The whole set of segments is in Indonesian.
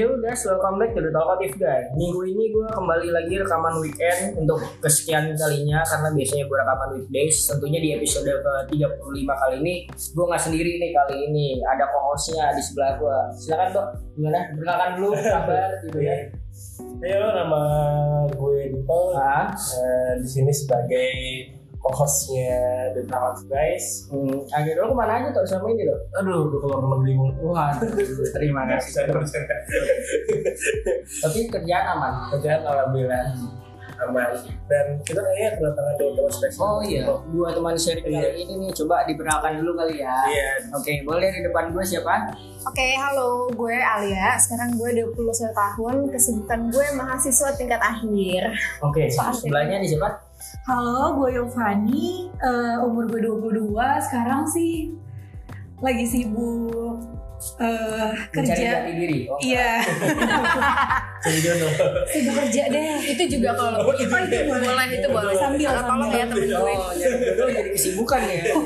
Hey guys, welcome back to the Talkative Guy. Minggu ini gue kembali lagi rekaman weekend untuk kesekian kalinya, karena biasanya gue rekaman weekdays. Tentunya di episode ke-35 kali ini gue gak sendiri nih kali ini. Ada co-hostnya di sebelah gue. Silakan dok, gimana? Berkenalkan dulu, kabar gitu ya. Ayo, nama gue Dito. Di sini sebagai co-hostnya The Talkative Guys. Agak dulu kemana aja tuh sama ini dok? Aduh, gue keluar temen bingung. Terima kasih. Tapi kerjaan aman? Kerjaan alhamdulillah aman. Dan kita kayaknya kedatangan dua teman spesial. Oh iya, dua teman sharing kali ini nih. Coba diperkenalkan dulu kali ya. Oke, boleh di depan gue siapa? Oke, halo, gue Alia. Sekarang gue 21 tahun. Kesibukan gue mahasiswa tingkat akhir. Oke, sebelahnya nih siapa? Halo, gue Yovani, umur gue 22, sekarang sih lagi sibuk kerja. Mencari jati diri? Iya. Sibuk kerja deh, itu juga kalau itu boleh. Sambil. Kalau ya temen gue. Jadi kesibukan ya.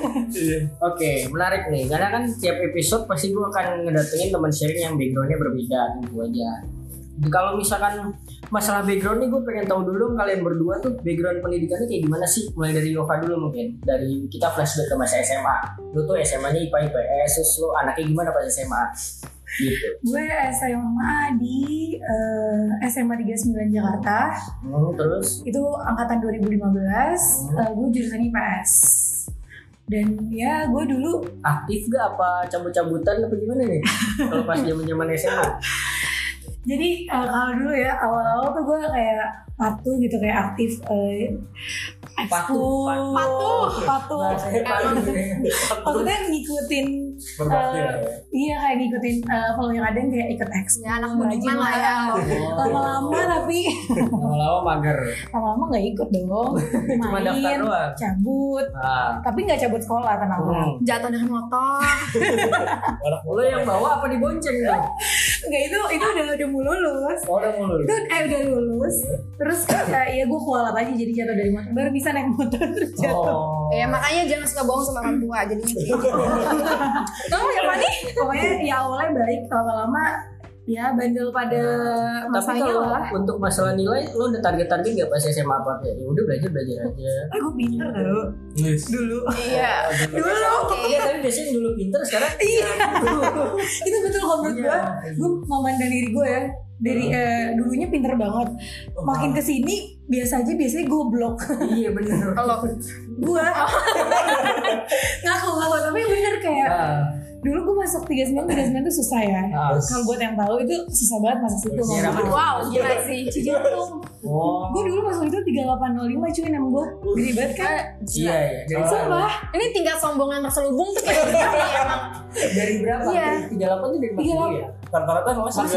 Oke, menarik nih, karena kan tiap episode pasti gue akan ngedatengin teman sharing yang backgroundnya berbeda gitu aja. Kalau misalkan masalah background nih, gue pengen tahu dulu kalian berdua tuh background pendidikannya kayak gimana sih? Mulai dari Yova dulu mungkin. Dari kita flashback ke masa SMA. Lu tuh SMA-nya IPA IPS, terus lu anaknya gimana pas SMA? Gitu. Gue SMA di SMA 39 Jakarta. Terus? Itu angkatan 2015. Gue jurusan IPS. Dan ya gue dulu aktif gak apa cabut-cabutan apa gimana nih? Kalau pas zaman-zaman SMA. Jadi kalau dulu ya awal-awal tuh gue kayak patuh gitu, kayak aktif patuh. Maksudnya ngikutin iya kayak ngikutin kalau yang ada yang kayak ikut ekspor ya, anak budiman lah ya. Lama-lama mager. Lama-lama gak ikut dong. Main, cabut. Tapi gak cabut sekolah, tenang. Jatuh dari motor. Lo yang bawa apa dibonceng dong? Enggak, itu udah mau lulus. Udah lulus. Terus ya gue kualat aja jadi jatuh dari motor. Baru bisa naik motor terus jatuh. Ya makanya jangan suka bohong sama orang tua jadinya. Tahu ya Fani? Pokoknya ya awalnya baik, lama-lama ya bandel pada masanya lah. Untuk masalah nilai lo udah target-target enggak pas SMA apa ya? Udah belajar aja. Aku pinter dulu. Yes. Dulu. Iya. Dulu. Iya, tapi biasanya dulu pinter sekarang. Iya. Itu betul kalau menurut gue memandang diri gue ya. Dari dulunya pinter banget, makin kesini biasanya goblok. Iya bener. Kalau gue ngaku tapi bener kayak dulu gue masuk 39 tuh susah ya. Kalau buat yang tahu itu susah banget masa situ. Wow, gila sih. Jantung. Gue dulu masuk itu 3805 cuy, nama gue gede banget kan. Iya. Sumpah. Ini tingkat sombongan terselubung tuh kayak emang. Dari berapa? Iya. 38 tuh dari mana ya? Rata-rata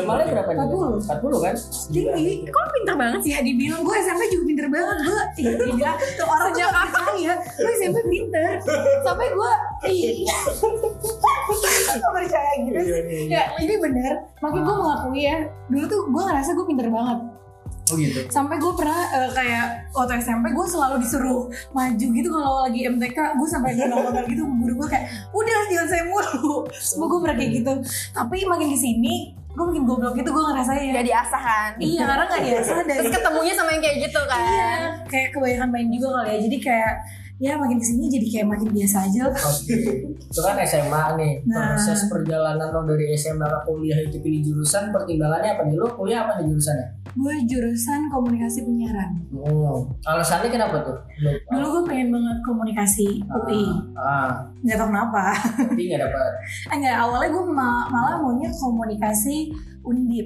malah berapa nih? 40 kan? Tinggi. Kok pinter banget sih? Ya dibilang gue SMP juga pinter banget. Gue tidak tuh orang sejak kapan ya? Gue SMP pinter. Sampai gue gak percaya gitu sih. Ya ini bener. Makanya gue mengakui ya. Dulu tuh gue ngerasa gue pinter banget. Oh gitu. Sampai gue pernah kayak waktu SMP gue selalu disuruh maju gitu kalau lagi MTK. Gue sampai nolak gitu, guru gue kayak udah jangan saya mulu. Semua gue pernah kayak gitu. Tapi makin kesini gue makin goblok gitu, gue ngerasain ya. Gak diasah kan? Iya, karena gak diasah. Terus ketemunya sama yang kayak gitu kan? Iya, kayak kebanyakan main juga kali ya. Jadi kayak ya makin kesini jadi kayak makin biasa aja. Itu kan SMA nih. Proses perjalanan lo dari SMA ke kuliah itu pilih jurusan, pertimbangannya apa nih? Lo kuliah apa nih jurusannya? Gue jurusan komunikasi penyiaran. Alasannya kenapa tuh? Dulu gue pengen banget komunikasi UI. Gak tau kenapa. Tapi gak dapet. Enggak, awalnya gue malah maunya komunikasi Undip.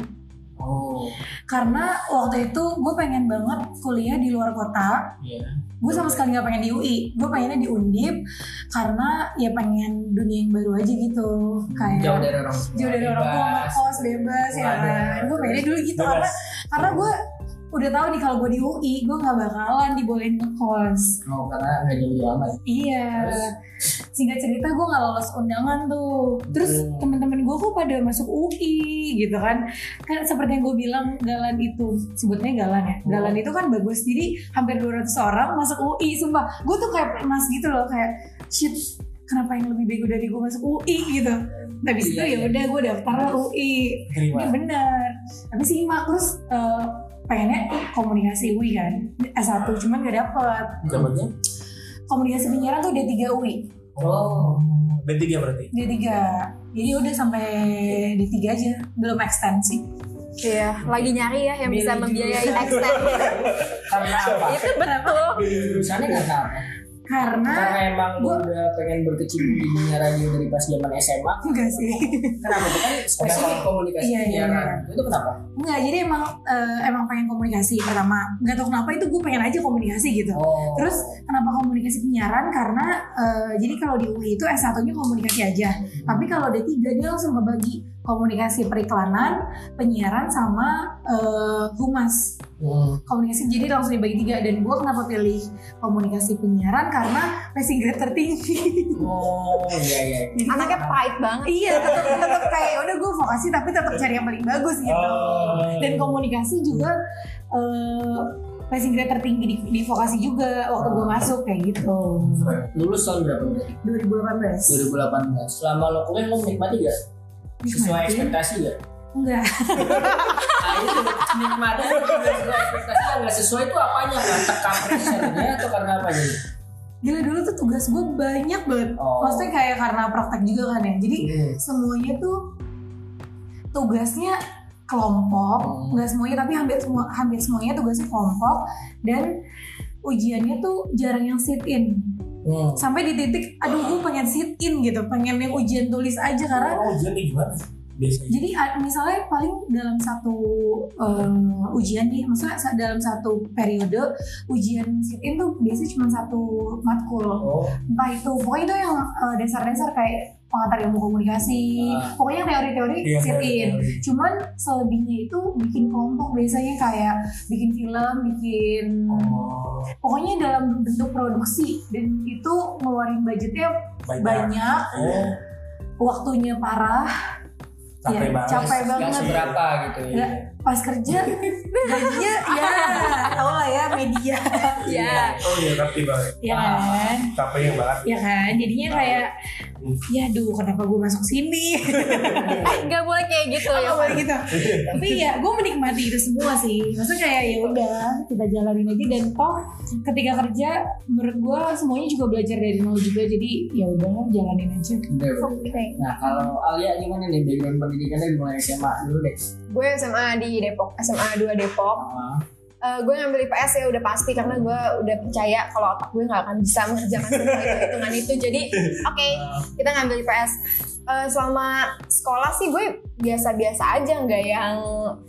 Karena waktu itu gue pengen banget kuliah di luar kota. Gue sama sekali gak pengen di UI. Gue pengennya di Undip karena ya pengen dunia yang baru aja gitu. Kayak jauh dari orang tua, ngekos, bebas ya kan. Gue pengennya dulu gitu bebas. Karena gue udah tahu nih kalau gue di UI gue gak bakalan dibolehin ngekos. Karena gak jauh amat. Iya. Singkat cerita gue gak lolos undangan tuh. Terus temen-temen gue kok pada masuk UI gitu kan. Kan seperti yang gue bilang, galan itu sebutnya galan ya. Galan itu kan bagus, jadi hampir 200 orang masuk UI. Sumpah gue tuh kayak emas gitu loh, kayak shit, kenapa yang lebih bego dari gue masuk UI gitu. Habis itu ya udah gue daftar UI. Ini bener. Tapi sih Ima terus pengennya komunikasi UI kan S1, cuman gak dapet. Dapetnya? Komunikasi penyiaran tuh D3 UI. Oh, D3 berarti? D3, jadi udah sampai D3 aja, belum ekstensi. Iya, lagi nyari ya yang bisa membiayai ekstensi. Karena apa? Itu betul. Jurusannya karena apa? Karena emang gua udah pengen berkecimpung di dunia radio dari pas zaman SMA. Enggak sih. Kenapa? Bukan spesifik komunikasi penyiaran. Iya. Itu kenapa? Enggak, jadi emang pengen komunikasi pertama. Enggak tahu kenapa itu gue pengen aja komunikasi gitu. Oh. Terus kenapa komunikasi penyiaran? Karena jadi kalau di UI itu S1-nya komunikasi aja. Tapi kalau D3 dia langsung kebagi komunikasi periklanan, penyiaran sama humas. Komunikasi jadi langsung dibagi tiga, dan gue kenapa pilih komunikasi penyiaran karena passing grade tertinggi. Oh iya. Jadi, anaknya pride banget. Iya, tetap kayak udah gue vokasi tapi tetap cari yang paling bagus gitu. Dan komunikasi juga passing grade tertinggi di vokasi juga waktu gue masuk kayak gitu. Lulus tahun berapa berarti? 2018. Selama lo kuliah lo menikmati gak? Sesuai ekspektasi gak? Enggak. Nikmati sesuai ekspektasi nggak sesuai itu apanya? Kan tekan pressernya atau karena apa jadi? Gila, dulu tuh tugas gue banyak banget. Maksudnya kayak karena praktek juga kan ya. Jadi semuanya tuh tugasnya kelompok, nggak semuanya tapi hampir semuanya tugasnya kelompok, dan ujiannya tuh jarang yang sit in. Sampai di titik aduh gue pengen sit in gitu, pengen yang ujian tulis aja karena. Ujian gimana? Biasanya. Jadi misalnya paling dalam satu ujian nih, maksudnya dalam satu periode ujian sit-in tuh biasanya cuma satu matkul. Entah itu, pokoknya itu yang dasar-dasar kayak pengantar ilmu komunikasi, pokoknya teori-teori sit-in. Cuman selebihnya itu bikin kelompok, biasanya kayak bikin film, pokoknya dalam bentuk produksi, dan itu ngeluarin budgetnya banyak. Waktunya parah. Capek banget. Gak seberapa gitu ya. Gak, pas kerja gajinya tau lah ya media. Tapi banget. Ya kan. Capek banget. Ya kan, jadinya kayak ya duh kenapa gue masuk sini. Gak boleh kayak gitu ya. Boleh gitu. Tapi ya gue menikmati itu semua sih. Maksudnya kayak ya udah kita jalanin aja, dan toh ketika kerja menurut gue semuanya juga belajar dari nol juga. Jadi ya udah jalanin aja. Nah kalau Alia gimana nih background pendidikannya dimulai SMA dulu deh? Gue SMA di Depok, SMA 2 Depok. Gue ngambil IPS ya udah pasti, karena gue udah percaya kalau otak gue gak akan bisa mengerjakan semua hitungan itu. Jadi oke, kita ngambil IPS. Selama sekolah sih gue biasa-biasa aja, nggak yang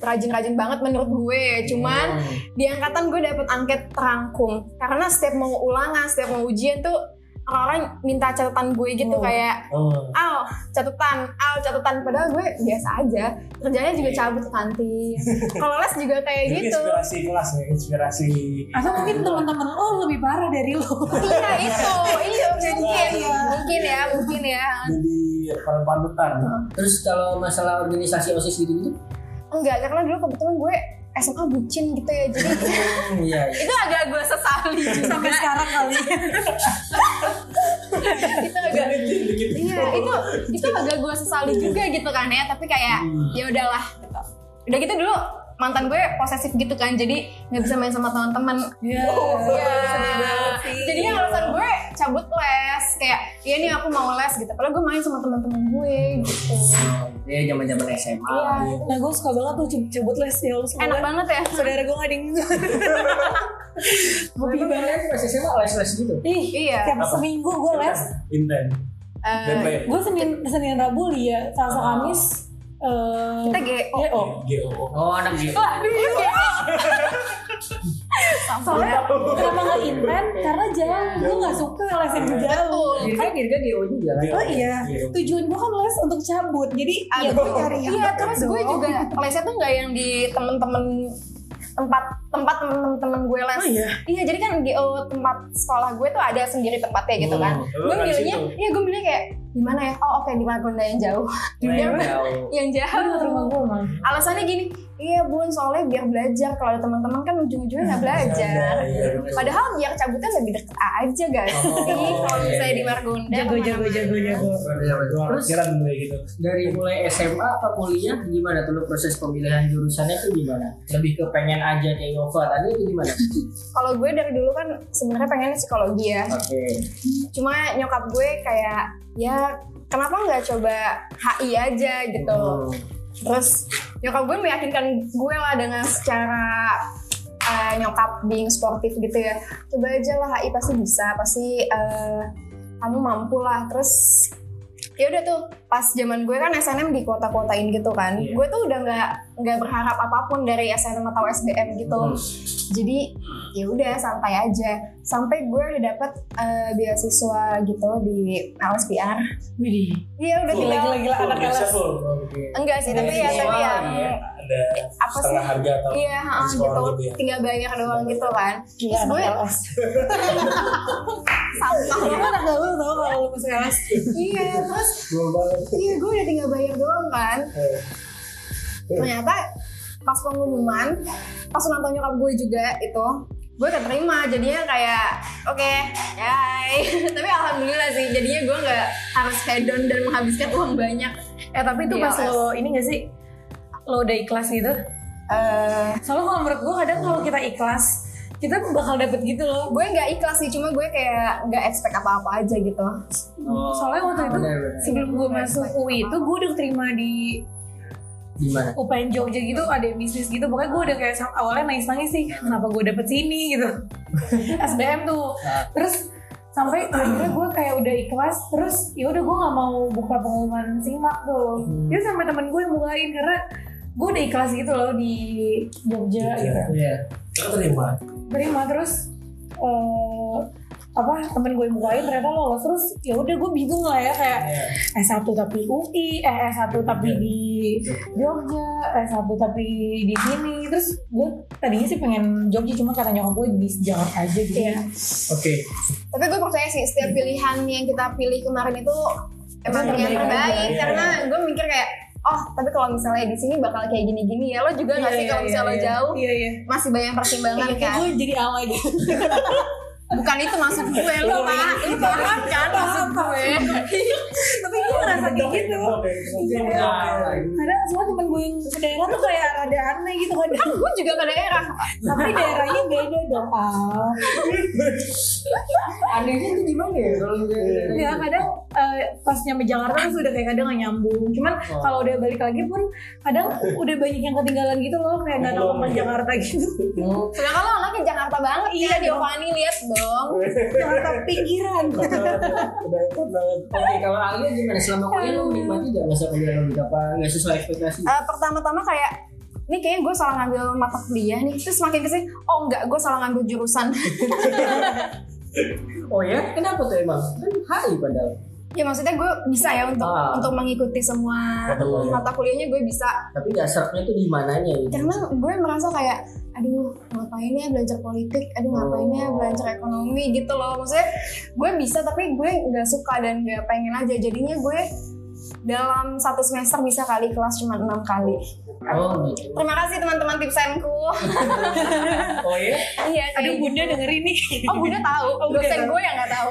rajin-rajin banget menurut gue. Cuman di angkatan gue dapet angket terangkum, karena setiap mau ulangan, setiap mau ujian tuh orang-orang minta catatan gue gitu. Kayak catatan padahal gue biasa aja kerjanya, juga cabut ke kantin. Kalau les juga kayak jadi gitu, inspirasi kelas ya, inspirasi atau mungkin teman-teman lo lebih parah dari lo. Mungkin ya jadi panutan. Terus kalau masalah organisasi OSIS gitu enggak, karena dulu kebetulan gue SMA bucin gitu ya, jadi itu agak gue sesali juga sampai sekarang kali. Itu agak gue sesali juga gitu kan ya, tapi kayak ya udahlah gitu. Udah gitu dulu mantan gue posesif gitu kan, jadi nggak bisa main sama teman-teman. Jadi alasan gue cabut les kayak ya nih aku mau les gitu, padahal gue main sama teman-teman gue gitu. Zaman-zaman SMA. Nah gue suka banget tuh cabut les ya. Enak banget ya. Saudara gue nggak ada yang hobi banget pas SMA les gitu. Iya. Tiap seminggu gue les. Intens. Gue Senin Rabu ya, Selasa Kamis. Kita GO. Oh anak GO. Soalnya kenapa gak intent? Karena jalan, gue gak suka les yang jauh. Kan Dirga GO juga kan? Oh iya, tujuan gue kan les untuk cabut. Jadi ya gue cari yang terus gue juga lesnya tuh gak yang di tempat temen-temen gue les. Iya, jadi kan GO tempat sekolah gue tuh ada sendiri tempatnya gitu kan. Gue milihnya kayak Di mana ya? Oh, oke, di Margonda yang jauh. Yang jauh. Alasannya gini, iya bun, soalnya biar belajar. Kalau ada teman-teman kan ujung-ujungnya nggak belajar. Padahal biar cabutnya lebih deket aja guys. Jadi kalau misalnya di Margonda, jago. Terus gitu. Dari mulai SMA atau kuliah, gimana tuh proses pemilihan jurusannya tuh gimana? Lebih ke pengen aja kayak Yova tadi itu gimana? Kalau gue dari dulu kan sebenarnya pengennya psikologi ya. Okay. Cuma nyokap gue kayak, ya kenapa nggak coba HI aja gitu. Terus nyokap gue meyakinkan gue lah dengan secara nyokap being sportif gitu ya, coba aja lah HI pasti bisa, pasti kamu mampu lah. Terus ya udah tuh pas zaman gue kan SNM di kuota-kuotain gitu kan, gue tuh udah nggak berharap apapun dari SNM atau SBM gitu. Jadi ya udah santai aja sampai gue udah dapet beasiswa gitu di LSBR. Iya udah gila-gila anak kelas. Enggak sih, tapi ya tapi yang apa sih? Harga atau iya, gitu. Ya. Tinggal bayar doang gitu kan. Iya, gue LS. Sampah banget enggak lu tahu kalau lu masuk LS. Iya, terus iya, gue udah tinggal bayar doang kan. Ternyata pas pengumuman, pas nonton nyokap gue juga itu, gue keterima. Jadinya kayak oke, yay. Tapi alhamdulillah sih, jadinya gue nggak harus head on dan menghabiskan uang banyak. Tapi itu pas lo ini nggak sih, lo udah ikhlas gitu? Soalnya kalau menurut gue kadang kalau kita ikhlas, kita bakal dapet gitu loh. Gue nggak ikhlas sih, cuma gue kayak nggak expect apa-apa aja gitu. Soalnya waktu itu sebelum gue masuk UI itu gue udah terima di UPN Jogja gitu, ada bisnis gitu. Pokoknya gue udah kayak awalnya nangis sih, kenapa gue dapet sini gitu. SBM tuh. Terus sampai akhirnya gue kayak udah ikhlas. Terus ya udah gue nggak mau buka pengumuman SIMAK tuh. Jadi sampai temen gue yang bukain karena gue udah ikhlas gitu loh di Jogja gitu. Terima terus. Temen gue bukain ternyata lolos. Terus ya udah gue bingung lah ya kayak S1 tapi UI, S1 tapi di Jogja, S1 tapi di sini. Terus gue tadinya sih pengen Jogja, cuma kata nyokap gue di Jakarta aja gitu. Tapi gue percaya sih setiap pilihan yang kita pilih kemarin itu emang pilihan terbaik karena gue mikir kayak, oh tapi kalau misalnya di sini bakal kayak gini-gini ya, lo juga nggak sih kalau misalnya lo jauh masih banyak pertimbangan kan. Gue jadi awal gitu. Bukan itu maksud gue, lo paham kan maksud gue. Tapi gue ngerasa kayak gitu. Kadang semua temen gue yang ke daerah tuh kayak ada aneh gitu. Kan gue juga ke daerah, tapi daerahnya beda dong. Anehnya tuh gimana ya? Ya kadang pas nyampe Jakarta tuh udah kayak kadang gak nyambung. Cuman kalau udah balik lagi pun kadang udah banyak yang ketinggalan gitu loh. Kayak gak nongkrong Jakarta gitu. Sedangkan lo anaknya Jakarta banget ya, Yovani lihat dong. Jakarta pinggiran. Oke, kalau Alia gimana? Selama kuliah lo menikmati gak masa kuliah lo? Apa gak sesuai ekspektasi? Pertama-tama kayak, ini kayaknya gue salah ngambil mata kuliah nih. Terus makin kesini, oh enggak, gue salah ngambil jurusan. Oh ya? Kenapa tuh emang? Kan HI padahal. Ya maksudnya gue bisa ya untuk mengikuti semua mata kuliahnya gue bisa. Tapi dasarnya tuh di mananya? Gitu? Karena gue merasa kayak, aduh ngapain ya belajar politik, aduh ngapain ya belajar ekonomi gitu loh. Maksudnya gue bisa tapi gue nggak suka dan nggak pengen aja. Jadinya gue dalam satu semester bisa kali kelas cuma 6 kali. Gitu. Terima kasih teman-teman tipsenku. Oh iya? Iya. Aduh bunda dengerin nih. Oh bunda tahu. Dosen gue yang nggak tahu.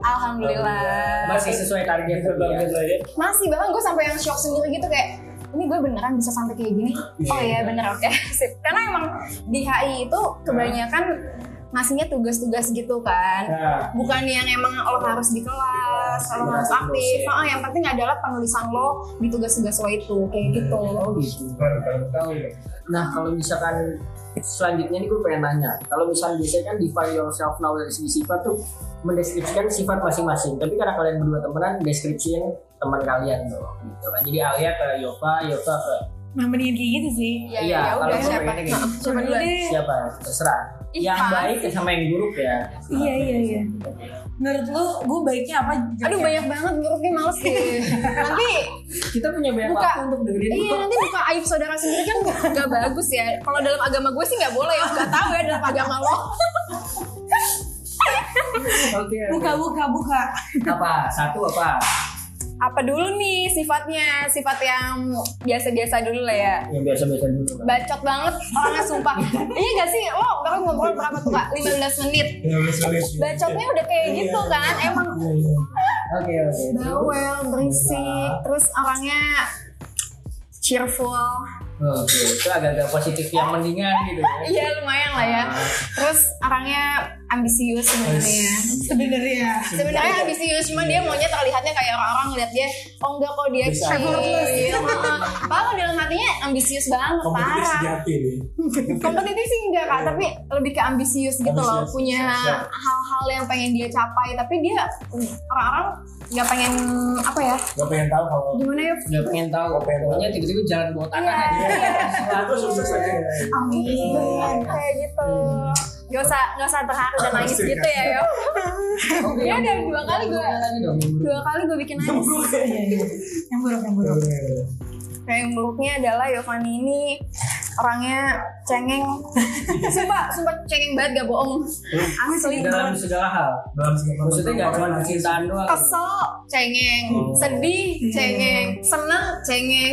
Alhamdulillah. Masih sesuai target ya. Masih, bahkan gue sampai yang shock sendiri gitu kayak, ini gue beneran bisa sampai kayak gini. Oh iya bener, oke sip. Karena emang di HI itu kebanyakan ngasihnya tugas-tugas gitu kan, bukan yang emang lo harus di kelas, lo harus aktif. Yang penting adalah penulisan lo di tugas-tugas lo itu, kayak gitu. Nah kalau misalkan selanjutnya nih gue pengen nanya, kalau misalnya biasanya kan define yourself now dari segi sifat tuh mendeskripsikan sifat masing-masing. Tapi karena kalian berdua temenan, deskripsiin teman kalian tuh, gitu kan. Jadi Alia ke Yova ke namanya kayak gitu sih. Iya, kalau siapa? Siapa? Terserah. Yang baik sama yang buruk ya. Iya. Menurut lu, gue baiknya apa? Aduh banyak banget, buruknya males sih. Nanti kita punya banyak waktu untuk dengerin. Iya, nanti buka aib saudara sendiri kan gak bagus ya. Kalau dalam agama gue sih gak boleh ya, gak tahu ya dalam agama lo. Okay. Buka. Apa? Satu apa? Apa dulu nih sifatnya? Sifat yang biasa-biasa dulu lah ya. Yang biasa-biasa dulu kan? Bacot banget orangnya sumpah. Iya gak sih? Lo baru ngobrol berapa tuh Kak? 15 menit. 15 menit. Bacotnya udah kayak gitu kan? Emang. Oke. Bawel, berisik, terus orangnya cheerful. Oke, itu agak-agak positif yang mendingan gitu. Iya lumayan lah ya. Terus orangnya ambisius sebenarnya ambisius, cuman dia maunya terlihatnya kayak orang-orang ngeliat dia, oh enggak kok dia kecil. Padahal dalam hatinya ambisius banget, kompetitif sejati nih. Kompetitif sih enggak Kak, tapi lebih ke ambisius gitu loh, punya hal-hal yang pengen dia capai, tapi dia orang-orang nggak pengen apa ya? Nggak pengen tahu kalau gimana ya? Nggak pengen tahu, pokoknya tiba-tiba jalan bawa tangan aja. Selalu sukses aja. Amin, kayak gitu. Gak usah terharu dan nangis gitu ya yo. Okay, ya udah dua kali gue bikin nangis. Yang buruk. Yang buruknya adalah Yovani ini orangnya cengeng. Sumpah cengeng banget, gak bohong. Asli dalam segala hal. Maksudnya gak cuma percintaan doang. Kesel cengeng, sedih cengeng, seneng cengeng.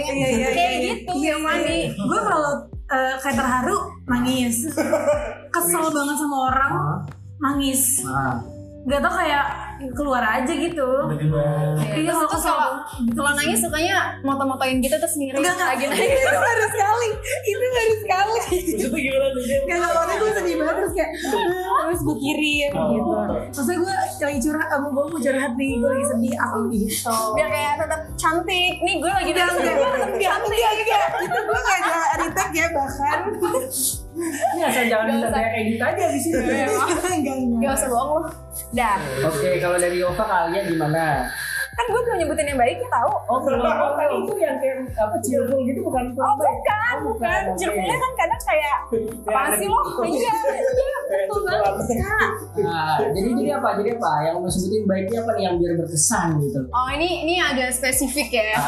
Kayak gitu Yovani. Gue kalau kayak terharu nangis, kesel banget sama orang nangis, nggak tau kayak keluar aja gitu. Iya kalau kesel, kalau nangis sukanya moto-motoin gitu terus miring lagi nangis. Itu baru sekali. Gak tau waktu gue sedih banget terus kayak terus gue kirim gitu. Maksudnya gue lagi curhat nih, gue lagi sedih aku gitu. Biar kayak tetap cantik. Nih gue lagi tetap cantik. Itu gue nggak ada retake ya bahkan. Ini asal jangan ditanya kayak gitu aja di sini. Gak usah bohong loh. Dah. Oke, kalau dari Yova kalian gimana? Kan gue belum nyebutin yang baiknya tahu. Oh, belum. Kan itu yang kayak apa cheerful gitu bukan? Oh, bukan. Cheerfulnya kan kadang kayak apaan sih lo? Iya, betul banget. Jadi apa? Yang mau sebutin baiknya apa nih yang biar berkesan gitu? Oh, ini agak spesifik ya.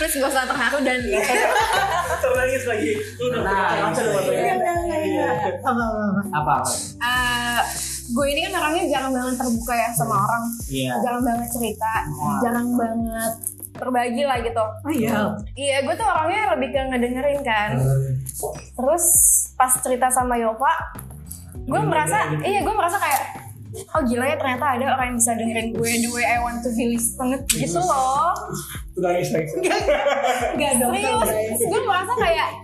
Terus gak usah terharu dan terangis lagi. Apa? Gue ini kan orangnya jarang banget terbuka ya sama orang, jarang banget cerita, jarang banget berbagi lah gitu. Iya, gue tuh orangnya lebih ke ngedengerin kan. Terus pas cerita sama Yova, gue merasa kayak, oh gila ya ternyata ada orang yang bisa dengerin gue the way I want to be listened gitu loh. Gak dong. Serius, gue merasa kayak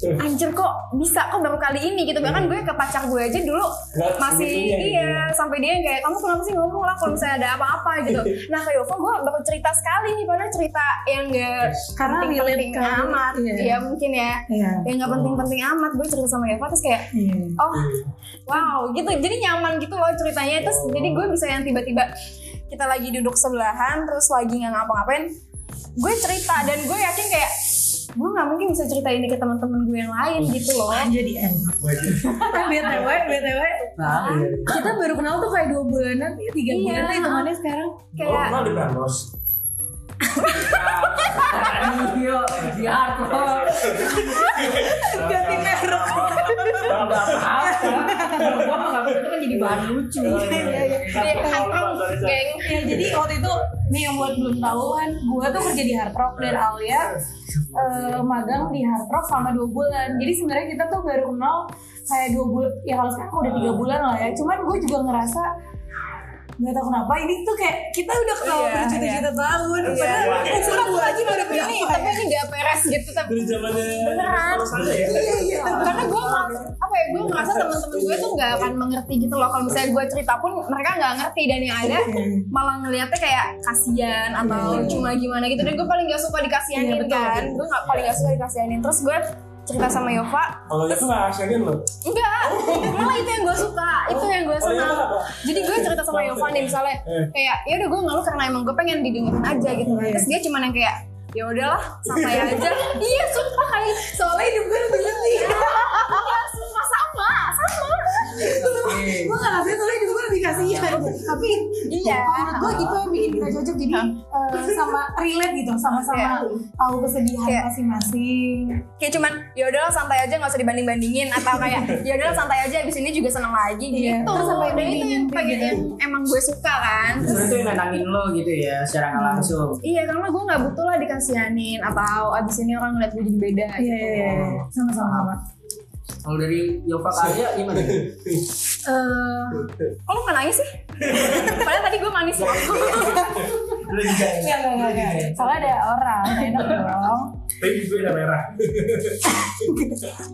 anjir kok bisa, kok baru kali ini gitu. Bahkan gue ke pacar gue aja dulu masih sampai dia yang kayak kamu kenapa sih ngomong lah kalau misalnya ada apa-apa gitu. Nah ke Yova gue baru cerita sekali nih, padahal cerita yang gak penting-penting amat ya mungkin ya, yang gak penting-penting amat. Gue cerita sama Yova terus kayak oh wow gitu, jadi nyaman gitu loh ceritanya. Terus jadi gue bisa yang tiba-tiba kita lagi duduk sebelahan terus lagi gak ngapa-ngapain, gue cerita dan gue yakin kayak gue nggak mungkin bisa cerita ini ke teman-teman gue yang lain gitu loh. Jadi enak. BTW. Kita baru kenal tuh kayak 2 bulanan, 3 bulan tuh hitungannya sekarang. Kayak kenal di Prambors. Di Artwork. Ganti merek. Bapak itu kan jadi bahan lucu. Iya. Jadi waktu itu nih yang buat belum tahu kan, gue tuh kerja di Hard Rock dan Alia magang di Hard Rock selama 2 bulan. Jadi sebenarnya kita tuh baru kenal kayak 2 bulan, ya kalau sekarang udah 3 bulan lah ya. Cuman gue juga ngerasa nggak tahu kenapa ini tuh kayak kita udah kenal berjuta-juta tahun. Padahal sudah gue aja baru begini, tapi ini nggak peres gitu. Tapi beneran. Iya. Karena gue gue merasa teman-teman gue tuh nggak akan mengerti gitu loh. Kalau misalnya gue cerita pun mereka nggak ngerti, dan yang ada malah ngeliatnya kayak kasian atau cuma gimana gitu. Dan gue paling nggak suka dikasihanin kan. Gue paling nggak suka dikasihanin. Terus gue cerita sama Yova. Kalau itu nggak kasihanin lo? Enggak. Malah itu yang gue suka. Itu yang gue senang. Jadi gue cerita sama Yova nih misalnya kayak ya udah gue ngeluh karena emang gue pengen didengerin aja gitu. Terus dia cuma yang kayak ya udahlah santai aja. Iya sumpah kayak soalnya hidup gue begini. Iya sumpah sama. Gue nggak ngerti soalnya hidup gue kasihan. Tapi iya, gue itu yang bikin kita cocok jadi sama relate gitu, sama-sama tahu kesedihan masing-masing. Kayak cuman ya udahlah santai aja, nggak usah dibanding-bandingin atau kayak ya udahlah santai aja, abis ini juga seneng lagi gitu. Sampai dan itu yang pengen emang gue suka kan. Terus itu nantangin lo gitu ya secara nggak langsung. Iya, karena gue nggak butuh lah dikasihanin atau abis ini orang ngeliat gue jadi beda gitu. Sama-sama. Kalau dari Yova Alia gimana? Kok lu gak nangis sih? Padahal tadi gue manis loh. Lu juga enggak. Soalnya ada orang, enak dong. Tapi gue udah merah.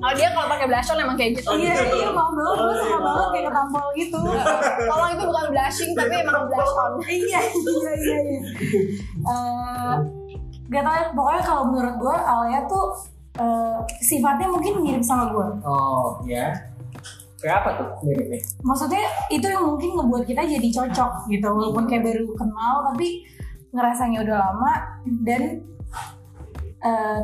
Kalau dia kalau pakai blush-on emang kayak gitu. Iya, mau banget, gue suka banget kayak ketampol gitu. Kalau itu bukan blushing tapi emang blush-on. Iya. Gak tau, pokoknya kalau menurut gue Alia tuh sifatnya mungkin mirip sama gue. Oh ya. Kayak apa tuh miripnya? Maksudnya itu yang mungkin ngebuat kita jadi cocok gitu, walaupun kayak baru kenal tapi ngerasanya udah lama dan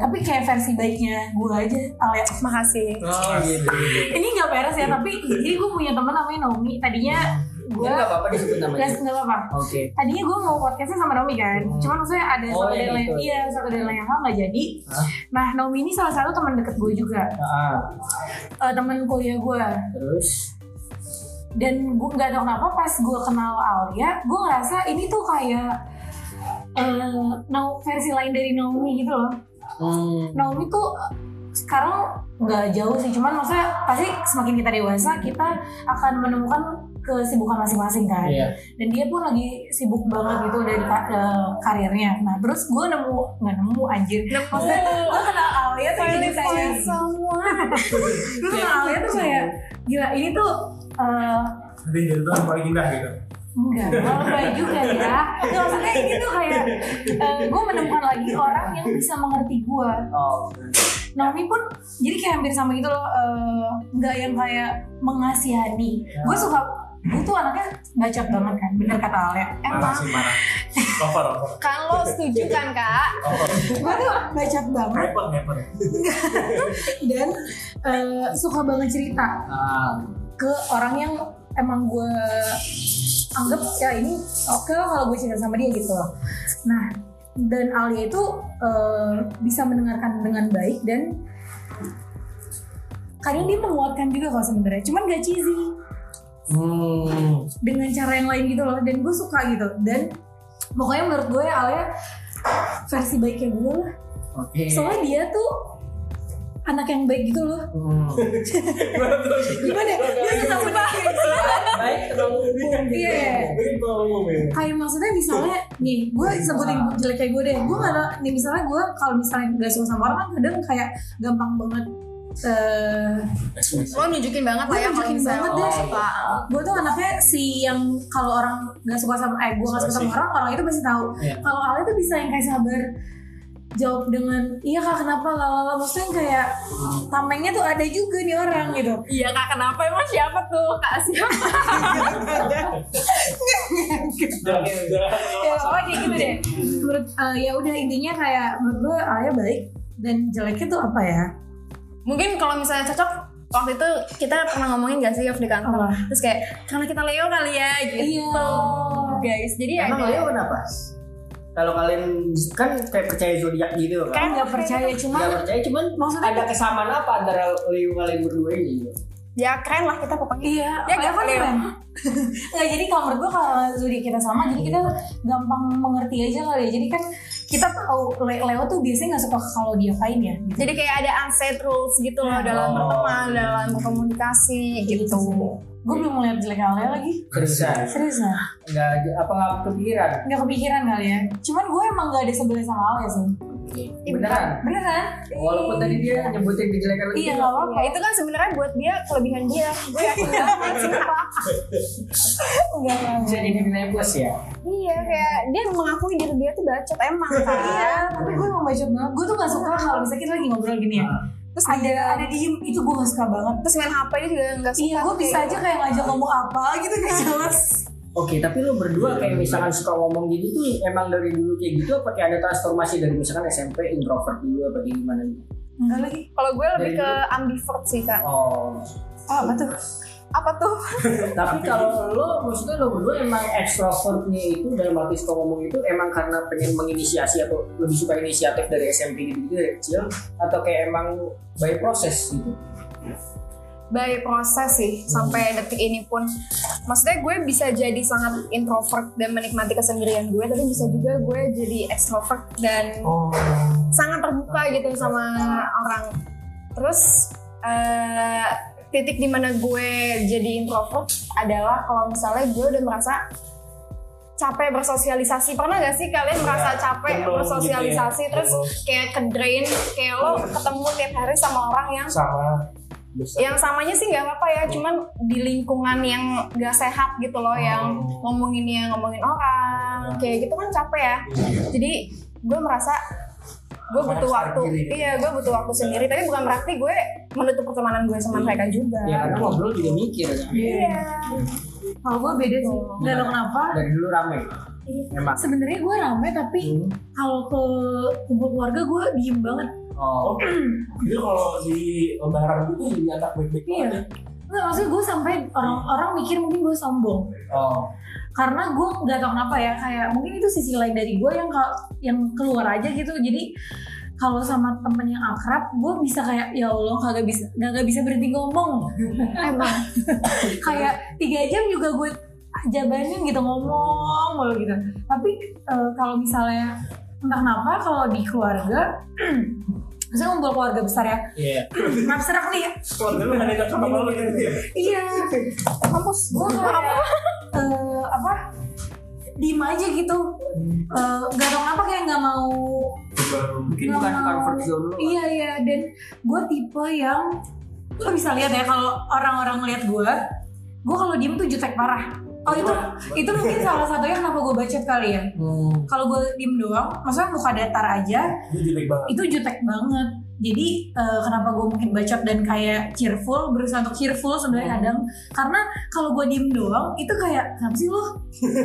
tapi kayak versi baiknya gue aja. Alia, makasih. Oh gitu. Ini nggak beres ya, tapi jadi gue punya teman namanya Naomi. Tadinya gue nggak apa-apa disebut namanya. Nggak apa-apa. Oke. Tadinya gue mau podcastnya sama Naomi kan. Cuman maksudnya ada satu dan lain, satu dan lain hal nggak jadi. Hah? Nah, Naomi ini salah satu teman deket gue juga. Teman kuliah gue. Terus? Dan gue nggak tahu kenapa pas gue kenal Alia, gue ngerasa ini tuh kayak versi lain dari Naomi gitu loh. Naomi tuh sekarang nggak jauh sih, cuman maksudnya pasti semakin kita dewasa kita akan menemukan kesibukan masing-masing kan, dan dia pun lagi sibuk banget gitu dari karirnya. Nah terus gue nemu, maksudnya gue kenal Alia tuh ini saya semua, gue kenal Alia tuh kayak gila ini tuh nanti jadi tuh paling indah gitu. Enggak, kalau baik juga ya. Maksudnya ini tuh kayak gue menemukan lagi orang yang bisa mengerti gue. Naomi pun jadi kayak hampir sama gitu loh, nggak yang kayak mengasihani. Gue suka. Gue tuh anaknya bacot banget kan, bener kata Alia. Marah. Kan lo setuju kan kak? Gue tuh bacot banget. Repot. Dan suka banget cerita ke orang yang emang gue anggap ya ini oke lah kalau gue cerita sama dia gitu loh. Nah, dan Alia itu bisa mendengarkan dengan baik dan kadang dia menguatkan juga kalau sebenarnya, cuman gak cheesy dengan cara yang lain gitu loh, dan gue suka gitu. Dan pokoknya menurut gue Alia versi baiknya gue lah. Soalnya dia tuh anak yang baik gitu loh. Gimana? Dia tuh sama baik ketemu dia. Kayak maksudnya misalnya nih, gue sebutin jelek kayak gue deh. Gue nggak, nih misalnya gue kalau misalnya nggak suka sama orang kan kadang kayak gampang banget. Lo nunjukin banget lah ya, nunjukin banget deh. Gue tuh anaknya si yang kalau orang nggak suka sama, gue nggak suka sama orang itu pasti tahu. Kalau Alia tuh bisa yang kayak sabar. Jawab dengan iya kak kenapa lalala, maksudnya kayak tamengnya tuh ada juga nih orang gitu. Iya kak kenapa, emang siapa tuh kak, siapa? Ya pokoknya gitu deh. Menurut ya udah intinya kayak menurut gue Alia baik, dan jeleknya tuh apa ya? Mungkin kalau misalnya cocok waktu itu kita pernah ngomongin gak sih di kantor, terus kayak karena kita Leo kali ya gitu guys. Jadi emang Leo kenapa? Kalau kalian kan kayak percaya zodiak gitu kan? Kan nggak percaya cuman ada kesamaan apa antara Leo kalian berdua ini? Ya keren lah kita pokoknya. Iya. Ya nggak kan Leo. Nggak, jadi kalau menurut gue kalau zodiak kita sama, jadi kita gampang mengerti aja kali ya. Jadi kan kita tahu Leo tuh biasanya nggak suka kalau dia kain ya. Gitu. Jadi kayak ada unsaid rules gitu loh dalam berteman, dalam berkomunikasi gitu. Gue belum ngeliat jelek Alia lagi. Serius lah. Nggak kepikiran. Nggak kepikiran kali ya. Cuman gue emang nggak ada sebelah sama Alia sih. Beneran. Walaupun tadi dia nyebutin kejelekan lagi. Iya nggak apa-apa. Itu kan sebenarnya buat dia kelebihan dia. Gue yakin banget sih pak. Enggak. Bisa jadi nilai plus ya. Iya kayak dia mengakui diri dia tuh bacot emang kan. Iya. Tapi gue emang bacot banget. Gue tuh nggak suka kalau misalnya kita lagi ngobrol gini ya. Terus ada diem, itu gue gak suka banget. Terus main HP dia juga gak suka. Iya, gue bisa aja kayak ngajak ngomong apa gitu, gak jelas. Oke, tapi lo berdua kayak misalkan suka ngomong gitu tuh emang dari dulu kayak gitu apa kayak ada transformasi dari misalkan SMP introvert dulu apa gimana? Enggak lagi. Kalau gue lebih ke ambivert sih kak. Apa tuh? apa tuh? Tapi kalau lo, maksudnya lo dulu emang extrovertnya itu dalam arti suka ngomong itu emang karena pengen menginisiasi atau lebih suka inisiatif dari SMP gitu dari kecil, atau kayak emang by proses gitu? By proses sih, sampai detik ini pun. Maksudnya gue bisa jadi sangat introvert dan menikmati kesendirian gue, tapi bisa juga gue jadi extrovert dan sangat terbuka gitu sama orang. Terus titik dimana gue jadi introvert adalah kalau misalnya gue udah merasa capek bersosialisasi. Pernah gak sih kalian merasa capek bersosialisasi gitu ya. Terus kayak ke drain, kayak lo ketemu tiap hari sama orang yang sama. Besar. Yang samanya sih nggak apa-apa ya, cuman di lingkungan yang nggak sehat gitu loh, yang ngomongin orang, kayak gitu kan capek ya. Jadi gue merasa gue butuh waktu, gue butuh waktu sendiri. Tapi bukan berarti gue menutup pertemanan gue sama mereka juga. Ya karena ngobrol juga mikir kan. Iya. Kalau gue beda sih, nggak tahu kenapa. Dari dulu rame. Emang. Sebenarnya gue rame tapi kalau ke kumpul keluarga gue diem banget. Jadi kalau di lebaran itu jadi anak baik-baik aja. Nggak, maksudnya gue sampai orang-orang mikir mungkin gue sombong. Karena gue nggak tahu kenapa ya, kayak mungkin itu sisi lain dari gue yang keluar aja gitu. Jadi kalau sama temen yang akrab, gue bisa kayak ya Allah nggak bisa berhenti ngomong. Emang kayak 3 jam juga gue jabanin gitu ngomong mulu gitu. Tapi kalau misalnya entah kenapa kalau di keluarga, maksudnya ngumpul keluarga besar ya. Iya. Maaf serak nih ya. Keluarga lu ada sama lu gitu ya. Iya. Kampus gua apa? Diem aja gitu. Enggak tahu kenapa kayak enggak mau. Mungkin bukan comfort zone lu. Iya iya, dan gua tipe yang lu bisa lihat ya kalau orang-orang ngeliat gua kalau diem tuh jutek parah. Oh itu mungkin salah satunya kenapa gue bacot kali ya. Kalau gue diem doang, maksudnya muka datar aja, itu jutek banget. Jadi kenapa gue mungkin bacot dan kayak cheerful, berusaha untuk cheerful sebenarnya kadang. Karena kalau gue diem doang, itu kayak kenapa sih lo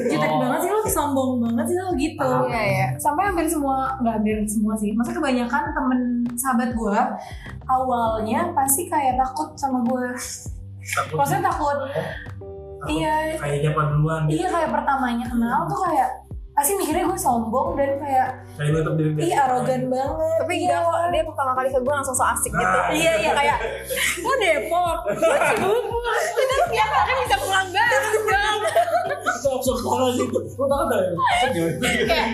jutek banget sih lo, sombong banget sih lo gitu. Iya ya. Sampai nggak hampir semua sih. Maksudnya kebanyakan temen sahabat gue awalnya pasti kayak takut sama gue. Maksudnya takut. Iya. Kayak zaman duluan. Iya gitu. Kayak pertamanya kenal tuh kayak pasti mikirnya gue sombong dan kayak iya arogan banget. Tapi gila kok dia pertama kali ke gue langsung so asik gitu. Iya kayak gue Depok, gue Cibubur. Itu tiap hari bisa pulang bareng dong. Sekolah gitu. Lo tau gak ya? Kayak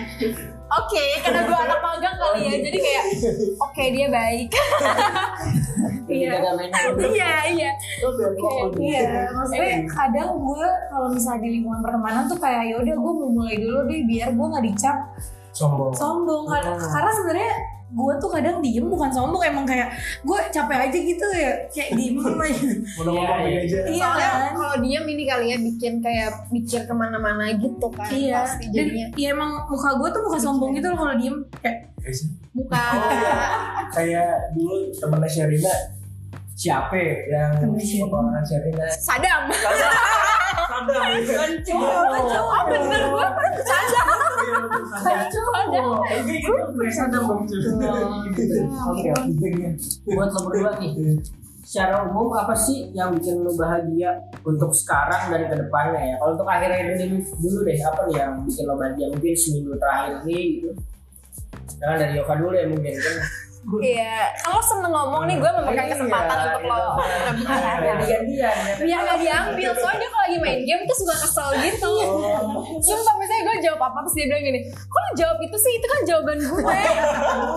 oke, karena gue anak magang kali ya. Jadi kayak oke, dia baik. Iya. Iya, maksudnya kadang gue kalau misalnya di lingkungan pertemanan tuh kayak yaudah gue mau mulai dulu deh biar gue nggak dicap sombong. Karena sebenarnya gue tuh kadang diem bukan sombong, emang kayak gue capek aja gitu ya, kayak diem aja. Iya kan? Kalau diem ini kali ya bikin kayak mikir kemana-mana gitu kan. Iya. Pasti jadinya. Iya emang muka gue tuh muka sombong gitu loh kalau diem kayak. Muka. Kayak dulu temennya Sarinah siapa yang potongan Sarinah? Sadam. Bencong. Oh bener gue pernah ke Sadam. Buat lo berdua nih, secara umum apa sih yang bikin lo bahagia untuk sekarang dan ke depannya ya? Kalau untuk akhir-akhir ini dulu deh, apa nih yang bikin lo bahagia mungkin seminggu terakhir ini gitu? Jangan dari Yoka dulu ya mungkin kan? Iya, kalau seneng ngomong nih gue memberikan kesempatan untuk lo berbicara. Biar nggak diambil, soalnya kalau lagi main game tuh suka kesel gitu. Sumpah misalnya gue jawab apa terus dia bilang gini, kok lo jawab itu sih, itu kan jawaban gue.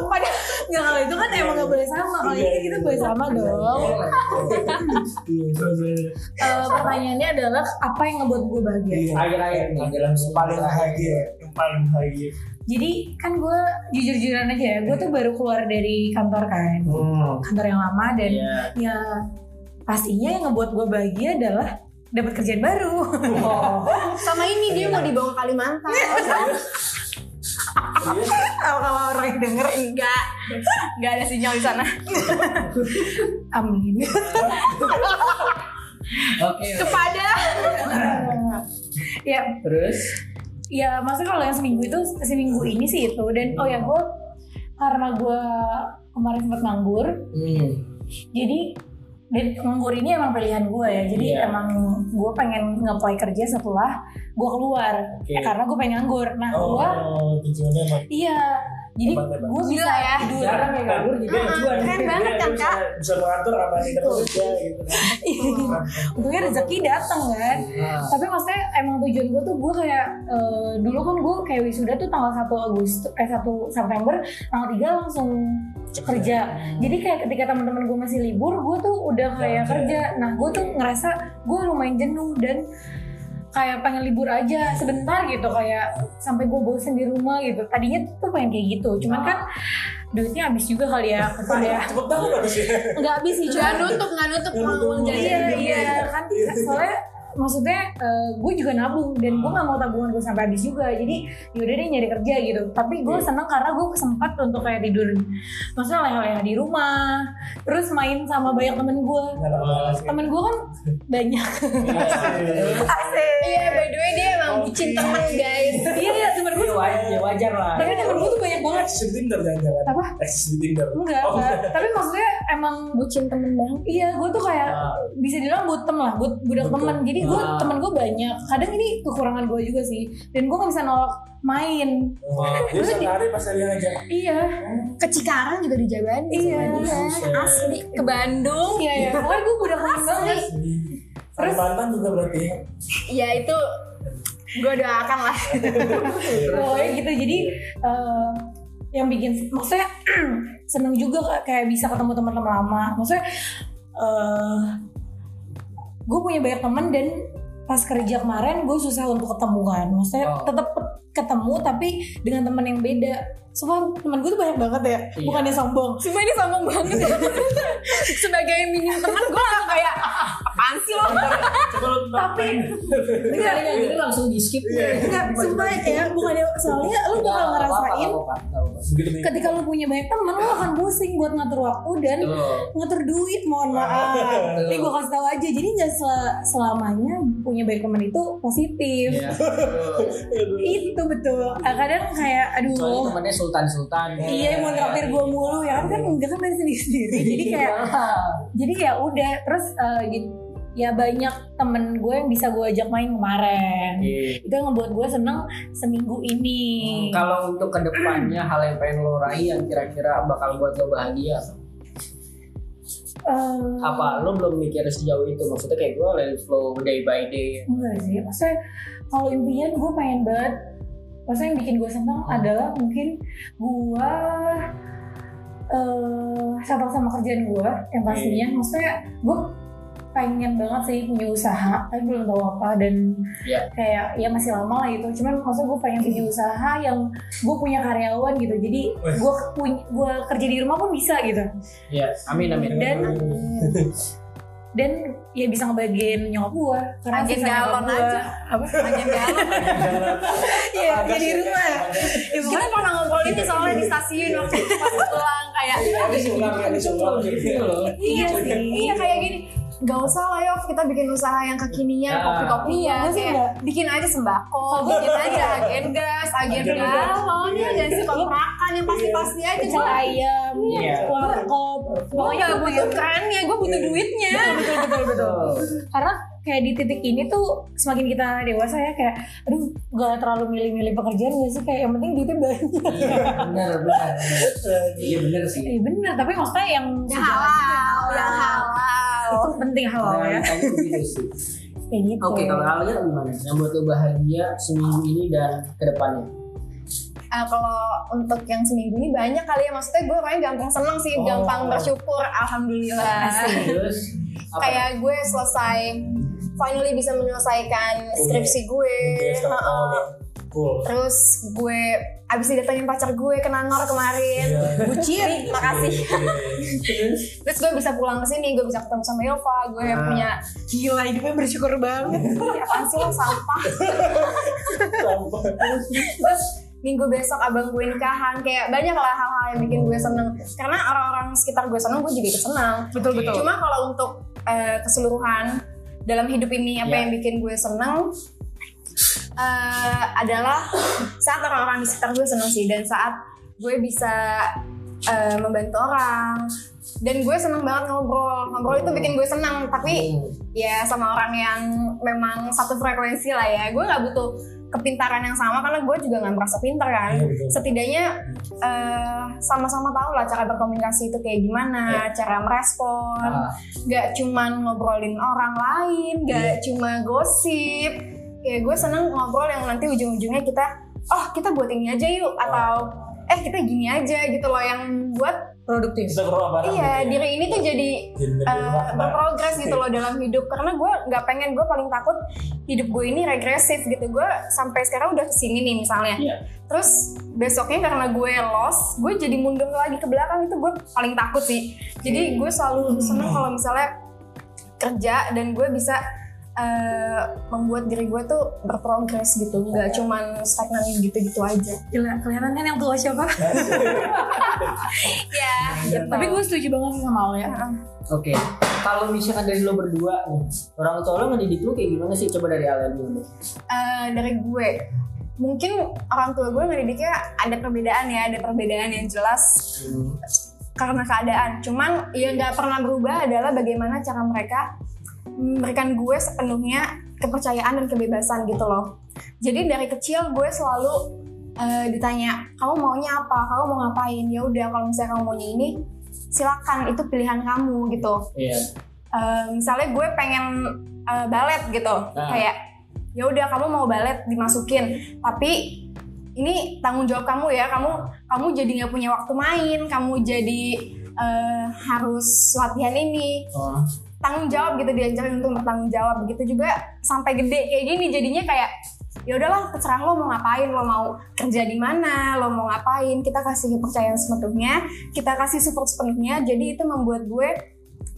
Padahal nggak, kalau itu kan emang nggak boleh sama, kalau ini kita boleh sama dong. Pertanyaannya adalah apa yang ngebuat gue bahagia? Akhir-akhir nih, dalam paling bahagia, yang paling bahagia. Jadi kan gue jujur-jujuran aja ya, gue tuh baru keluar dari kantor kan, kantor yang lama dan ya pastinya yang ngebuat gue bahagia adalah dapat kerjaan baru. Sama ini dia mau dibawa ke Kalimantan. Kalau orang yang denger enggak ada sinyal di sana. Amin. Okay. Kepada ya terus. Ya maksudnya kalau yang seminggu ini sih itu dan gue karena gue kemarin sempat nganggur jadi nganggur ini emang pilihan gue ya, jadi emang gue pengen ngeplay kerja setelah gue keluar karena gue pengen nganggur. Nah gue tujuannya emang jadi gue bisa ya tidur. Jarang yang nganggur juga tujuan keren banget kan kak, bisa mengatur apa yang kita kerja gitu kan. Untungnya rezeki datang kan, tapi maksudnya emang tujuan gue tuh gue kayak dulu kan gue kayak wisuda tuh tanggal 1 September, tanggal 3 langsung kerja. Jadi kayak ketika teman-teman gue masih libur, gue tuh udah kayak kerja. Nah gue tuh ngerasa gue lumayan jenuh dan kayak pengen libur aja sebentar gitu, kayak sampai gue bosen di rumah gitu. Tadinya tuh pengen kayak gitu, cuman kan duitnya habis juga kali ya, Pak ya. Cepet banget habisnya. Enggak habis sih, cuma nutup uang jajan. Iya kan, soalnya maksudnya gue juga nabung dan gue nggak mau tabungan gue sampai habis juga, jadi yaudah deh nyari kerja gitu. Tapi gue seneng karena gue sempat untuk kayak tidur, maksudnya leleh-leleh di rumah, terus main sama banyak temen gue. Temen gue kan banyak. Asik. Iya, by the way dia emang bucin temen guys. Iya temen gue. Ya wajar lah. Tapi temen gue tuh banyak banget. Eksis di Tinder jangan-jangan. Apa? Eksis di Tinder. Enggak. Tapi maksudnya emang bucin temen banget. Iya, gue tuh kayak bisa dibilang butem lah, budak temen. Jadi gue temen gue banyak, kadang ini kekurangan gue juga sih, dan gue nggak bisa nolak main. Jadi sehari pas dia ngajak. Iya. Ke Cikarang juga dijabanin. Iya. Asli ke Bandung. Iya. Pokoknya gue udah kangen banget. Terus Banten juga berarti. Iya itu gue doakan lah. Pokoknya gitu jadi. Yang bikin maksudnya seneng juga kayak bisa ketemu teman-teman lama. Maksudnya. Gue punya banyak teman dan pas kerja kemarin gue susah untuk ketemu kan, maksudnya tetap ketemu tapi dengan teman yang beda. Sumpah teman gue tuh banyak banget ya, bukannya sombong. Sumpah ini sombong banget. Sebagai minim teman gue langsung kayak apaan sih lo? Tapi enggak ini langsung di skip. Enggak, sumpah ya bukannya soalnya lo bakal ngerasain ketika lo punya banyak teman lo akan pusing buat ngatur waktu dan ngatur duit. Mohon maaf. Tapi gue kasih tahu aja, jadi nggak selamanya punya banyak teman itu positif. Itu betul. Kadang kayak aduh. Soalnya temannya sultan-sultan. Iya mau traktir gue mulu ya kan enggak kan dari sendiri. Jadi kayak jadi ya udah terus ya banyak temen gue yang bisa gue ajak main kemarin. Itu yang ngebuat gue seneng seminggu ini. Kalau untuk kedepannya hal yang pengen lo raih yang kira-kira bakal buat lo bahagia, apa lo belum mikir sejauh itu? Maksudnya kayak gue live flow day by day. Enggak sih, maksudnya kalau impian gue pengen banget. Maksudnya yang bikin gue seneng adalah mungkin gue sabar sama kerjaan gue yang pastinya. Maksudnya gue pengen banget sih punya usaha tapi belum tahu apa dan kayak ya masih lama lah gitu. Cuman maksudnya gue pengen punya usaha yang gue punya karyawan gitu, jadi gue kerja di rumah pun bisa gitu. Amin. Dan ya bisa ngebagiin nyokap gue karena agen galon aja ya jadi rumah kita pernah ngobrolin di soalnya di stasiun waktu pas pulang kayak iya kayak gini. Gak usah lah Yof, kita bikin usaha yang kekinian, kopi-kopian ya. Bikin aja sembako, bikin aja agen gas, dan si kontrakan yang pasti-pasti aja. Jual ayam, warkop. Pokoknya gue butuh kerennya, gue butuh duitnya. Betul. Karena kayak di titik ini tuh semakin kita dewasa ya kayak aduh gak terlalu milih-milih pekerjaan gak sih, kayak yang penting duitnya banyak. Iya bener sih. Iya bener, tapi maksudnya yang halal itu penting halal ya. Kayak gitu. Oke, kalau Alia gimana? Yang buat lo bahagia seminggu ini dan kedepannya? Kalau untuk yang seminggu ini banyak kali ya, maksudnya gue orangnya gampang seneng sih, gampang bersyukur, alhamdulillah. Terus kayak gue selesai. Finally bisa menyelesaikan skripsi gue. Terus gue abis didatengin pacar gue ke Nangor kemarin. Bucin, makasih. Terus gue bisa pulang ke sini, gue bisa ketemu sama Yova, gue punya gila hidupnya bersyukur banget. Apaan sih lo sampah. Terus minggu besok abang gue nikahan, kayak banyak lah hal-hal yang bikin gue seneng. Karena orang-orang sekitar gue seneng, gue juga ikut seneng. Betul. Cuma kalau untuk keseluruhan dalam hidup ini apa yang bikin gue seneng adalah saat orang-orang di sekitar gue seneng sih, dan saat gue bisa membantu orang, Dan gue seneng banget ngobrol itu bikin gue seneng, tapi ya sama orang yang memang satu frekuensi lah ya. Gue nggak butuh kepintaran yang sama karena gue juga nggak merasa pintar kan. Setidaknya sama-sama tahu lah cara berkomunikasi itu kayak gimana, cara merespon, nggak cuman ngobrolin orang lain, nggak cuma gosip. Ya gue seneng ngobrol yang nanti ujung-ujungnya kita, oh kita buat ini aja yuk, atau kita gini aja gitu loh, yang buat produktif. Iya, gitu. Diri ini tuh jadi berprogres gitu loh dalam hidup. Karena gue nggak pengen, gue paling takut hidup gue ini regresif gitu. Gue sampai sekarang udah kesini nih misalnya. Yeah. Terus besoknya karena gue lost, gue jadi mundur lagi ke belakang, itu gue paling takut sih. Jadi gue selalu seneng kalau misalnya kerja dan gue bisa membuat diri gue tuh berprogres gitu, nggak cuman stagnan gitu-gitu aja. Gila, kelihatan kan yang tua siapa? Ya, gitu. Tapi gue setuju banget sama lo ya. Oke, kalau misalkan dari lo berdua nih, orang tua lo ngedidik lo kayak gimana sih? Coba dari Alia dulu. Dari gue, mungkin orang tua gue ngedidiknya ada perbedaan yang jelas karena keadaan. Cuman yang nggak pernah berubah adalah bagaimana cara mereka memberikan gue sepenuhnya kepercayaan dan kebebasan gitu loh. Jadi dari kecil gue selalu ditanya, kamu maunya apa, kamu mau ngapain, ya udah kalau misalnya kamu maunya ini silakan, itu pilihan kamu gitu. Yeah. Misalnya gue pengen balet gitu, kayak ya udah kamu mau balet dimasukin, tapi ini tanggung jawab kamu ya, kamu jadi nggak punya waktu main, kamu jadi harus latihan ini. Tanggung jawab gitu, diajarin untuk bertanggung jawab. Begitu juga sampai gede kayak gini, jadinya kayak ya udahlah terserah lo mau ngapain, lo mau kerja di mana, lo mau ngapain, kita kasih kepercayaan sepenuhnya, kita kasih support sepenuhnya. Jadi itu membuat gue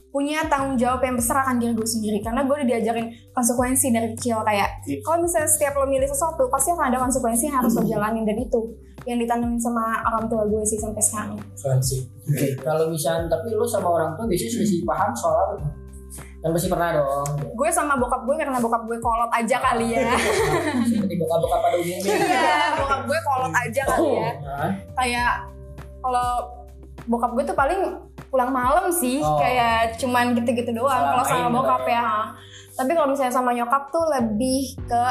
punya tanggung jawab yang besar akan diri gue sendiri, karena gue udah diajarin konsekuensi dari kecil, kayak kalau misalnya setiap lo milih sesuatu pasti akan ada konsekuensi yang harus lo jalanin, dan itu yang ditanemin sama orang tua gue sih sampai sekarang. Keren sih. Okay. Kalau misalnya tapi lo sama orang tua biasanya selisih paham soal apa? Dan pasti pernah dong. Gue sama bokap gue karena bokap gue kolot aja kali ya. Bokap-bokap pada umumnya. Iya, bokap gue kolot aja kali ya. Kayak kalau bokap gue tuh paling pulang malam sih, kayak cuman gitu-gitu doang kalau sama bokap ya. Tapi kalau misalnya sama nyokap tuh lebih ke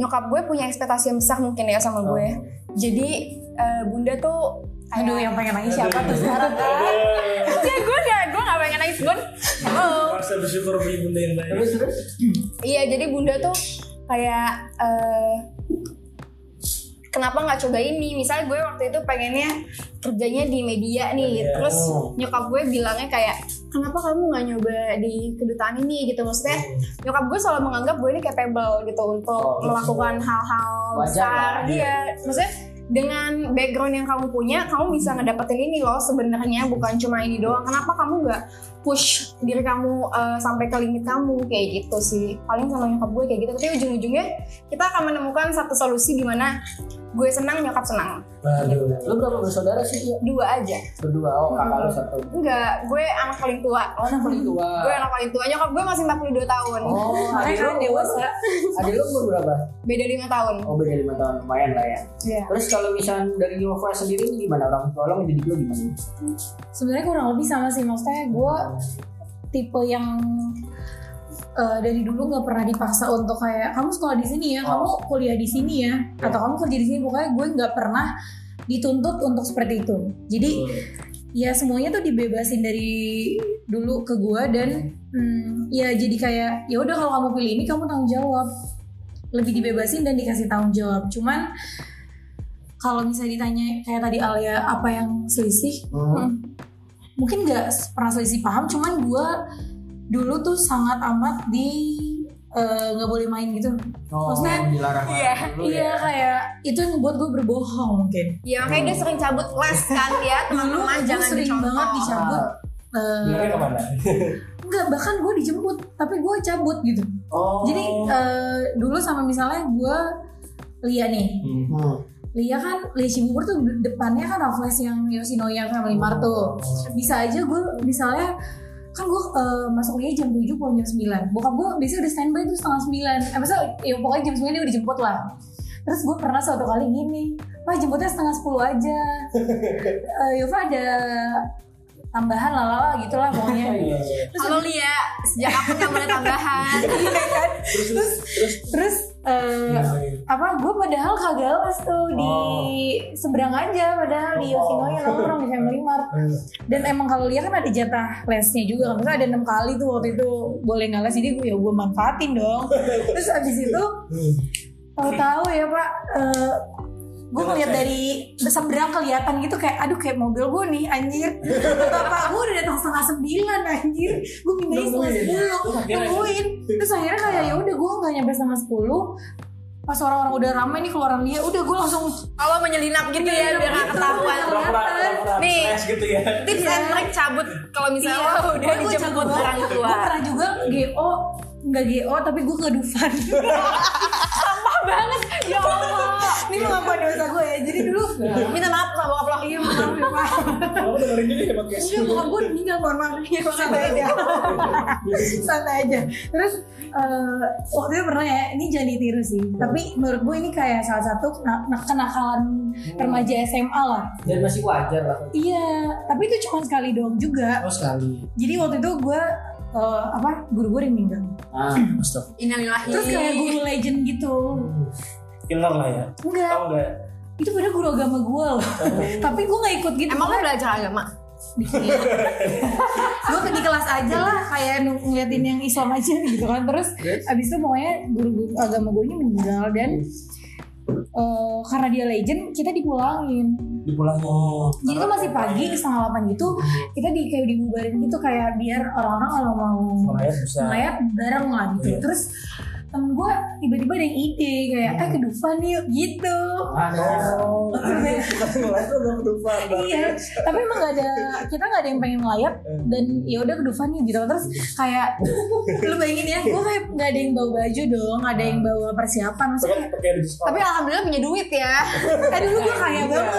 nyokap gue punya ekspektasi yang besar mungkin ya sama gue. Jadi bunda tuh aduh yang pengen nangis siapa tuh sekarang kan? Ya gue gak pengen nangis, bun. Halo. Masa bersyukur punya bunda yang baik. Terus? Iya, jadi bunda tuh kayak kenapa gak coba ini? Misalnya gue waktu itu pengennya kerjanya di media nih, terus nyokap gue bilangnya kayak kenapa kamu gak nyoba di kedutaan ini gitu. Maksudnya nyokap gue selalu menganggap gue ini capable gitu untuk melakukan hal-hal besar. Iya, maksudnya dengan background yang kamu punya, kamu bisa ngedapetin ini loh sebenarnya, bukan cuma ini doang. Kenapa kamu nggak push diri kamu sampai ke limit kamu, kayak gitu sih. Paling sama nyokap gue kayak gitu. Tapi ujung-ujungnya kita akan menemukan satu solusi di mana gue senang, nyokap senang. Aduh. Lo berapa bersaudara sih? 2 aja. Berdua, kakak lo 1. Enggak, gue anak paling tua. Oh, anak paling tua. Gue anak paling tua. Nyokap gue masih 42 tahun. Oh, adik lo dewasa. Adik lo umur berapa? Beda 5 tahun. Oh, beda 5 tahun. Lumayan lah ya. Yeah. Terus kalau misalnya dari Yova sendiri gimana? Orang tua lo ngedidik lo gimana? Sebenarnya kurang lebih sama sih. Maksudnya gue tipe yang dari dulu nggak pernah dipaksa untuk kayak kamu sekolah di sini ya, kamu kuliah di sini ya, atau kamu kerja di sini. Pokoknya gue nggak pernah dituntut untuk seperti itu. Jadi ya semuanya tuh dibebasin dari dulu ke gue, dan ya jadi kayak ya udah kalau kamu pilih ini kamu tanggung jawab, lebih dibebasin dan dikasih tanggung jawab. Cuman kalau misalnya ditanya kayak tadi Alia apa yang selisih, mungkin nggak pernah selisih paham, cuman gue dulu tuh sangat amat nggak boleh main gitu, maksudnya iya kayak itu yang buat gue berbohong mungkin. Iya makanya dia sering cabut les kan ya teman-teman, jangan sering dicontoh. Banget dicabut. Enggak, bahkan gue dijemput tapi gue cabut gitu. Jadi dulu sama misalnya gue Lia nih, Lia Cibubur tuh depannya kan Raffles yang Yoshinoya Family Mart tuh. Bisa aja gue misalnya kan gue masuk kuliah jam 7 pulang jam 9, bokap gue biasanya udah standby tuh setengah 9, pokoknya jam 9 dia udah jemput lah. Terus gue pernah suatu kali gini, jemputnya setengah 10 aja, Yova ada tambahan lalala gitulah pokoknya. Halo Lia, sejak aku gak boleh tambahan. Terus apa gue padahal kagak les tuh di seberang aja padahal di Yoshinoya nongkrong di Family Mart. Dan emang kalau Lia kan ada jatah lesnya juga kan, misalnya ada 6 kali tuh waktu itu boleh gak les, jadi gue manfaatin dong. Terus abis itu tahu ya Pak, gue ngeliat dari seberang kelihatan gitu kayak aduh kayak mobil gue nih anjir. Bapak gue udah datang 8:30 anjir, gue pindahin 9:10 nungguin. Terus akhirnya kayak ya udah gue nggak nyampe 9:10. Pas orang-orang udah ramai nih keluaran dia, udah gue langsung kalau menyelinap gitu ya biar nggak ketahuan. Nih tips and trick cabut kalau misalnya lo udah dijemput orang tua. Gue pernah juga nggak GO tapi gue ke Dufan. Sampah banget ya Allah. Ini lo ngapain dosa gue ya. Jadi dulu minta maaf sama bokap lo. Iya maaf ya Pak. Kamu dengerin juga ya Pak. Iya bokap gue meninggal mohon maaf. Iya santai aja. Santai aja. Terus waktu itu pernah ya, ini jangan ditiru sih. Tapi menurut gue ini kayak salah satu kenakalan remaja SMA lah. Dan masih wajar lah. Iya tapi itu cuma sekali doang juga. Oh sekali. Jadi waktu itu gue guru gue yang meninggal. Mustang. Innalillahi. Terus kayak guru legend gitu. Killer lah ya. Enggak. Itu padahal guru agama gue loh. Tapi gue nggak ikut gitu. Emang lo belajar agama? Gue di kelas aja lah, kayak ngeliatin yang Islam aja gitu kan. Terus abis itu pokoknya guru agama gue ini meninggal dan karena dia legend, kita dipulangin. Jadi itu masih pagi 7:30 gitu, kita kayak dibubarin gitu kayak biar orang-orang kalau mau ngelayat bareng lah gitu. Yeah. Terus temen gue tiba-tiba ada yang ide kayak ke Dufan yuk gitu. Iya, tapi emang gak ada, kita gak ada yang pengen ngelayat dan ya udah ke Dufan yuk gitu. Terus kayak lu bayangin ya, gue kayak gak ada yang bawa baju dong, gak ada yang bawa persiapan maksudnya. Tapi alhamdulillah punya duit ya. Dulu gue kaya banget.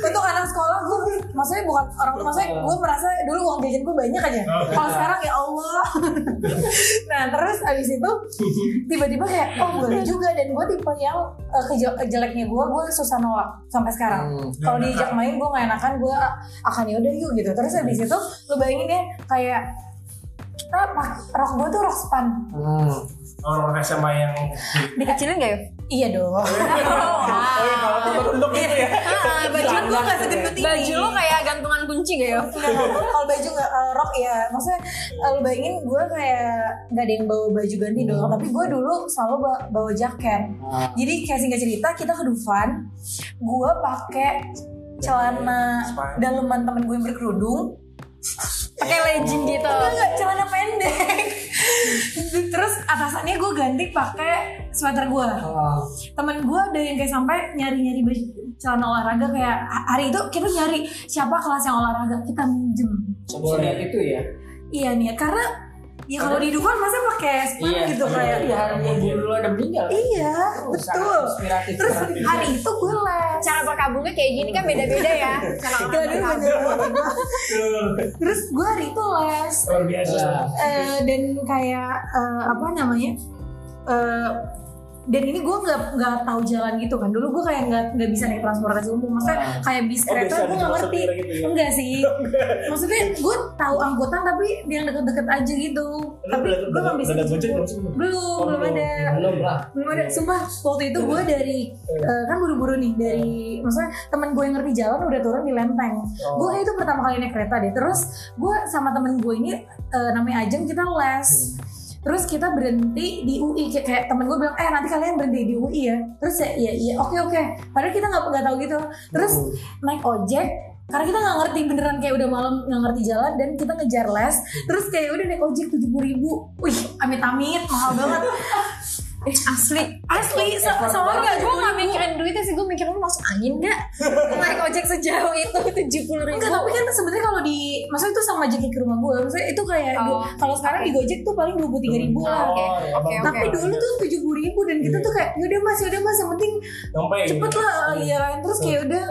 Untuk anak sekolah gue maksudnya bukan orang, maksudnya gue merasa dulu uang jajan gue banyak aja. Kalau sekarang ya Allah. Nah terus abis itu tiba-tiba kayak boleh juga, dan gue tipe yang jeleknya gue susah nolak sampai sekarang. Kalau diajak main gue nggak enakan, gue akan yaudah yuk gitu. Terus abis itu lo bayangin ya kayak rok gue tuh rok span. Orang SMA yang dikecilin nggak ya? Iya dong. Oh iya kalau terbentuk gitu ya. Baju lo nggak segendut ini. Baju lo kayak gantungan kunci nggak ya? Kalau baju nggak rok ya, maksudnya lo bayangin gue kayak nggak ada yang bawa baju ganti dong. Tapi gue dulu selalu bawa jaket. Jadi kayak singkat cerita kita ke Dufan, gue pakai celana daleman temen gue yang berkerudung. Pakai legend gitu. Enggak, celana pendek. Terus atasannya gue ganti pakai sweater gue. Temen gue ada yang kayak sampai nyari-nyari baju celana olahraga, kayak hari itu kita nyari siapa kelas yang olahraga kita minjem. Boleh itu ya? Iya nih, karena ya kalau di Dufan masa pakai span gitu kayak dulu ada meninggal. Iya, betul. Terus hari itu gue les. Cara berkabungnya kayak gini kan beda-beda ya. Cara berkabung. Terus gue hari itu les. Luar biasa. Dan kayak dan ini gue nggak tahu jalan gitu kan, dulu gue kayak nggak bisa naik transportasi umum, maksudnya kayak bis kereta gue nggak ngerti gitu ya? Enggak sih, maksudnya gue tahu angkutan tapi yang deket-deket aja gitu. Tapi gue nggak bisa belum ada sumpah. Waktu itu gue dari kan buru-buru nih, dari maksudnya temen gue yang ngerti jalan udah turun di Lenteng. Gue itu pertama kali naik kereta deh. Terus gue sama temen gue ini namanya Ajeng, kita les. Terus kita berhenti di UI, kayak temen gue bilang nanti kalian berhenti di UI ya. Terus ya oke. Padahal kita nggak tahu gitu. Terus naik ojek karena kita nggak ngerti beneran, kayak udah malam nggak ngerti jalan dan kita ngejar les. Terus kayak udah naik ojek 70.000, wih amit-amit mahal banget. Asli, soalnya gue gak mikirin duitnya sih, gue mikirin lu masuk angin gak? Naik ojek sejauh itu 70.000. Enggak, tapi kan sebenarnya kalau di, maksudnya itu sama jaket ke rumah gue, maksudnya itu kayak kalau sekarang di Gojek tuh paling 23.000 lah. Tapi dulu tuh 70.000 dan kita tuh kayak yaudah mas yang penting cepet lah ya kan. Terus kayak udah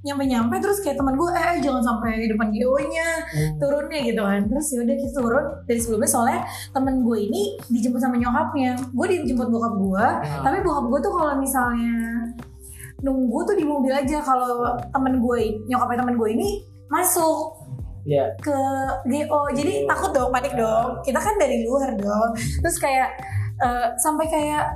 nyampe terus kayak teman gue jangan sampai di depan GO-nya turunnya gitu kan. Terus yaudah kita turun dari sebelumnya, soalnya temen gue ini dijemput sama nyokapnya, gue dijemput bokap gue. Tapi bokap gue tuh kalau misalnya nunggu tuh di mobil aja, kalau nyokapnya temen gue ini masuk ke GO. Jadi takut dong, panik dong. Kita kan dari luar dong. Terus kayak sampai kayak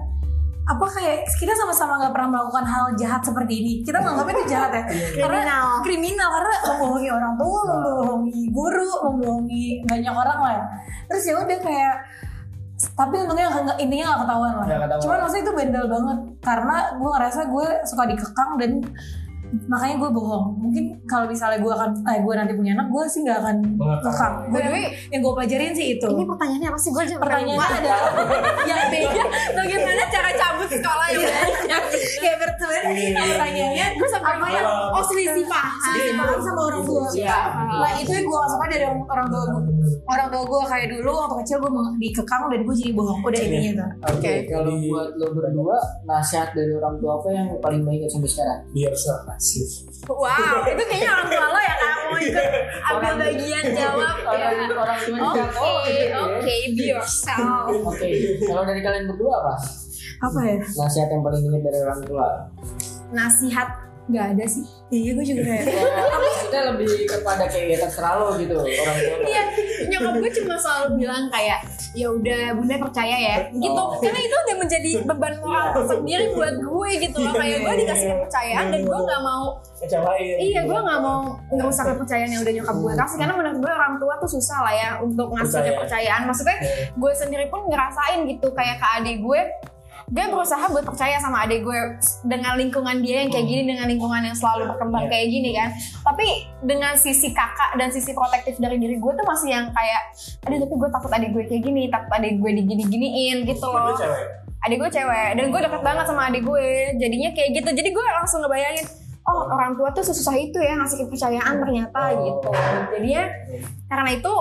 apa, kayak kita sama-sama nggak pernah melakukan hal jahat seperti ini. Kita menganggapnya itu jahat ya, karena kriminal, karena membohongi orang tua, membohongi guru, membohongi banyak orang lah. Terus ya udah kayak, tapi untungnya intinya nggak ketahuan lah. Cuman maksudnya itu bandel banget, karena gue ngerasa gue suka dikekang dan makanya gue bohong. Mungkin kalau misalnya gue akan, gue nanti punya anak, gue sih nggak akan ngekang. Yang gue pelajarin sih itu. Ini pertanyaannya apa sih? Gue juga pertanyaannya adalah yang beda. Bagaimana cara cabut sekolah itu? Kayak bertanya. Pertanyaannya gue sampai apa yang selisih paham sama orang tua. Nah itu yang gue nggak suka dari orang tua gue. Orang tua gue kayak dulu waktu kecil gue dikekang dan gue jadi bohong. Udah intinya tuh. Oke. Kalau buat lo berdua, nasihat dari orang tua apa yang paling baik sampai sekarang? Biasa. Wow, itu kayaknya orang tua lo ya, kamu ikut ambil bagian jawab ya. Oke, be yourself. Oke, kalau dari kalian berdua apa? Apa ya? Nasihat yang paling ingat dari orang tua? Nasihat nggak ada sih. Iya, gue juga kayak. Maksudnya lebih kepada kayak terserah lo gitu orang tua. Iya, nyokap gue cuma selalu bilang kayak, ya udah bunda percaya ya gitu, karena itu udah menjadi beban moral sendiri buat gue gitu loh, kayak gue dikasih kepercayaan dan gue nggak mau kecewain. Iya, gue nggak mau ngerusak kepercayaan yang udah nyokap gue kasih, karena menurut gue orang tua tuh susah lah ya untuk ngasih kepercayaan. Maksudnya gue sendiri pun ngerasain gitu, kayak ke adik gue berusaha buat percaya sama adik gue dengan lingkungan dia yang kayak gini, dengan lingkungan yang selalu berkembang kayak gini kan. Tapi dengan sisi kakak dan sisi protektif dari diri gue tuh masih yang kayak, aduh tapi gue takut adik gue kayak gini, takut adik gue digini-giniin gitu loh. Adik gue cewek dan gue deket banget sama adik gue, jadinya kayak gitu. Jadi gue langsung ngebayangin, oh orang tua tuh susah itu ya ngasih kepercayaan ternyata gitu. Jadi ya karena itu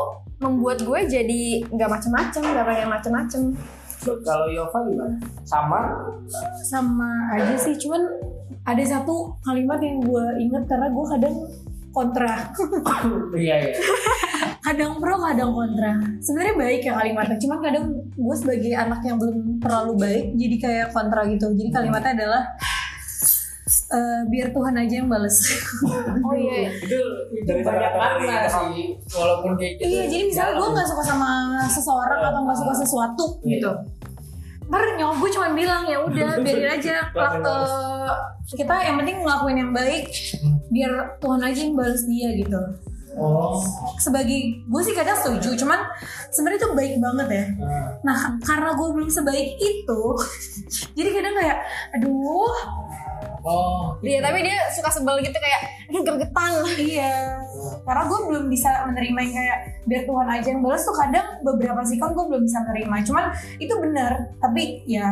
membuat gue jadi nggak macem-macem, nggak banyak macem-macem. Kalau Yova gimana? Sama aja sih, cuman ada satu kalimat yang gue inget karena gue kadang kontra. Iya. Kadang pro, kadang kontra. Sebenarnya baik ya kalimatnya, cuman kadang gue sebagai anak yang belum terlalu baik jadi kayak kontra gitu. Jadi kalimatnya adalah biar Tuhan aja yang bales. Oh iya. Itu dari banyak makna sih. Walaupun kayak gitu. Iya, jadi misalnya gue nggak suka sama seseorang atau nggak suka sesuatu gitu. Nyokap gue cuma bilang ya udah biarin aja. Kita yang penting ngelakuin yang baik. Biar Tuhan aja yang bales dia gitu. Oh. Sebagai gue sih kadang setuju, cuman sebenarnya itu baik banget ya. Nah karena gue belum sebaik itu, jadi kadang kayak, aduh. Oh. Iya gitu. Tapi dia suka sebel gitu kayak gergetan. Iya. Karena gue belum bisa menerima yang kayak biar Tuhan aja yang balas tuh, kadang beberapa sikap gue belum bisa menerima. Cuman itu benar, tapi ya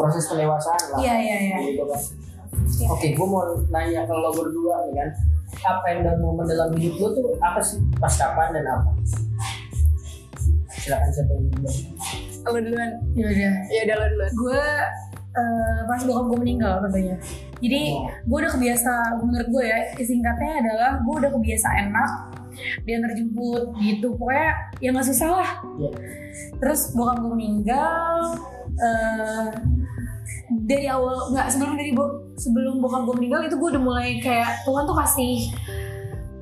proses pendewasaan lah. Iya. Gitu kan. Oke, gue mau nanya kalau berdua nih kan, apa yang dan momen dalam hidup lo tuh apa sih, pas kapan dan apa? Silakan siapa yang duluan? Lo duluan. Ya udah lo duluan. Gue pas bokap gue meninggal tentunya. Jadi gue udah kebiasa, menurut gue ya singkatnya adalah gue udah kebiasa enak diantar jemput gitu, pokoknya ya nggak susah lah. Terus bokap gue meninggal dari awal, nggak sebelum bokap gue meninggal itu gue udah mulai kayak Tuhan tuh kasih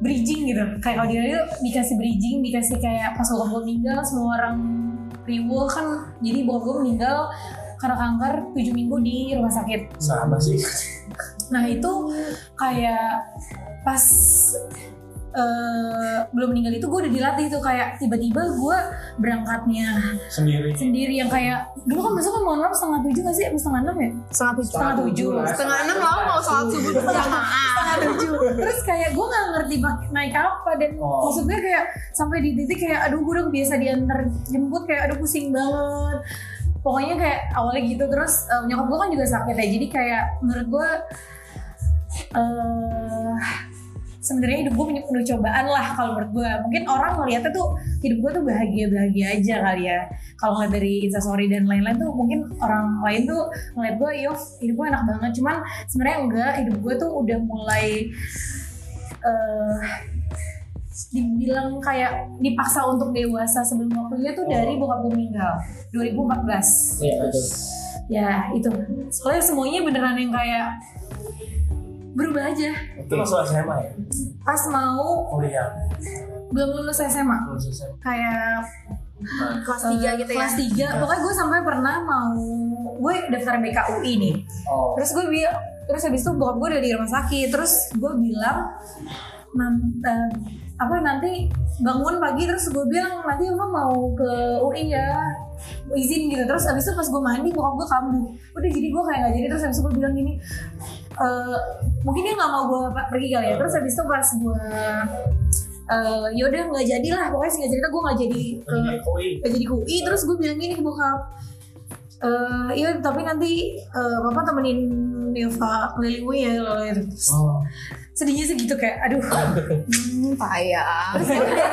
bridging gitu, kayak kalau dia dikasih bridging, dikasih kayak pas bokap gue meninggal semua orang riwuh kan, jadi bokap gue meninggal karena kanker 7 minggu di rumah sakit. Sama sih. Nah itu kayak pas belum meninggal itu gue udah dilatih tuh, kayak tiba-tiba gue berangkatnya sendiri yang kayak dulu kan masuk mau 6:30 nggak sih, 5:30 ya? 6:30. 5:30 lo mau sholat subuh berjamaah. 6:30. Terus kayak gue nggak ngerti naik apa dan maksudnya kayak sampai di titik kayak aduh gue udah biasa diantar jemput kayak aduh pusing banget. Pokoknya kayak awalnya gitu, terus nyokap gue kan juga sakit ya, jadi kayak menurut gue sebenarnya hidup gue penuh cobaan lah kalau menurut gue. Mungkin orang ngeliatnya tuh hidup gue tuh bahagia-bahagia aja kali ya. Kalau ngeliat dari Instastory dan lain-lain tuh mungkin orang lain tuh ngeliat gue, yo hidup gue enak banget. Cuman sebenarnya enggak, hidup gue tuh udah mulai dibilang kayak dipaksa untuk dewasa sebelum waktunya tuh dari bokap gue meninggal 2014. Iya betul. Ya itu. Soalnya semuanya beneran yang kayak berubah aja. Itu langsung SMA ya? pas mau kuliah belum lulus SMA, kayak kelas 3 gitu ya. Kelas 3, pokoknya gue sampai pernah mau gue daftar BKUI nih. Oh. Terus gue terus habis itu bokap gue udah di rumah sakit. Terus gue bilang nanti bangun pagi, terus gue bilang nanti emang mau ke UI ya, izin gitu. Terus abis itu pas gue mandi bokap gue kambuh. Udah jadi gue kayak gak jadi. Terus abis itu gue bilang gini, mungkin dia gak mau gue pergi kali ya. Terus abis itu pas gue yaudah gak jadilah, pokoknya singkat cerita gue gak jadi ke UI. Terus gue bilang gini ke bokap, iya tapi nanti papa temenin Deva keliling UI ya loh gitu. Oh. Sedihnya segitu kayak aduh payah. Terus yaudah,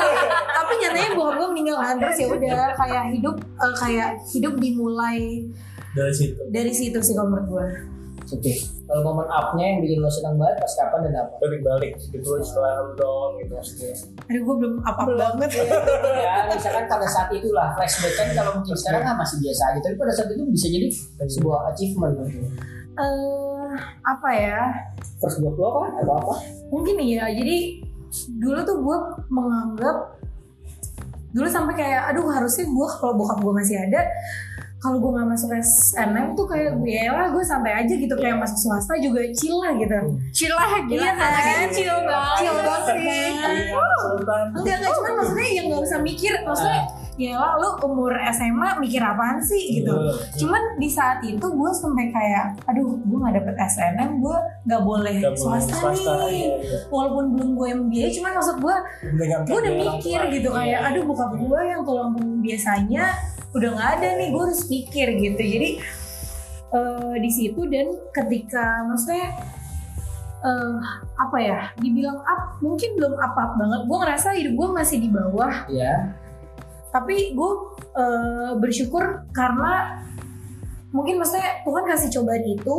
tapi nyatanya bokap gue meninggal kan. Terus yaudah kayak hidup dimulai dari situ sih kalau menurut gue. Oke, kalau momen up-nya yang bikin lo senang banget pas kapan dan apa? Balik-balik gitu, setelah down gitu maksudnya. Aduh, gue belum up-up banget ya. Misalkan pada saat itulah, flashback kan kalau mungkin sekarang kan masih biasa aja. Tapi pada saat itu bisa jadi sebuah achievement gitu. Apa ya? First block lo kan atau apa? Mungkin iya, jadi dulu tuh gue menganggap, dulu sampai kayak aduh harusnya gue kalau bokap gue masih ada, kalau gue nggak masuk SNM tuh kayak ya lah gue santai aja gitu, kayak masuk swasta juga chill lah gitu. Chill lah gitu ya kan? Chill banget sih. Enggak cuma maksudnya yang nggak usah mikir, maksudnya ya lah lu umur SMA mikir apaan sih gitu. Cuman di saat itu gue sampai kayak aduh gue nggak dapet SNM, gue nggak boleh swasta nih. Ya. Walaupun belum gue MBA, cuman maksud gue udah mikir gitu kayak aduh bokap gue yang tulang punggung biasanya udah nggak ada nih, gue harus pikir gitu. Jadi di situ dan ketika maksudnya apa ya, dibilang up mungkin belum up banget, gue ngerasa hidup gue masih di bawah ya. Tapi gue bersyukur karena mungkin maksudnya Tuhan kasih cobaan itu,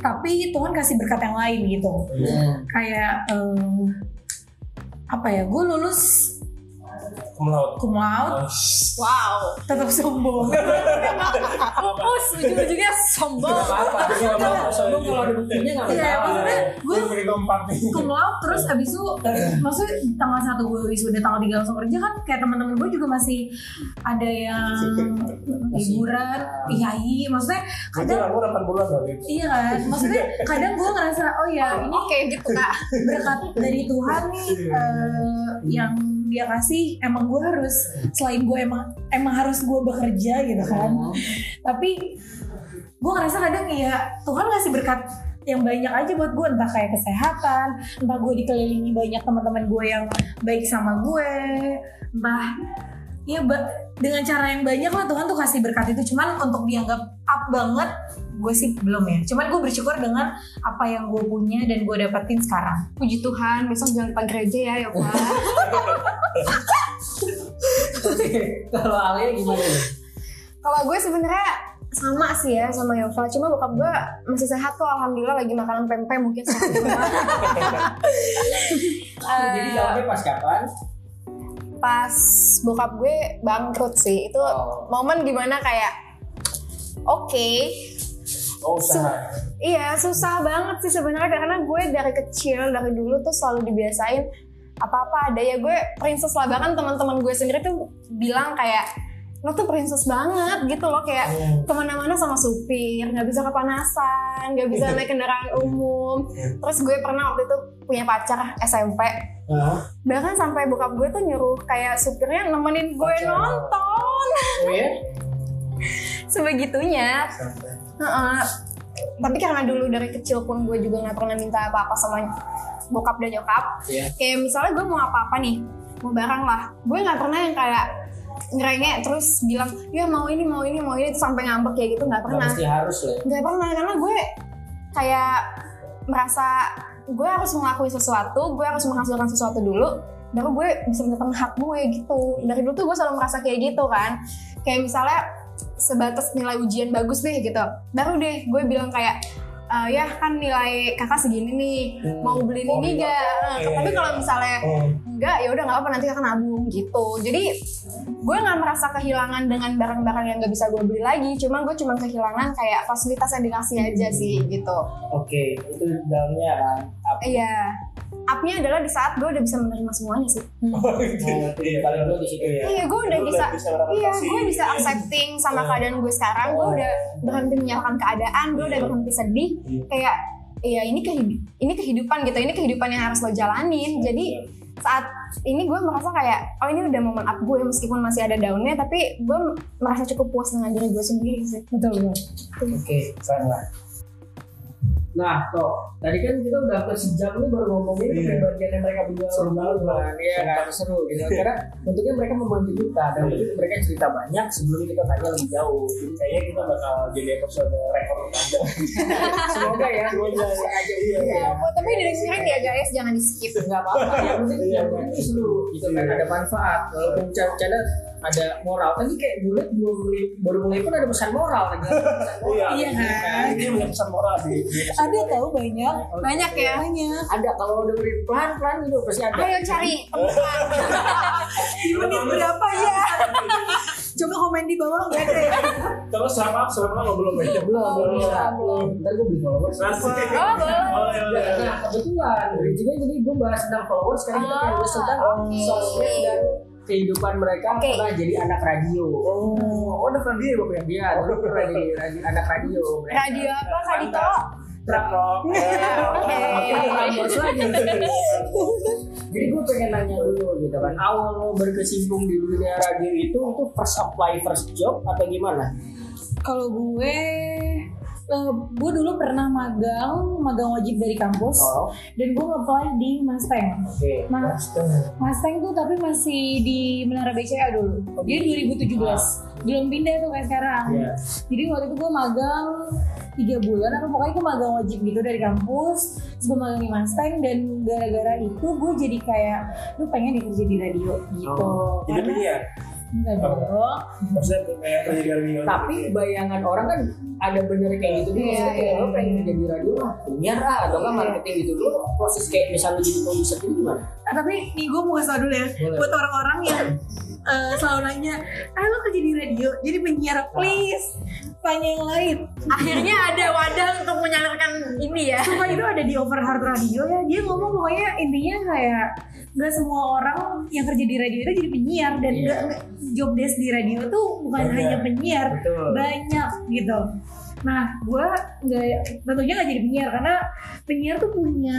tapi Tuhan kasih berkat yang lain gitu. Kayak apa ya, gue lulus Kumlaut. Wow, tetap sombong. Fokus, ujung-ujungnya sombong. Sombong kalau ada buktinya nggak apa-apa. Iya, maksudnya gue kumlaut terus abis itu, maksudnya tanggal 1 gue wisuda, tanggal 3 langsung kerja kan. Kayak teman-teman gue juga masih ada yang liburan, PHI, maksudnya kadang aku 8 bulan kali. Iya kan, maksudnya kadang gue ngerasa oh ya ini kayak gitu kak, berkat dari Tuhan nih yang dia kasih. Emang gue harus, selain gue emang harus gue bekerja gitu kan. Tapi gue ngerasa kadang ya Tuhan ngasih berkat yang banyak aja buat gue, entah kayak kesehatan, entah gue dikelilingi banyak teman-teman gue yang baik sama gue, entah ya dengan cara yang banyak lah Tuhan tuh kasih berkat itu. Cuman untuk dianggap up banget gue sih belum ya. Cuman gue bersyukur dengan apa yang gue punya dan gue dapetin sekarang. Puji Tuhan, besok jangan lupa gereja ya, Yopan. Kalau Alia gimana? Kalau gue sebenarnya sama sih ya sama Yova, cuma bokap gue masih sehat kok, alhamdulillah, lagi makanan pempek mungkin sehat. Jadi jawabnya pas kapan? Pas bokap gue bangkrut sih, itu momen dimana kayak susah banget sih sebenarnya, karena gue dari kecil dari dulu tuh selalu dibiasain apa-apa ada ya, gue princess lah. Bahkan teman-teman gue sendiri tuh bilang kayak lo tuh princess banget gitu loh, kayak kemana-mana sama supir, nggak bisa kepanasan, nggak bisa naik kendaraan umum. Terus gue pernah waktu itu punya pacar SMP, bahkan sampai bokap gue tuh nyuruh kayak supirnya nemenin gue nonton. Sebegitunya. Tapi karena dulu dari kecil pun gue juga gak pernah minta apa-apa sama bokap dan nyokap. Kayak misalnya gue mau apa-apa nih, mau barang lah, gue gak pernah yang kayak ngerengek terus bilang ya mau ini terus sampai ngambek kayak gitu, gak pernah. Mesti harus loh. Gak pernah, karena gue kayak merasa gue harus mengakui sesuatu, gue harus menghasilkan sesuatu dulu, baru gue bisa mendapatkan hak gue gitu. Dari dulu tuh gue selalu merasa kayak gitu kan. Kayak misalnya sebatas nilai ujian bagus deh gitu, baru deh gue bilang kayak ya kan nilai kakak segini nih, mau beliin ini gak? Tapi kalau misalnya enggak, ya udah nggak apa, nanti kakak nabung gitu. Jadi gue nggak merasa kehilangan dengan barang-barang yang nggak bisa gue beli lagi, gue cuma kehilangan kayak fasilitas yang dikasih aja sih gitu. Oke, itu dalamnya kan? Iya. up-nya adalah di saat gue udah bisa menerima semuanya sih. Iya, gue udah bisa, iya gue bisa accepting sama keadaan gue sekarang. Gue udah berhenti menyalahkan keadaan, gue udah berhenti sedih. Kayak, iya ini kehidupan gitu, ini kehidupan yang harus lo jalanin. Jadi saat ini gue merasa kayak, oh ini udah momen up gue meskipun masih ada down-nya. Tapi gue merasa cukup puas dengan diri gue sendiri sih. Betul. Oke, salah. Nah, toh tadi kan kita udah hampir sejam nih baru ngomongin kepribadiannya mereka berdua. Seru banget kan? Iya kan, seru gitu. Karena untungnya mereka membantu kita dan mereka cerita banyak sebelum kita tanya lebih jauh. Jadi kayaknya kita bakal jadi episode rekor panjang. Semoga ya. Iya, tapi dari sekarang ya guys, jangan di skip, nggak apa-apa. Yang penting itu seru gitu kan, ada manfaat. Kalau bercanda ada moral, tadi kayak bulat baru mulai pun ada pesan moral lagi. Iya kan? Dia punya pesan moral sih. Ada tahu banyak, banyak ya. Ada kalau dengerin pelan-pelan gitu pasti ada. Ayo cari tempat. Menit berapa ya? Coba komen di bawah nggak ada ya? Terus sama ngobrol banyak. Belum. Ntar gue beli followers. Boleh. Nah kebetulan, jadi gue bahas tentang followers. Sekarang kita bahas tentang sosmed dan kehidupan mereka pernah jadi anak radio. Oh, anak radio Bapak ya? Iya, dulu pernah jadi anak radio. Radio apa Kak Dito? Prambors. Prambors lagi. Jadi gue pengen nanya dulu gitu kan, awal berkesimpung di dunia radio itu first apply first job atau gimana? Kalau gue dulu pernah magang wajib dari kampus, dan gue apply di Mustang. Mustang tuh tapi masih di Menara BCA dulu. Dia 2017, belum pindah tuh kayak sekarang. Jadi waktu itu gue magang 3 bulan, atau pokoknya gue magang wajib gitu dari kampus. Terus gue magang di Mustang, dan gara-gara itu gue jadi kayak, lu pengen dikerja di radio gitu. Jadi ya? Enggak dong. Tapi bayangan orang kan ada bener kayak gitu. Maksudnya kayak lo pengen jadi radio lah, penyiar lah, atau kan marketing gitu dulu. Proses kayak misalnya jadi produser itu gimana? Tapi nih gue mau kasih tau dulu ya, buat orang-orang yang selalu nanya, lo kerja di radio, jadi penyiar, please tanya yang lain. Akhirnya ada wadah untuk menyalurkan ini ya. Sumpah itu ada di Overheard Radio ya. Dia ngomong pokoknya intinya kayak gak semua orang yang kerja di radio itu jadi penyiar. Dan job desk di radio tuh bukan hanya penyiar. Betul. Banyak gitu. Nah gue tentunya gak jadi penyiar, karena penyiar tuh punya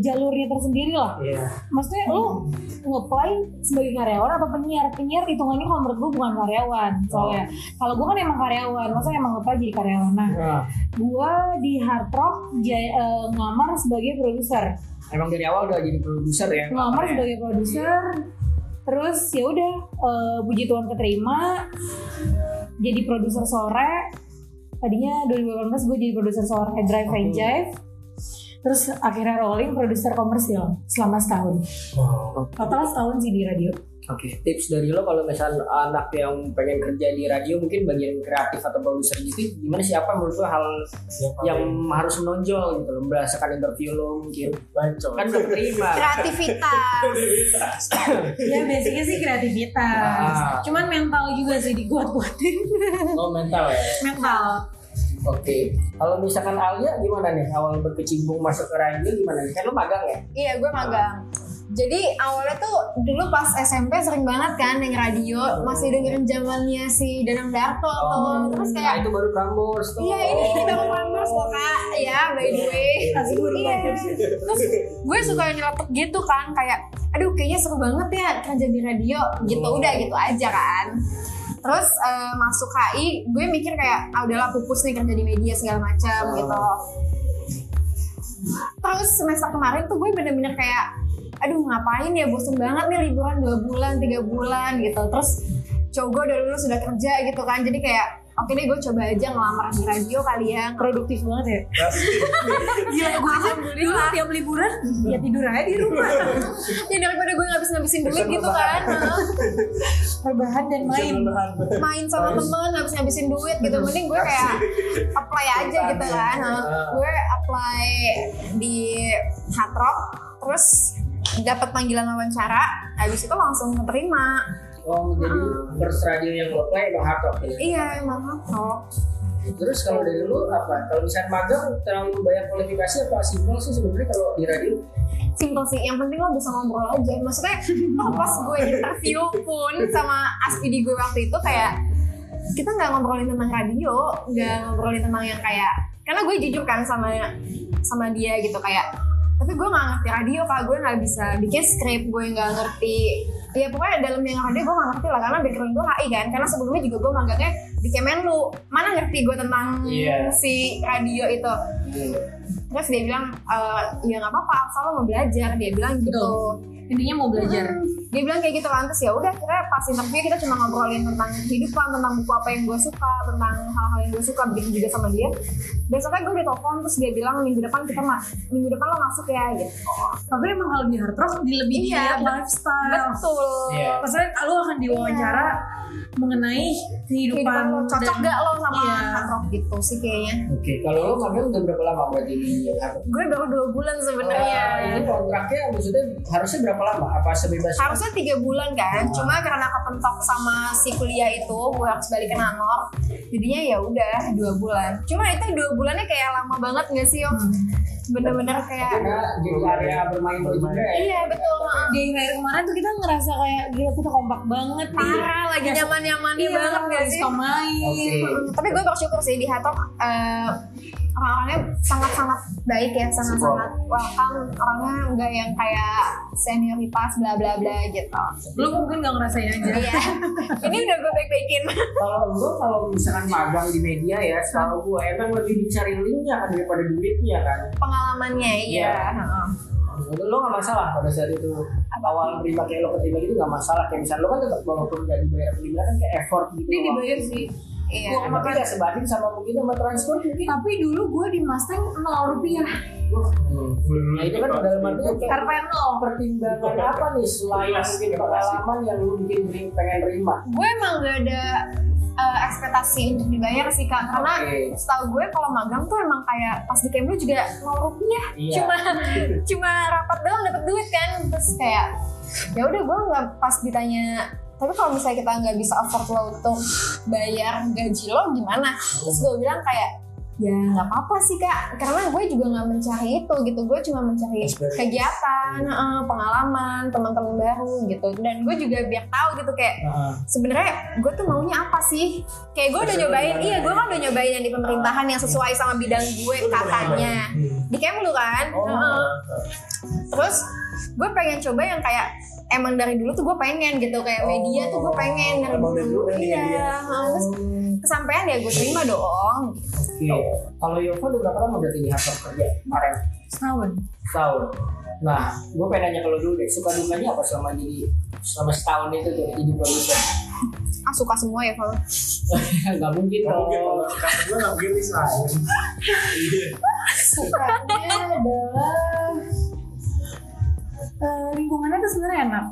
jalurnya tersendiri lah. Maksudnya lu nge-play sebagai karyawan atau penyiar hitungannya kalau menurut gue bukan karyawan soalnya. Kalau gue kan emang karyawan, maksudnya emang nge-play jadi karyawan. Nah gue di Hard Rock ngelamar sebagai produser. Emang dari awal udah jadi produser ya? Ngelamar sebagai produser, terus ya udah puji Tuhan keterima jadi produser sore. Tadinya 2018 gue jadi produser sore drive. Terus akhirnya rolling produser komersil selama setahun. Total setahun sih di radio. Oke. Tips dari lo kalau misalnya anak yang pengen kerja di radio mungkin bagian kreatif atau produser gitu, gimana sih, apa menurut lo hal yang harus menonjol gitu lo berdasarkan interview lo mungkin? Kan udah terima. Kreativitas. Ya basicnya sih kreativitas. Cuman mental juga sih dikuat-kuatin. Oh mental ya? Mental. Oke, kalau misalkan Alia gimana nih awal berkecimpung masuk ke radio gimana nih? Kan lo magang ya? Iya gue magang. Jadi awalnya tuh dulu pas SMP sering banget kan denger radio, masih dengerin zamannya si Danang Darto tuh. Terus kayak itu baru Prambors tuh. Iya ini baru Prambors loh Kak. Ya by the way. Terus gue suka nyeletuk gitu kan, kayak aduh kayaknya seru banget ya kerja di radio gitu. Udah gitu aja kan. Terus masuk HI gue mikir kayak udahlah pupus nih kerja di media segala macam gitu. Terus semester kemarin tuh gue bener-bener kayak aduh ngapain ya, bosen banget nih liburan 2 bulan, 3 bulan gitu. Terus cowok gue udah lulus sudah kerja gitu kan, jadi kayak oke deh gue coba aja ngelamar di radio kali ya. Produktif banget ya. Gila gue aja dulu tiap liburan ya tidur aja di rumah. Ya daripada gue ngabisin duit gitu kan. Perbahan dan main sama temen ngabisin duit gitu, mending gue kayak apply aja gitu kan. Gue apply di Hard Rock, terus dapat panggilan wawancara, habis itu langsung keterima. Jadi first radio yang lo play emang Hard Rock ya? Iya emang Hard Rock. Terus kalau dari lu apa? Kalau misalnya magang terlalu banyak kualifikasi apa simpel sih sebenarnya kalau di radio? Simpel sih, yang penting lo bisa ngobrol aja. Maksudnya pas gue interview pun sama aspidi gue waktu itu kayak kita nggak ngobrolin tentang radio, nggak ngobrolin tentang yang kayak, karena gue jujur kan sama dia gitu kayak, tapi gue nggak ngerti radio kak, gue nggak bisa bikin skrip, gue nggak ngerti. Ya pokoknya dalam yang radio gue nggak ngerti lah, karena background gue HI kan, karena sebelumnya juga gue magangnya di Kemlu, mana ngerti gue tentang si radio itu. Terus dia bilang, ya nggak apa-apa, asal lo mau belajar, dia bilang gitu. Intinya mau belajar. Dia bilang kayak gitu kan, terus ya udah akhirnya pas interview kita cuma ngobrolin tentang kehidupan, tentang buku apa yang gue suka, tentang hal-hal yang gue suka, begitu juga sama dia. Besoknya gue udah telepon, terus dia bilang minggu depan lo masuk ya gitu. Tapi emang kalau di Hard Rock lebih dia lifestyle. Betul. Maksudnya lo akan diwawancara mengenai kehidupan lo. Cocok gak lo sama Hard Rock gitu sih kayaknya. Oke, kalau lo magang udah berapa lama buat ini? Gue baru 2 bulan sebenarnya. Ini kontraknya maksudnya harusnya berapa lama? Apa sebebas? Harusnya 3 bulan kan. Cuma karena kepentok sama si kuliah itu, gue harus balik ke Nangor. Jadinya ya udah 2 bulan. Cuma itu 2 bulannya kayak lama banget enggak sih, Om? Bener-bener kayak di area bermain gitu ya. Iya, betul. Di akhir kemarin tuh kita ngerasa kayak gila kita kompak banget. Parah, lagi nyaman-nyamannya banget enggak sih? Tapi gue bersyukur sih di Hatok orang-orangnya sangat-sangat baik ya, sangat-sangat welcome, orangnya nggak yang kayak senioritas bla bla bla gitu. Lu mungkin nggak ngerasain aja. Iya. Ini udah gue baik-baikin. Kalau misalkan magang di media ya, setahu gue emang lebih dicari linknya kan daripada duitnya kan. Pengalamannya Lo nggak masalah pada saat itu awal terima kayak lo keterima gitu nggak masalah, kayak misalnya lo kan tetap walaupun nggak dibayar pendidikan kan kayak effort gitu. Ini dibayar sih. Iya, emang tidak sebanding sama mungkin sama transport mungkin. Tapi dulu gue di Mustang 0 rupiah. Nah itu kan dalam artian karena 0 pertimbangan apa nih selain mungkin pengalaman yang lu mungkin pengen terima. Gue emang gak ada ekspektasi untuk dibayar sih Kak, karena setahu gue kalau magang tuh emang kayak pas di Kemlu juga 0 rupiah. Cuma rapat doang dapat duit kan, terus kayak ya udah gue nggak pas ditanya. Tapi kalau misalnya kita nggak bisa afford lo untuk bayar gaji lo gimana? Terus gue bilang kayak ya nggak apa-apa sih Kak, karena gue juga nggak mencari itu gitu, gue cuma mencari kegiatan, pengalaman, teman-teman baru gitu, dan gue juga biar tahu gitu kayak sebenarnya gue tuh maunya apa sih? Kayak gue udah nyobain, gue kan udah nyobain yang di pemerintahan yang sesuai sama bidang gue katanya, di Kemlu kan. Terus gue pengen coba yang kayak emang dari dulu tuh gue pengen gitu kayak media tuh gue pengen dari dulu. Terus kesampaian ya gue terima dong. Kalau Yova udah berapa lama udah di Hard kerja? Kemarin? Setahun. Nah, gue pengen nanya kalau dulu deh, suka dukanya apa selama setahun itu tuh jadi produser? Suka semua ya kalau? Gak mungkin dong. Kalau suka semua gak mungkin bisa. Sukanya adalah lingkungannya tuh sebenarnya enak.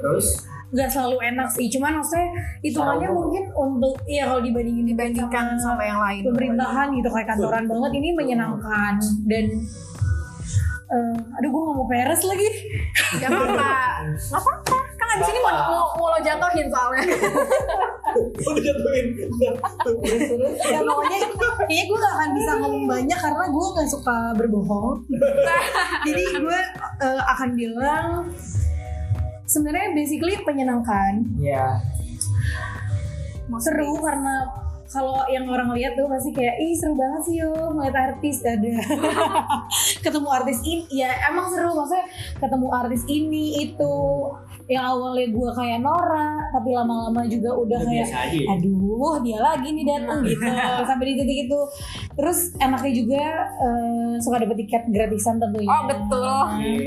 Terus? Gak selalu enak sih, cuman maksudnya hitungannya mungkin untuk kalau dibandingkan sama yang lain pemerintahan gitu kayak kantoran banget, ini menyenangkan dan aduh gue gak mau peres lagi. Gak apa-apa, gak apa-apa kan abis ini mau lo jatohin soalnya. Ya pokoknya kayaknya gue gak akan bisa ngomong banyak karena gue gak suka berbohong. Jadi gue akan bilang sebenarnya basically menyenangkan. Iya. Seru karena kalau yang orang lihat tuh pasti kayak ih seru banget sih yo melihat artis ada. Ketemu artis ini ya emang seru, maksudnya ketemu artis ini itu yang awalnya gue kayak Nora tapi lama-lama juga udah kayak aduh dia lagi nih datang gitu sampai di titik itu. Terus enaknya juga suka dapet tiket gratisan tentunya. Betul.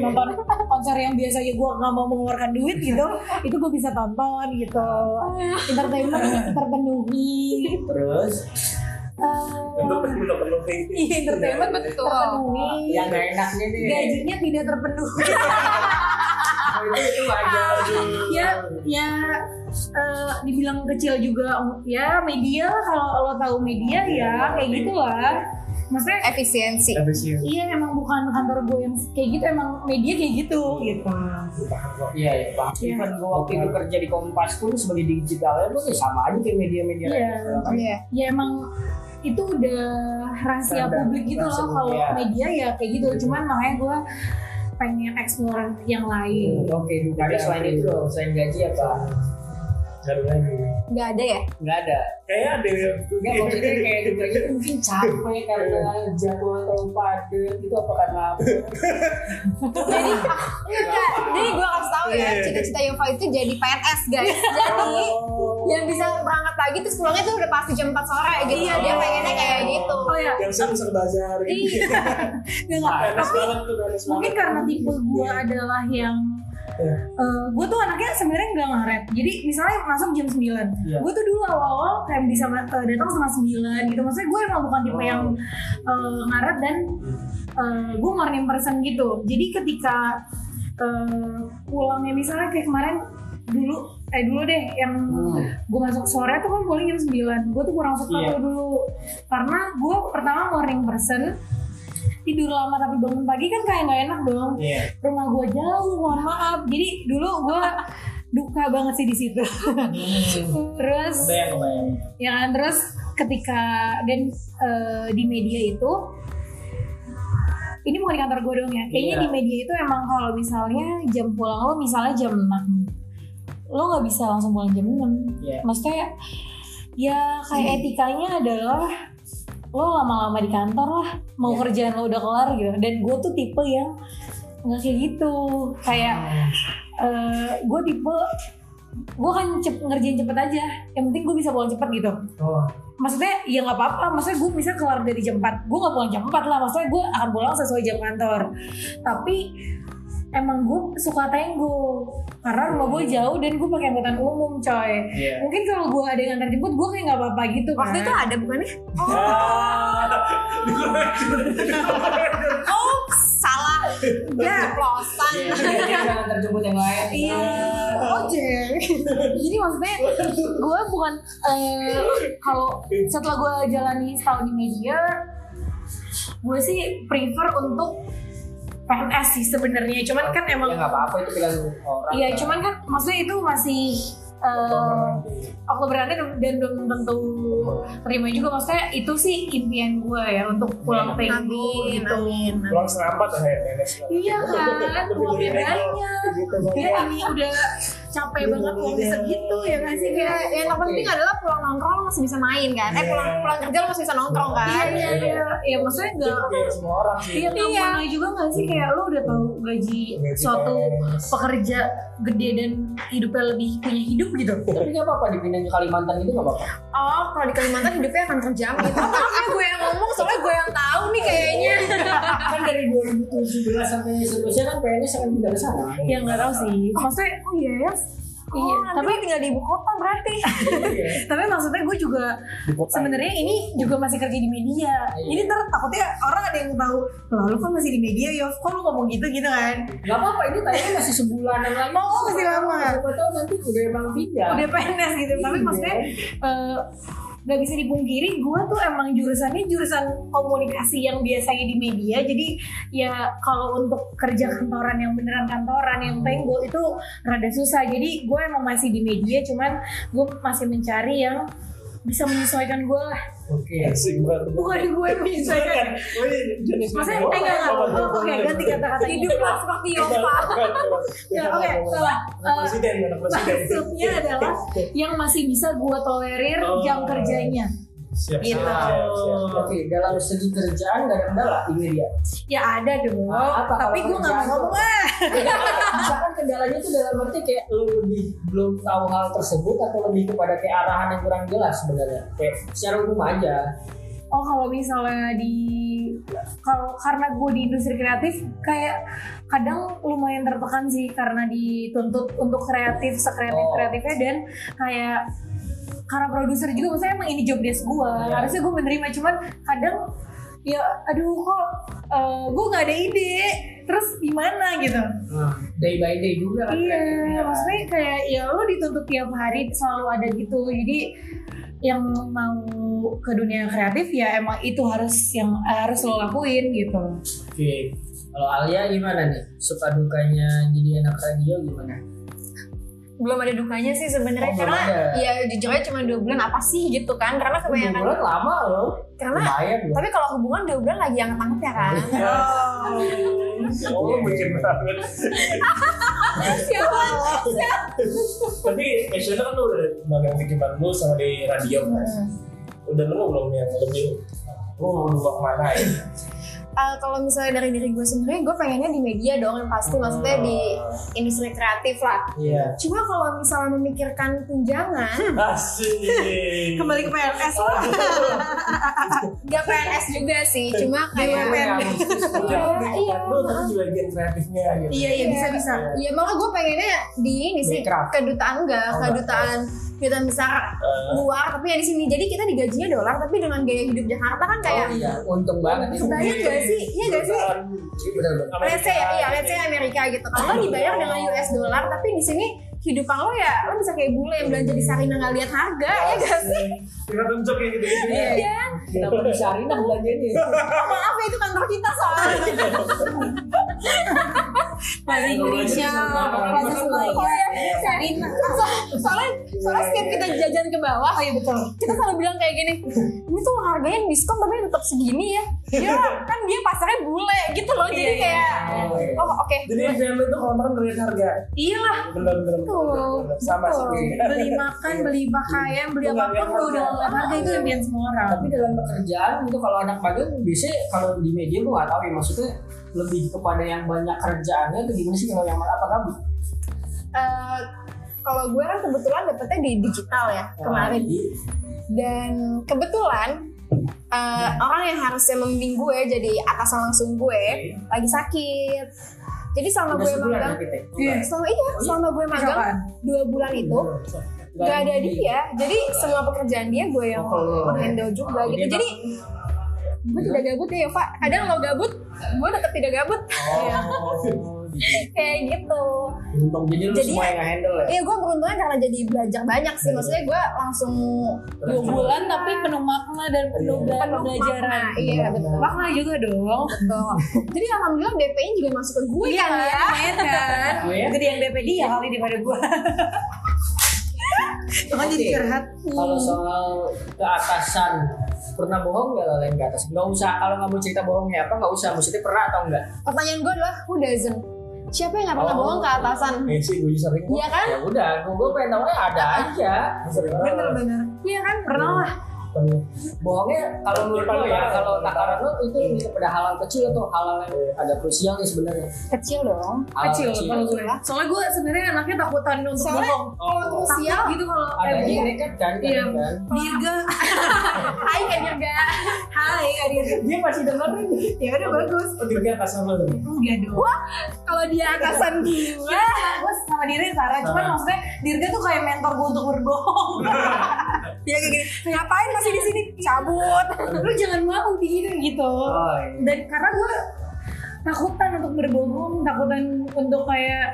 Nonton konser yang biasanya gue nggak mau mengeluarkan duit gitu itu gue bisa tonton gitu. Entertainment terpenuhi. Terus entertainment iya entertainment terpenuhi. Yang gak enaknya nih gajinya tidak terpenuhi. Itu wajar dibilang kecil juga ya media kalau lo tahu media ya kayak gitulah. maksudnya efisiensi. Iya, emang bukan kantor gue yang kayak gitu, emang media kayak gitu gitu. Iya ya, Pak. Even gue waktu itu kerja di Kompas pun sebagai digitalnya tuh sama aja kayak media-media lain. Iya. Ya emang itu udah rahasia publik gitu loh kalau media ya kayak gitu. Cuman makanya gue pengen eksplor yang lain. Oke, juga selain itu loh, selain gaji apa? Nggak ada ya? Nggak ada. Kayaknya ada ya? Nggak, maksudnya kayak gitu aja mungkin capek karena jadwal terlalu padat itu apa karena apa? Jadi, enggak, jadi gue harus tahu ya, cita-cita Yova itu jadi PNS guys. Jadi yang bisa berangkat pagi terus pulangnya tuh udah pasti jam 4 sore gitu. Iya, dia pengennya kayak gitu. Oh ya. Yang saya bisa ke bazar gitu. Iya. PNS banget tuh, PNS banget. Mungkin karena tipe gue adalah yang gue tuh anaknya sebenarnya nggak ngaret, jadi misalnya masuk jam 9 gue tuh dulu awal-awal kayak bisa datang sama 9 gitu, maksudnya gue emang bukan tipe yang ngaret dan gue morning person gitu. Jadi ketika pulangnya misalnya kayak kemarin dulu deh yang gue masuk sore tuh kan paling jam 9, gue tuh kurang suka tuh dulu karena gue pertama morning person. Tidur lama tapi bangun pagi kan kayak gak enak dong. Rumah gue jauh, mohon maaf. Jadi dulu gue duka banget sih di situ. Terus ya kan, terus ketika dan di media itu, ini bukan di kantor gue dong ya, kayaknya di media itu emang kalau misalnya jam pulang lo misalnya jam 6, lo gak bisa langsung pulang jam 6. Maksudnya ya kayak etikanya adalah lo lama-lama di kantor lah, mau kerjaan lo udah kelar gitu. Dan gue tuh tipe yang nggak kayak gitu, kayak gue tipe gue kan ngerjain cepet aja, yang penting gue bisa pulang cepet gitu. Maksudnya ya nggak apa-apa, maksudnya gue bisa kelar dari jam 4, gue nggak pulang jam 4 lah, maksudnya gue akan pulang sesuai jam kantor. Tapi emang gue suka tenggo karena rumah gue jauh dan gue pakai angkutan umum coy. Mungkin kalau gue ada yang antar jemput gue kayak nggak apa-apa gitu. Waktu itu ada bukan nih? Oh salah, ceplosan. Antar jemput yang lain. Iya. Ojek. Jadi maksudnya gue bukan kalau setelah gue jalani setahun di media, gue sih prefer untuk PNS sih sebenarnya, cuman kan emang ya nggak apa-apa itu pilihan orang. Iya, cuman kan maksudnya itu masih Oktoberannya dan belum tentu terima juga, maksudnya itu sih impian gue ya untuk pulang tenggo gitu. Pulang serambat lah ya PNS. Iya kan, uangnya banyak. Ya ini udah capek banget uangnya segitu ya nggak sih, kayak yang terpenting adalah pulang nongkrong lo masih bisa main kan, pulang kerja lo masih bisa nongkrong kan. Iya maksudnya nggak semua orang sih. Iya kan juga nggak sih, kayak lo udah tahu gaji suatu pekerja gede dan hidupnya lebih punya hidup gitu. Tapi nggak apa-apa dipindahin ke Kalimantan itu nggak apa-apa. Oh kalau di Kalimantan hidupnya akan terjamin. Kenapa gue yang ngomong, soalnya gue yang tahu nih kayaknya. Kan dari 2017 sampai seterusnya kan pengennya sangat tidak besar. Ya nggak tahu sih. Maksudnya tapi tinggal di ibu kota berarti. Tapi maksudnya gue juga sebenarnya ini juga masih kerja di media. Ini ntar takutnya orang ada yang tahu, lalu kan masih di media ya, kok lu ngomong gitu kan? Gak apa-apa, ini tadinya masih sebulanan lagi. Masih lama. Siapa tahu nanti udah emang pindah. Udah PNS gitu. Tapi maksudnya gak bisa dipungkiri gue tuh emang jurusan komunikasi yang biasanya di media. Jadi ya kalau untuk kerja kantoran yang beneran kantoran yang tenggo itu rada susah. Jadi gue emang masih di media, cuman gue masih mencari yang bisa menyesuaikan gue lah. Gue menyesuaikan. Maksudnya enggak ganti kata-kata. Hiduplah seperti Yova. Oke, salah. Maksudnya adalah yang masih bisa gue tolerir jam kerjanya. Siap. Oke, dalam segi kerjaan gak ada kendala di media? Ya ada dong, tapi gue gak mau ngomong lah. Misalkan kendalanya itu dalam arti kayak lu lebih belum tahu hal tersebut atau lebih kepada kayak arahan yang kurang jelas sebenarnya? Kayak secara umum aja. Oh kalau misalnya karena gue di industri kreatif kayak kadang lumayan tertekan sih karena dituntut untuk kreatif, sekreatif-kreatifnya dan kayak karena produser juga, maksudnya emang ini job desk gue, harusnya gue menerima, cuman kadang ya aduh kok gue nggak ada ide, terus gimana gitu? Day by day juga kan? Iya, maksudnya kayak ya lo dituntut tiap hari selalu ada gitu, jadi yang mau ke dunia kreatif ya emang itu harus yang harus lo lakuin gitu. Oke, kalau Alia gimana nih? Suka dukanya jadi anak radio gimana? Belum ada dukanya sih sebenarnya karena ya jujurnya cuma 2 bulan apa sih gitu kan, karena kebanyakan 2 bulan lama loh. Karena lumayan, tapi kalau hubungan 2 bulan lagi yang tangkep ya kan. Oh, bikin banget. Siapa? Tapi Esyana kan udah magang di Kemlu sama di radio kan. Udah nemu belum yang lebih? Oh, lu kemana ya? Kalau misalnya dari diri gue sendiri, gue pengennya di media dong yang pasti, maksudnya di industri kreatif lah. Yeah. Cuma kalau misalnya memikirkan tunjangan, kembali ke PNS. Gak PNS juga sih, cuma kayak iya. Lo tapi di bagian kreatifnya gitu. Iya iya bisa. Iya malah gue pengennya di ini sih, kedutaan enggak, kedutaan. Kita besar luar, tapi ya di sini. Jadi kita digajinya $, tapi dengan gaya hidup Jakarta kan kayak untung banget. Sebenarnya nggak sih, iya nggak sih. Let's say Amerika gitu. Kalau dibayar dengan $, tapi di sini hidupan lo ya lo bisa kayak bule yang belanja di Sarinah nggak lihat harga, ya nggak sih? Kita tunjuk ya gitu. Iya. Kita di Sarinah belanjanya. Maaf ya itu kantor kita soalnya. Paling Indonesia, Sarinah. Soalnya setiap kita jajan ke bawah, oh ya betul. Kita selalu bilang kayak gini, ini tuh harganya diskon tapi tetap segini ya. Ya kan dia pasarnya bule gitu loh, jadi kayak, oke. Jadi FML itu kalau makan ngeliat harga. Iya lah. Bener-bener. Sama sih. Beli makan, beli pakaian, beli apapun lo udah ngeliat harga itu yang semua orang. Tapi dalam pekerjaan itu kalau anak magang biasanya kalau di media lo nggak tahu ya, maksudnya lebih kepada yang banyak kerjaannya atau gimana sih kalau yang apa kamu? Kalau gue kan kebetulan dapetnya di digital ya kemarin. Dan kebetulan orang yang harusnya membimbing gue jadi atasan langsung gue lagi sakit. Jadi selama gue magang, selama gue magang 2 bulan itu gak ada dia. Jadi semua pekerjaan dia gue yang handle juga gitu. Jadi gue tidak gabut ya Pak. Kadang lo gabut, gue tetap tidak gabut. Kayak gitu. Untung jadi lu semua yang handle ya? Iya gue beruntungnya karena jadi belajar banyak sih. Maksudnya gue langsung 2 bulan tapi penuh makna dan penuh pelajaran. Iya betul. Makna juga dong. Betul. Jadi alhamdulillah DP-nya juga masuk ke gue kan ya. Iya kan. Jadi yang DP dia kali daripada gue. Pokoknya jadi curhat. Kalau soal keatasan, pernah bohong nggak lain ke atas? Nggak usah, kalau nggak mau cerita bohongnya apa nggak usah, maksudnya pernah atau enggak? Pertanyaan gue adalah who doesn't? Siapa yang nggak pernah bohong ke atasan? Sih gue sering. Iya kan? Ya udah, gue pengen tahu ada aja. Bener-bener. Iya kan? Pernah lah. Bohongnya kalau menurut lo ya, kalau takaran lo itu lebih kepada hal-hal kecil atau hal-hal yang ada krusialnya sebenarnya. Kecil dong. Kecil kalau gue. Soalnya gue sebenarnya anaknya takutan untuk bohong. Kalau krusial gitu kalau ada direket kan. Iya. Dirga. Hai Kak Dirga. Hai Kak Dirga. Dia masih dengerin. Ya udah bagus. Oh Dirga atasan lo dong. Enggak dong. Wah kalau dia atasan gue. Gue sama diri Sarah. Cuman maksudnya Dirga tuh kayak mentor gue untuk berbohong. Dia kayak gini. Ngapain? Masih di sini cabut, lu jangan mau dikirim gitu. Dan karena gue takutan untuk berbohong, takutan untuk kayak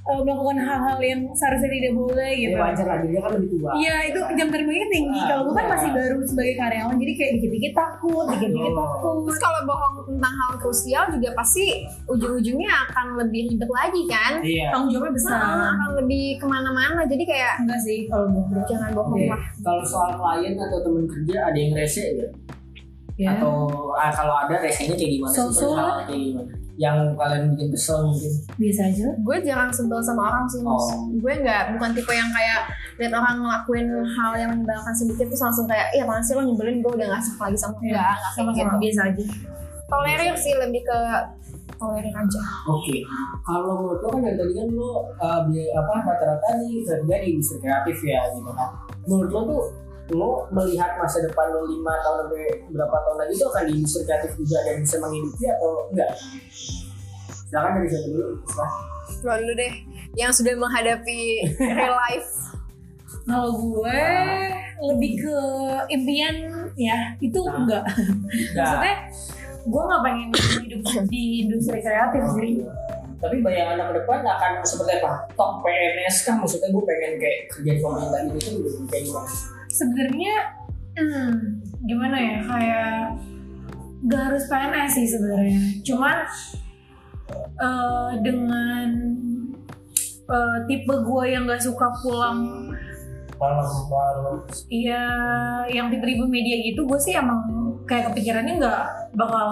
melakukan hal-hal yang seharusnya tidak boleh gitu. Ya, wajar lah, dia kan lebih tua. Iya, itu jam terbangnya tinggi. Kalau gue kan masih baru sebagai karyawan, jadi kayak dikit-dikit takut, dikit-dikit takut. Terus kalau bohong tentang hal krusial juga pasti ujung-ujungnya akan lebih ribet lagi kan? Iya. Tanggung jawabnya besar. Akan lebih kemana-mana, jadi kayak enggak sih kalau bohong. Jangan bohong lah. Kalau soal klien atau teman kerja ada yang rese ya? Yeah. Atau kalau ada resenya kayak gimana sih? Hal kayak gimana? Yang kalian bikin kesel mungkin? Biasa aja. Gue jarang sebel sama orang sih. Gue nggak, bukan tipe yang kayak lihat orang ngelakuin hal yang menyebalkan sedikit terus langsung kayak, iya pasti lo nyebelin, gue udah nggak suka lagi sama lo. Nggak kayak gitu. Biasa aja. Tolerir sih, lebih ke tolerir aja. Oke. Kalau menurut lo kan dari tadi kan lo rata-rata nih kerja di industri kreatif ya gitu kan. Menurut lo tuh lo melihat masa depan lo 5 tahun sampai berapa tahun lagi itu akan di industri kreatif juga dan bisa menghidupi atau enggak? Silakan dari siapa dulu? Lo dulu deh, yang sudah menghadapi real life. Kalau gue lebih ke impian ya, itu enggak. Maksudnya gue gak pengen hidup di industri kreatif sih. Tapi bayangan ke depan akan seperti apa? Top PNS kan, maksudnya gue pengen kayak kerja di pemerintah gitu, kayak gimana? Sebenarnya Gimana ya, kayak nggak harus PNS sih sebenarnya, cuman dengan tipe gue yang nggak suka pulang malam-malam, iya, yang tipe-tipe media gitu, gue sih emang kayak kepikirannya nggak bakal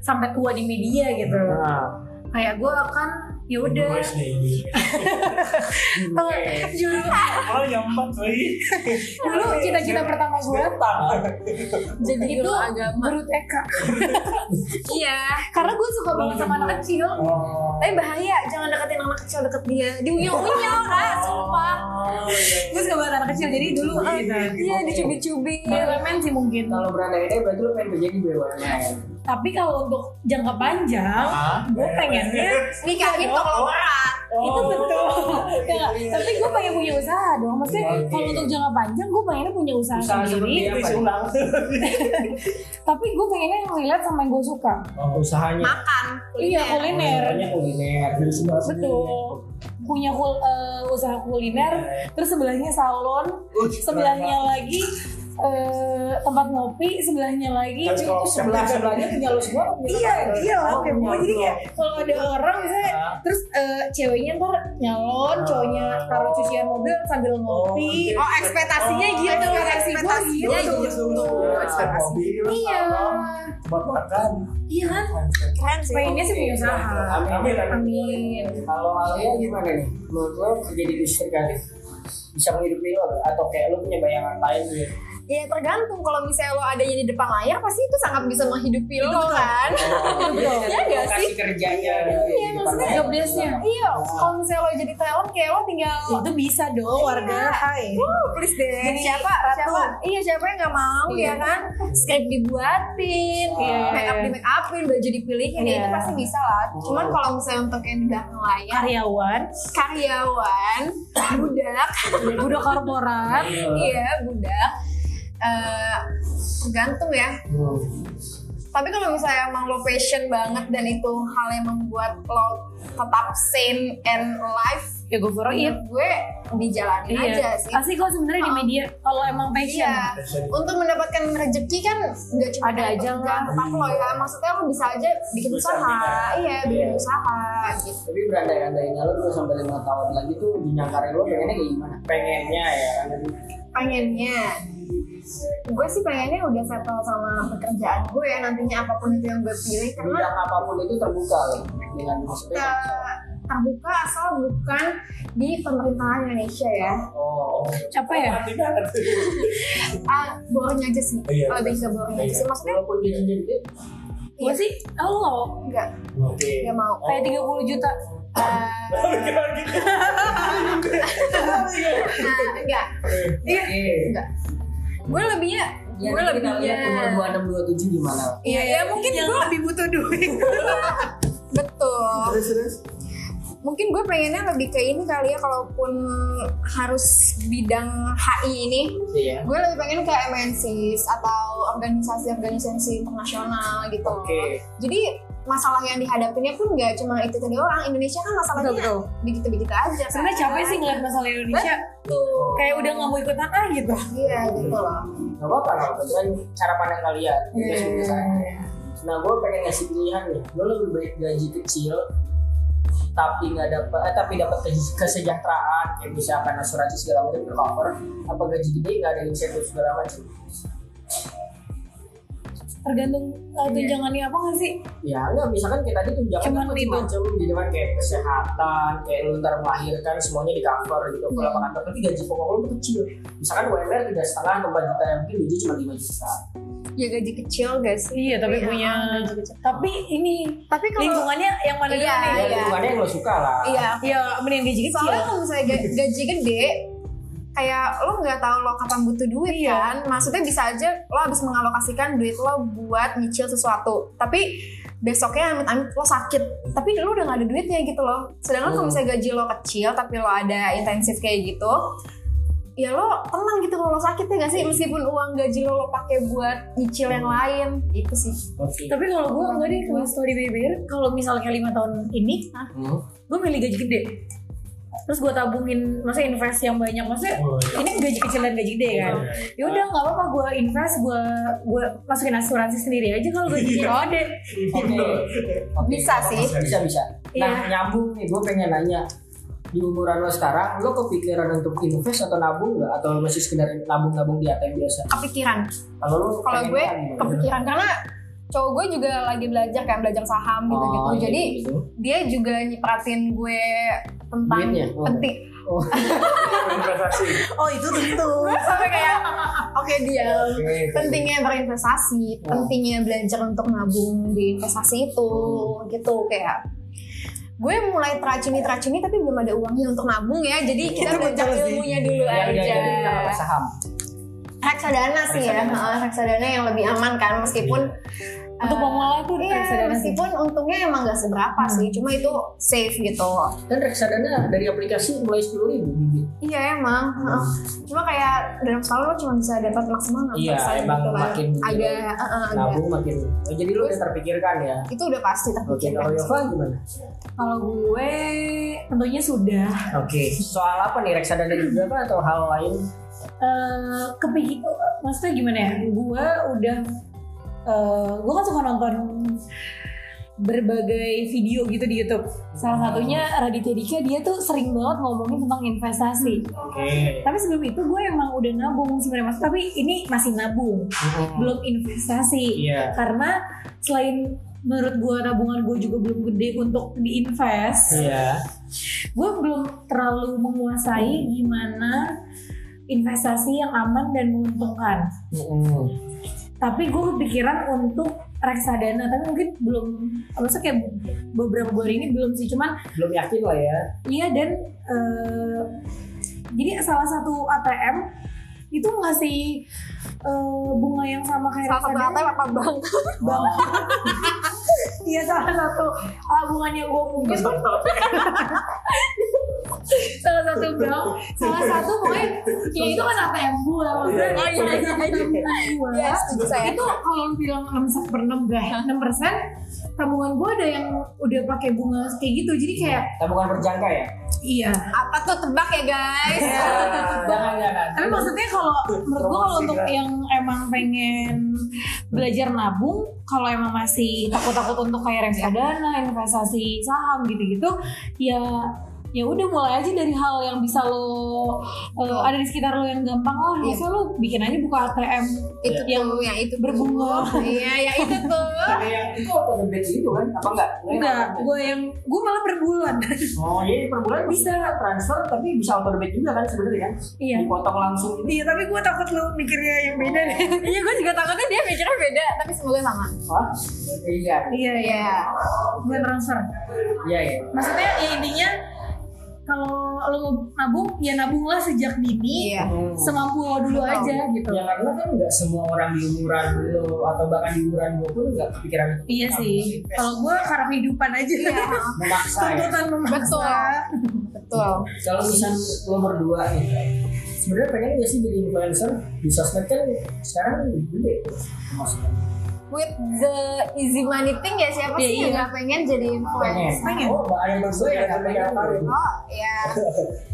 sampai tua di media gitu. Nah, kayak gue akan yaudah dulu cita-cita pertama gue jadi itu guru TK. Iya, karena gue suka banget sama anak kecil, tapi bahaya, jangan deketin anak kecil, deket dia diunyel-unyel lah, sumpah. Gue suka banget anak kecil, jadi dulu iya dicubit-cubit elemen sih mungkin. Kalau berandai berarti lu pengen kerja di BUMN. Tapi kalau untuk jangka panjang, gue pengennya nikahin tongkrongan. Itu betul. Ya, tapi gue pengen punya usaha dong. Maksudnya kalau untuk jangka panjang, gue pengennya punya usaha sendiri. Tapi gue pengennya yang relate sama yang gue suka. Oh, usahanya? Makan. Iya, kuliner. Kuliner. Betul. Punya usaha kuliner. Terus sebelahnya salon. Sebelahnya lagi tempat ngopi, sebelahnya lagi itu sebelahnya punya lu semua. Iya, iya, oke. Jadi kayak kalau ada orang misalnya terus ceweknya ntar nyalon, cowoknya taruh cucian mobil sambil ngopi. Oh, ekspektasinya gitu, ekspektasinya gitu. Iya. Buat makan. Iya kan? Keren sih. Pengennya sih punya usaha. Amin. Kalau Alia gimana nih? Menurut lo kerja di industri kreatif bisa menghidupi lo atau kayak lo punya bayangan lain gitu? Ya tergantung, kalau misalnya lo adanya di depan layar pasti itu sangat bisa menghidupi lo kan. Ya enggak sih? Kerjanya iya, maksudnya job desk-nya. Iya, kalau misalnya lo jadi talent kayak lo tinggal itu bisa dong warga. Hai. Please deh. Jadi siapa? Ratu. Iya, siapa yang enggak mau ya kan? Script dibuatin, make up-in, baju dipilihin, itu pasti bisa lah. Cuman kalau misalnya untuk yang di belakang layar, karyawan, budak korporat, iya, budak. Tergantung ya. Tapi kalau misalnya emang lo passion banget dan itu hal yang membuat lo tetap sane and alive, ya go for it. Gue dijalanin aja sih. Pasti kalau sebenarnya di media kalau emang passion. Iya. Untuk mendapatkan rezeki kan nggak cuma ada aja kan. Tetap lo ya, maksudnya lo bisa aja bikin usaha. Iya, bikin usaha. Gitu. Tapi berandai-andainya lo sampai 5 tahun lagi tuh dinyangkarin lo pengennya kayak gimana? Pengennya. Gue sih pengennya udah settle sama pekerjaan gue ya, nantinya apapun itu yang gue pilih, karena bidang apapun itu terbuka loh, dengan maksudnya terbuka asal bukan di pemerintahan Indonesia ya. Apa ya? Bornya aja sih, lebih ke bornya aja sih, maksudnya walaupun gede-gede gue sih, enggak mau kayak 30 juta enggak Gue lebihnya umur 26-27 gimana? Iya, ya mungkin gue lebih butuh duit. Betul. Terus. Mungkin gue pengennya lebih ke ini kali ya, kalaupun harus bidang HI ini, gue lebih pengen ke MNCs atau organisasi internasional gitu. Jadi masalah yang dihadapinya pun nggak cuma itu tadi orang Indonesia kan, masalahnya begitu-begitu aja. Sebenarnya capek sih ngeliat masalah Indonesia. Betul. Kayak udah nggak mau ikutan ah gitu. Iya gitu loh. Nggak apa-apa kalau beneran cara pandang kalian. Nah, gue pengen ngasih pilihan nih. Lo lebih baik gaji kecil tapi nggak dapat, tapi dapat kesejahteraan kayak misalkan asuransi segala macam tercover, apa gaji gede nggak ada insentif segala macam. Tergantung tunjangannya apa nggak sih? Ya nggak, misalkan kayak tadi tunjangan macam-macam, jadi kan kayak kesehatan, kayak lu ntar melahirkan semuanya di cover gitu. Kalau apa kantor tapi gaji pokok lu kecil, misalkan UMR 3,5 juta yang mungkin gaji cuma 5 juta. Ya gaji kecil guys. Iya tapi punya. Tapi ini. Tapi kalau lingkungannya yang mana dulu nih? Lingkungannya yang lu suka lah. Iya mending gaji kecil. Soalnya kalau misalnya gaji gede, kayak lo nggak tahu lo kapan butuh duit kan, maksudnya bisa aja lo habis mengalokasikan duit lo buat nyicil sesuatu, tapi besoknya amit-amit lo sakit, tapi lo udah nggak ada duitnya gitu loh. Sedangkan kalau misalnya gaji lo kecil tapi lo ada intensif kayak gitu, ya lo tenang gitu kalau lo sakit ya nggak sih, meskipun uang gaji lo pakai buat nyicil yang lain itu sih. Tapi kalau gue nggak deh, kalau story BBR, kalau misalnya 5 tahun ini, gue milih gaji gede. Terus gue tabungin, maksudnya invest yang banyak, maksudnya ini gaji kecil dan gaji gede kan. Ya udah nggak apa-apa, gue invest, gue masukin asuransi sendiri aja kalau gajinya gede. Oke. Bisa sih, bisa. Nah nyambung nih, gue pengen nanya di umuran lo sekarang, lo kepikiran untuk invest atau nabung nggak? Atau masih sekedar nabung-nabung di ATM biasa? Kepikiran. Kalau lo? Kalau gue kepikiran karena cowok gue juga lagi belajar kan, belajar saham gitu-gitu. Jadi dia juga nyipratin gue tentang penting. Investasi. Oh itu tentu. Sampai kayak pentingnya berinvestasi, pentingnya belajar untuk nabung di investasi itu, gitu kayak. Gue mulai teracuni tapi belum ada uangnya untuk nabung ya. Jadi kita belajar ilmunya dulu aja. Jadi saham. Reksadana sih ya, reksadana yang lebih aman kan, meskipun untuk pemula tuh reksadana meskipun untungnya emang gak seberapa sih, cuma itu safe gitu. Dan reksadana dari aplikasi mulai 10.000 bibit. Iya emang, cuma kayak dalam setahun lo cuma bisa dapat maksimal 6%. Iya emang gitu, makin nabung makin, jadi lo udah terpikirkan ya? Itu udah pasti terpikirkan. Kalau Yova gimana? Kalau gue tentunya sudah. Oke, soal apa nih, reksadana juga apa atau hal lain? Maksudnya gimana ya? Gue kan suka nonton berbagai video gitu di YouTube. Salah satunya Raditya Dika, dia tuh sering banget ngomongin tentang investasi. Tapi sebelum itu gue emang udah nabung sebenarnya, Mas. Tapi ini masih nabung, belum investasi. Karena selain menurut gue tabungan gue juga belum gede untuk diinvest. Gue belum terlalu menguasai gimana investasi yang aman dan menguntungkan. Tapi gue kepikiran untuk reksadana, tapi mungkin belum, maksudnya kayak beberapa bulan ini belum sih, cuman belum yakin lah ya. Iya dan jadi salah satu ATM itu ngasih bunga yang sama kayak reksadana. Salah satu ATM apa bang? Iya salah satu bunga yang gue mungkin. salah satu pokoknya ya itu kan ATM gue maksudnya iya itu kalau lu bilang 6% tabungan gue ada yang udah pakai bunga kayak gitu, jadi kayak tabungan berjangka ya. Iya apa tuh, tebak ya guys. Jangan tapi maksudnya kalau menurut gue kalau untuk yang emang pengen belajar nabung, kalau emang masih takut-takut untuk kayak reksadana, investasi saham gitu-gitu ya, ya udah mulai aja dari hal yang bisa lo ada di sekitar lo yang gampang lah. Bisa lo bikin aja buka ATM itu yang itu berbunga. Iya, yang itu tuh. Yang itu apa debit itu kan? Apa enggak? Enggak, gue malah per bulan. Oh, jadi per bulan bisa transfer tapi bisa auto debit juga kan sebenarnya kan? Iya. Dipotong langsung. Iya, tapi gue takut lo mikirnya yang beda deh. Iya, gue juga takutnya dia mikirnya beda, tapi semoga sama. Wah. Iya. Bukan transfer. Iya. Maksudnya ya intinya kalau lo mau nabung, ya nabunglah sejak dini, semampu lo dulu aja gitu. Ya karena kan nggak semua orang di umuran lo atau bahkan di umuran gue pun nggak kepikiran itu. Iya sih. Kalau gue karena kehidupan aja. Memaksa. Tuntutan memaksa. Betul. Kalau misalnya lo berdua nih, sebenarnya pengen nggak sih jadi influencer di sosmed kan sekarang gede maksudnya. With the easy money thing ya, siapa sih yang gak pengen jadi influencer? Pengen. Oh, Mbak Ayah Basu yang gak pengen apa? Oh, iya.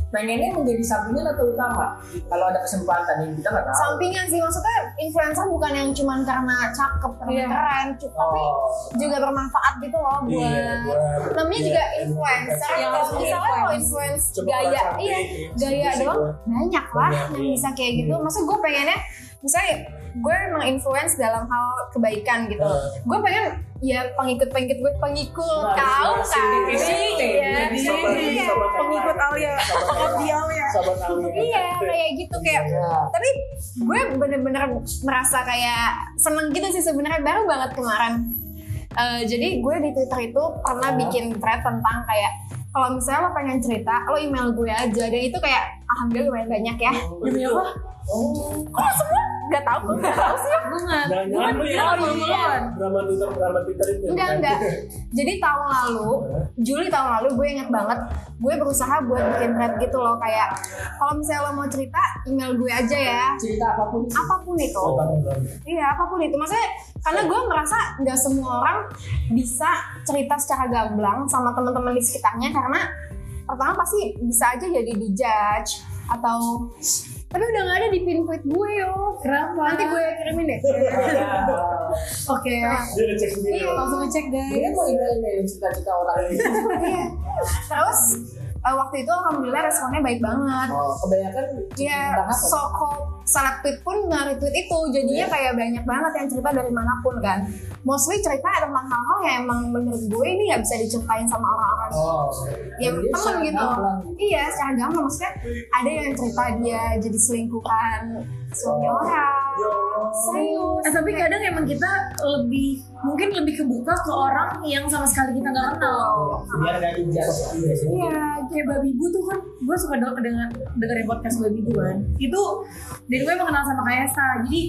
Pengennya menjadi sampingan atau utama? Kalau ada kesempatan yang kita gak tahu. Sampingan sih, maksudnya influencer bukan yang cuma karena cakep, karena keren, tapi juga bermanfaat gitu loh buat. Namanya juga influencer. Kalau misalnya kalau influence gaya doang banyak lah yang bisa kayak gitu. Maksudnya gue pengennya, misalnya gue emang influence dalam hal kebaikan gitu. Gue pengen ya pengikut-pengikut gue, pengikut tahu kan? Iya. Pengikut Alia, pengikut Alia. Iya kayak gitu kayak. Tapi gue bener-bener merasa kayak seneng gitu sih sebenarnya, baru banget kemarin. Jadi gue di Twitter itu pernah bikin thread tentang kayak kalau misalnya lo pengen cerita, lo email gue aja. Dan itu kayak alhamdulillah lumayan banyak ya. Demi apa? Kok semua? Gak tau, gue gak tau sih. Jangan-jangan lu ya, drama Twitter itu. Enggak. Jadi tahun lalu, Juli tahun lalu gue inget banget. Gue berusaha buat bikin thread gitu loh, kayak kalau misalnya lo mau cerita, email gue aja ya. Cerita apapun sih. Apapun itu. Iya, apapun itu. Maksudnya, karena gue merasa gak semua orang bisa cerita secara gamblang sama teman-teman di sekitarnya, karena pertama pasti bisa aja jadi dijudge atau tapi udah nggak ada di pinpoint gue yo. Kenapa? Nanti gue kirimin deh. Oke. Dia udah cek sendiri. Iya, langsung ngecek guys. Dia mau email cita-cita orang ini. Terus waktu itu alhamdulillah responnya baik banget. Oh, kebanyakan. Iya. So-called selebgram pun nge-retweet itu, jadinya kayak banyak banget yang cerita dari manapun kan. Mostly cerita tentang hal-hal yang emang menurut gue ini nggak bisa diceritain sama orang-orang. Oh, ya temen gitu. Iya, secara gampang maksudnya ada yang cerita dia jadi selingkuhan suami orang. Serius. Tapi kadang emang kita lebih mungkin lebih kebuka ke orang yang sama sekali kita nggak kenal. Biar nggak dijudge. Iya, kayak Babi Bu tuh kan, gue suka dengerin podcast Babi Bu kan. Itu dan gue emang kenal sama Kak Esa. Jadi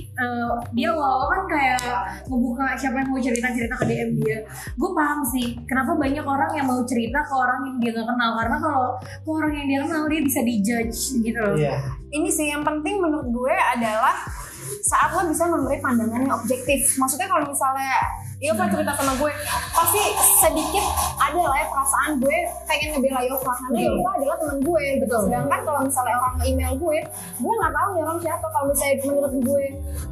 dia awal kan kayak ngebuka siapa yang mau cerita ke DM dia. Gue paham sih kenapa banyak orang yang mau cerita ke orang yang dia nggak kenal, karena kalau ke orang yang dia kenal dia bisa dijudge gitu loh. Yeah. Ini sih yang penting menurut gue adalah saat lo bisa memberi pandangan yang objektif. Maksudnya kalau misalnya Yova cerita sama gue, pasti sedikit ada lah ya perasaan gue pengen ngebela Yova karena Yova adalah teman gue gitu. Sedangkan kalau misalnya orang email gue nggak tahu nih orang siapa. Kalau misalnya menurut gue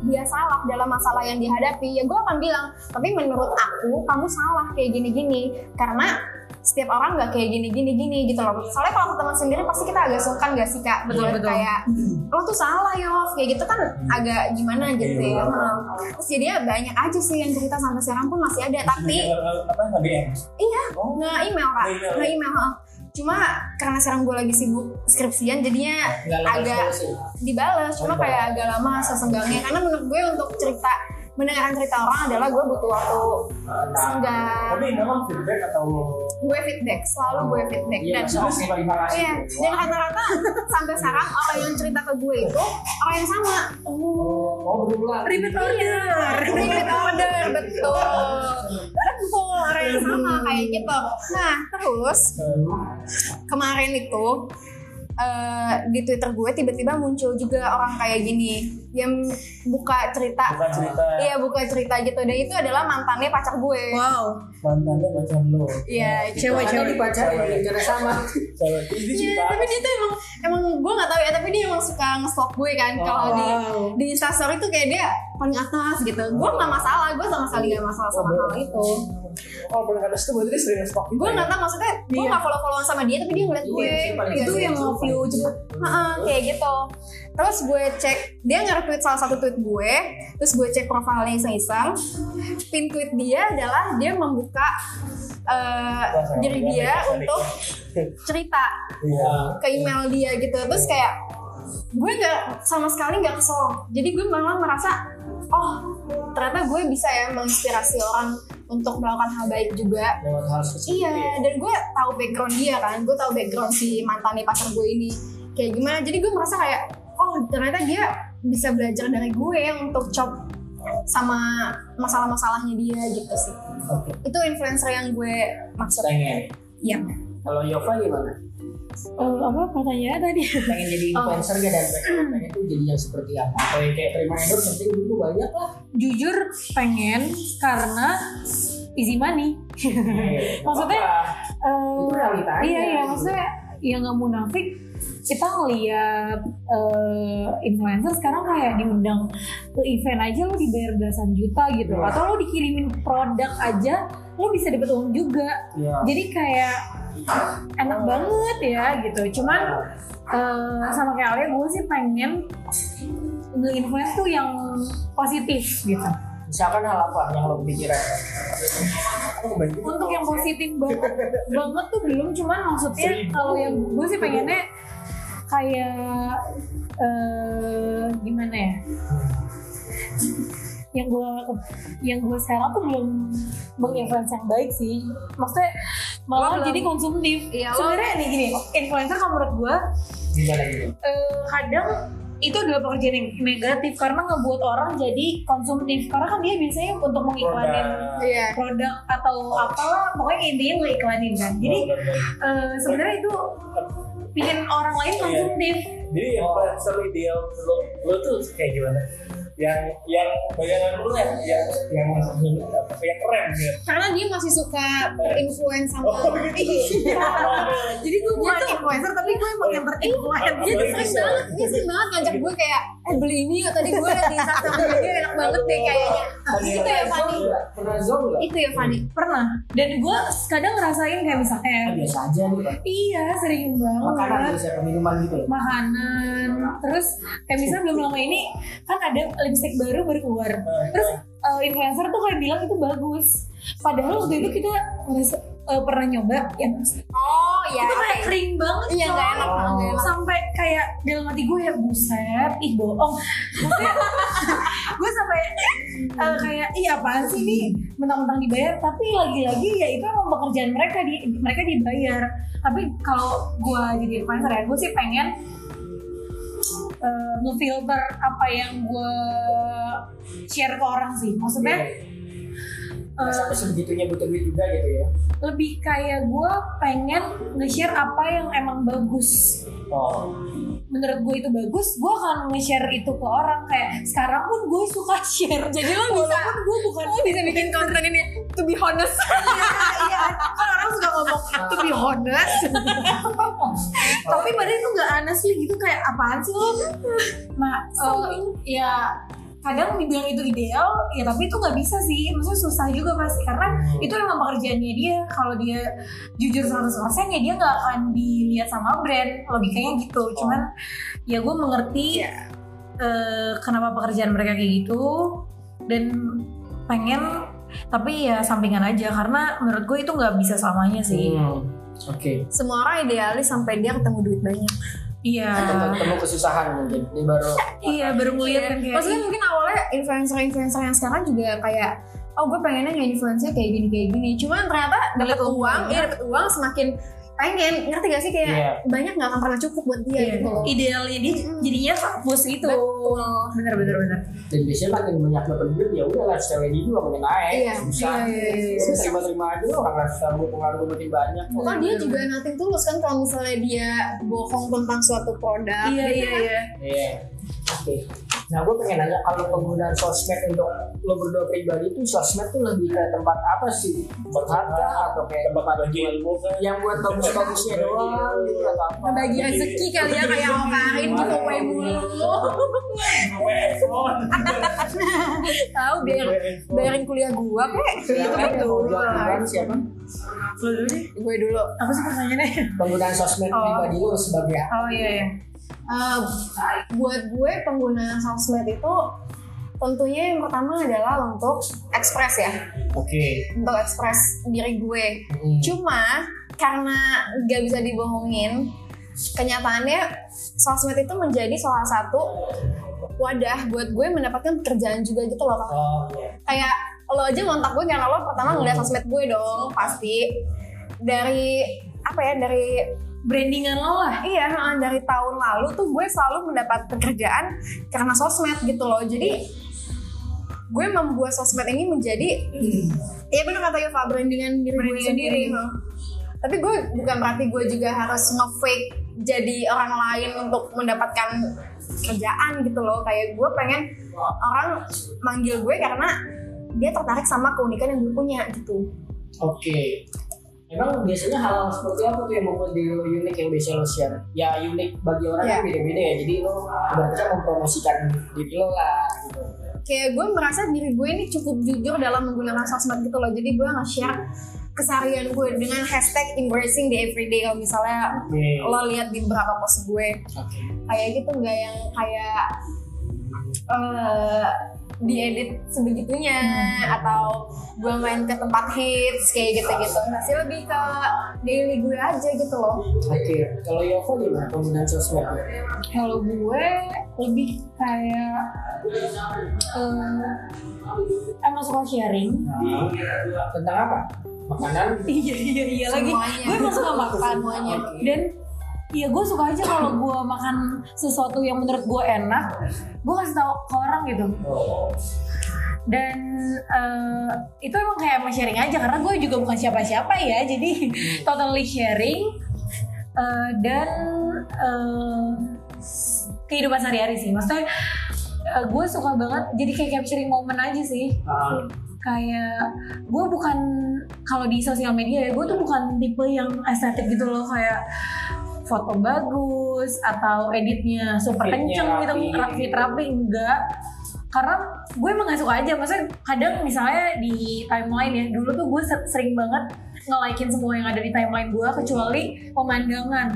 dia salah dalam masalah yang dihadapi, ya gue akan bilang, tapi menurut aku kamu salah kayak gini-gini, karena setiap orang nggak kayak gini gitu loh. Soalnya kalau teman sendiri pasti kita agak sungkan gak sih kak, betul. Kayak lo tuh salah Yov, kayak gitu kan agak gimana gitu ya. Terus jadinya banyak aja sih yang cerita sampai sekarang pun masih ada, tapi iya nge-email. Cuma karena sekarang gue lagi sibuk skripsian jadinya agak dibales, cuma kayak agak lama sesenggangnya, karena menurut gue untuk cerita mendengarkan cerita orang adalah gue butuh waktu senggang. Tapi memang feedback atau gue feedback, selalu gue feedback dan dan rata-rata sampai sekarang orang yang cerita ke gue itu orang yang sama. Repeat order, betul orang yang sama kayak gitu. Nah terus kemarin itu di Twitter gue tiba-tiba muncul juga orang kayak gini yang buka cerita. Iya buka cerita gitu, dan itu adalah mantannya pacar gue. Wow. Mantannya pacar lo. Iya, cewek-cewek pacar yang sama. Cewek. Iya, tapi dia tuh emang gue nggak tahu ya, tapi dia emang suka nge-stalk gue kan. Wow. Kalau di Instastory tuh kayak dia paling atas gitu. Gue nggak masalah, gue sama sekali nggak masalah sama hal itu. Oh paling atas itu berarti dia sering nge-stalk. Gue nggak tahu maksudnya, gue nggak follow-followan sama dia tapi dia ngeliat gue. Itu yang mau view cepet. Kayak gitu. Terus gue cek, dia nge-retweet salah satu tweet gue, terus gue cek profilnya iseng-iseng. Pin tweet dia adalah dia membuka diri dia untuk cerita ke email dia gitu. Terus kayak gue nggak sama sekali nggak kesel. Jadi gue malah merasa ternyata gue bisa ya menginspirasi orang untuk melakukan hal baik juga. Iya, dan gue tahu background dia kan, gue tahu background si mantannya pacar gue ini kayak gimana. Jadi gue merasa kayak ternyata dia bisa belajar dari gue untuk cop sama masalah-masalahnya dia gitu sih. Okay. Itu influencer yang gue maksud. Pengen. Iya. Kalau Yova gimana? Apa pertanyaan tadi? Pengen jadi influencer gak dan pengen tuh jadi yang seperti apa? Kayak terima endorse nanti dulu banyak lah. Jujur pengen karena easy money. Maksudnya itu realita. Iya maksudnya ya nggak munafik. Kita ngeliat influencer sekarang kayak diundang ke event aja lo dibayar belasan juta gitu, atau lo dikirimin produk aja lo bisa dapet uang juga. Jadi kayak enak banget ya gitu. Cuman sama kayak Alia, gue sih pengen nge-influence tuh yang positif gitu. Misalkan hal apa yang lo pikirin? Untuk yang positif banget tuh belum, cuman maksudnya kalau yang gue sih pengennya kayak gimana ya? Yang gue sekarang tuh belum menginfluence yang baik sih. Maksudnya malah jadi konsumtif. Sebenarnya nih gini, influencer kalau menurut gue kadang itu adalah pekerjaan yang negatif karena ngebuat orang jadi konsumtif, karena kan dia biasanya untuk mengiklanin produk atau apalah, pokoknya intinya mengiklanin kan. Jadi sebenarnya itu bikin orang lain konsumtif. Jadi influencer ideal lo tuh kayak gimana? yang bayangan lu lah, yang masih dulu apa yang keren gitu. Karena dia masih suka terinfluence sama jadi gue bukan influencer tapi gue emang yang terinfluence. Jadi sering banget ngajak gue kayak beli ini ya, tadi gue liat di Instagram dia enak banget deh kayaknya. Itu ya Fani. Pernah zong enggak? Itu ya Fani. Pernah. Dan gue kadang ngerasain kayak misalnya biasa aja gitu. Iya, sering banget. Makanan bisa ke minuman gitu. Makanan. Terus kayak misalnya belum lama ini kan ada lipstick baru keluar. Terus influencer tuh kayak bilang itu bagus. Padahal waktu itu kita pernah nyoba yang oh ya itu kayak kering banget ya, nggak enak banget sampai kayak dalam hati gue ya buset ih bohong gue sampai kayak iya apaan sih nih mentang-mentang dibayar, tapi lagi-lagi ya itu emang pekerjaan mereka dibayar. Tapi kalau gue jadi influencer ya gue sih pengen ngefilter apa yang gue share ke orang sih, maksudnya sampai sebegitunya butuh duit juga gitu ya. Lebih kayak gue pengen nge-share apa yang emang bagus. Oh. Menurut gue itu bagus, gue akan nge-share itu ke orang. Kayak sekarang pun gue suka share. Jadi lo bisa kan gue bukan. Lo bisa bikin konten ini to be honest. Iya. Kan orang suka ngomong to be honest. Tapi padahal itu nggak honestly gitu, kayak apaan sih lo? Nah, ya. Kadang dibilang itu ideal, ya tapi itu gak bisa sih, maksudnya susah juga pasti. Karena itu memang pekerjaannya dia, kalau dia jujur 100% ya dia gak akan dilihat sama brand, logikanya gitu. Cuman ya gue mengerti kenapa pekerjaan mereka kayak gitu, dan pengen, tapi ya sampingan aja, karena menurut gue itu gak bisa selamanya sih. Okay. Semua orang idealis sampai dia ketemu duit banyak. Iya. Ketemu kesusahan mungkin. Ini baru. Iya, baru ngeliat kan kayak. Maksudnya mungkin awalnya influencer yang sekarang juga kayak, oh gue pengennya nge-influence-nya kayak gini-kayak gini. Cuman ternyata dapat uang, ya dapat uang semakin pengen. Ngerti gak sih kayak banyak nggak akan pernah cukup buat dia gitu. Idealnya dia jadinya fokus gitu. Betul. Bener. Dan biasanya makin banyak dapat duit ya udah lifestyle dia juga makin naik. Iya. Susah. Terima-terima aja orang lifestyle gue pengaruh makin banyak. Atau dia juga nothing tulus kan kalau misalnya dia bohong tentang suatu produk. Iya. Oke. Nah gue pengen nanya, kalau penggunaan sosmed untuk lo berdua pribadi tuh, sosmed tuh lebih ke tempat apa sih? Tempat harta atau kayak tempat bagian yang buat bagus-bagusnya doang gitu atau apa? Bagi rezeki kali ya, kayak ngapain di kowe mulu. Tahu bayarin kuliah gue kek. Itu siapa? Lo dulu deh. Gue dulu. Apa sih pertanyaannya? Penggunaan sosmed pribadi lo sebagai apa? Oh iya. Buat gue penggunaan sosmed itu tentunya yang pertama adalah untuk ekspres ya. Oke. Untuk ekspres diri gue. Cuma karena gak bisa dibohongin, kenyataannya sosmed itu menjadi salah satu wadah buat gue mendapatkan pekerjaan juga gitu loh. Kayak lo aja ngontak gue karena lo pertama ngeliat sosmed gue dong pasti. Dari brandingan lo lah. Iya, dari tahun lalu tuh gue selalu mendapat pekerjaan karena sosmed gitu loh. Jadi gue membuat sosmed ini menjadi ya bener kata Yova, brandingan diri gue sendiri. Tapi gue bukan berarti gue juga harus nge-fake jadi orang lain untuk mendapatkan kerjaan gitu loh. Kayak gue pengen orang manggil gue karena dia tertarik sama keunikan yang gue punya gitu. Oke. Emang biasanya hal seperti apa tuh yang membuat diri lo unik yang biasa lo share? Ya unik bagi orang kan beda-beda ya, jadi lo berarti mempromosikan diri lo lah gitu. Kayak gue merasa diri gue ini cukup jujur dalam menggunakan sosmed gitu loh, jadi gue nge-share keseharian gue dengan hashtag embracing the everyday kalau misalnya lo lihat di beberapa post gue. Kayak gitu, nggak yang kayak diedit sebegitunya atau gue main ke tempat hits kayak gitu-gitu. Masih lebih ke daily gue aja gitu loh. Oke. Kalau Yoko gimana penggunaan sosmed? Kalau gue lebih kayak emang suka sharing. Tentang apa? Makanan? Iya lagi. Gue emang suka makan semuanya. Dan iya gue suka aja kalau gue makan sesuatu yang menurut gue enak, gue kasih tau ke orang gitu. Dan itu emang kayak sharing aja karena gue juga bukan siapa-siapa ya, jadi totally sharing dan kehidupan sehari-hari sih. Maksudnya gue suka banget jadi kayak capturing momen aja sih. Kayak gue bukan, kalau di sosial media ya, gue tuh bukan tipe yang estetik gitu loh, kayak foto bagus atau editnya super kenceng gitu, rapi-rapi, enggak. Karena gue emang gak suka aja, maksudnya kadang misalnya di timeline ya, dulu tuh gue sering banget nge-likein semua yang ada di timeline gue kecuali pemandangan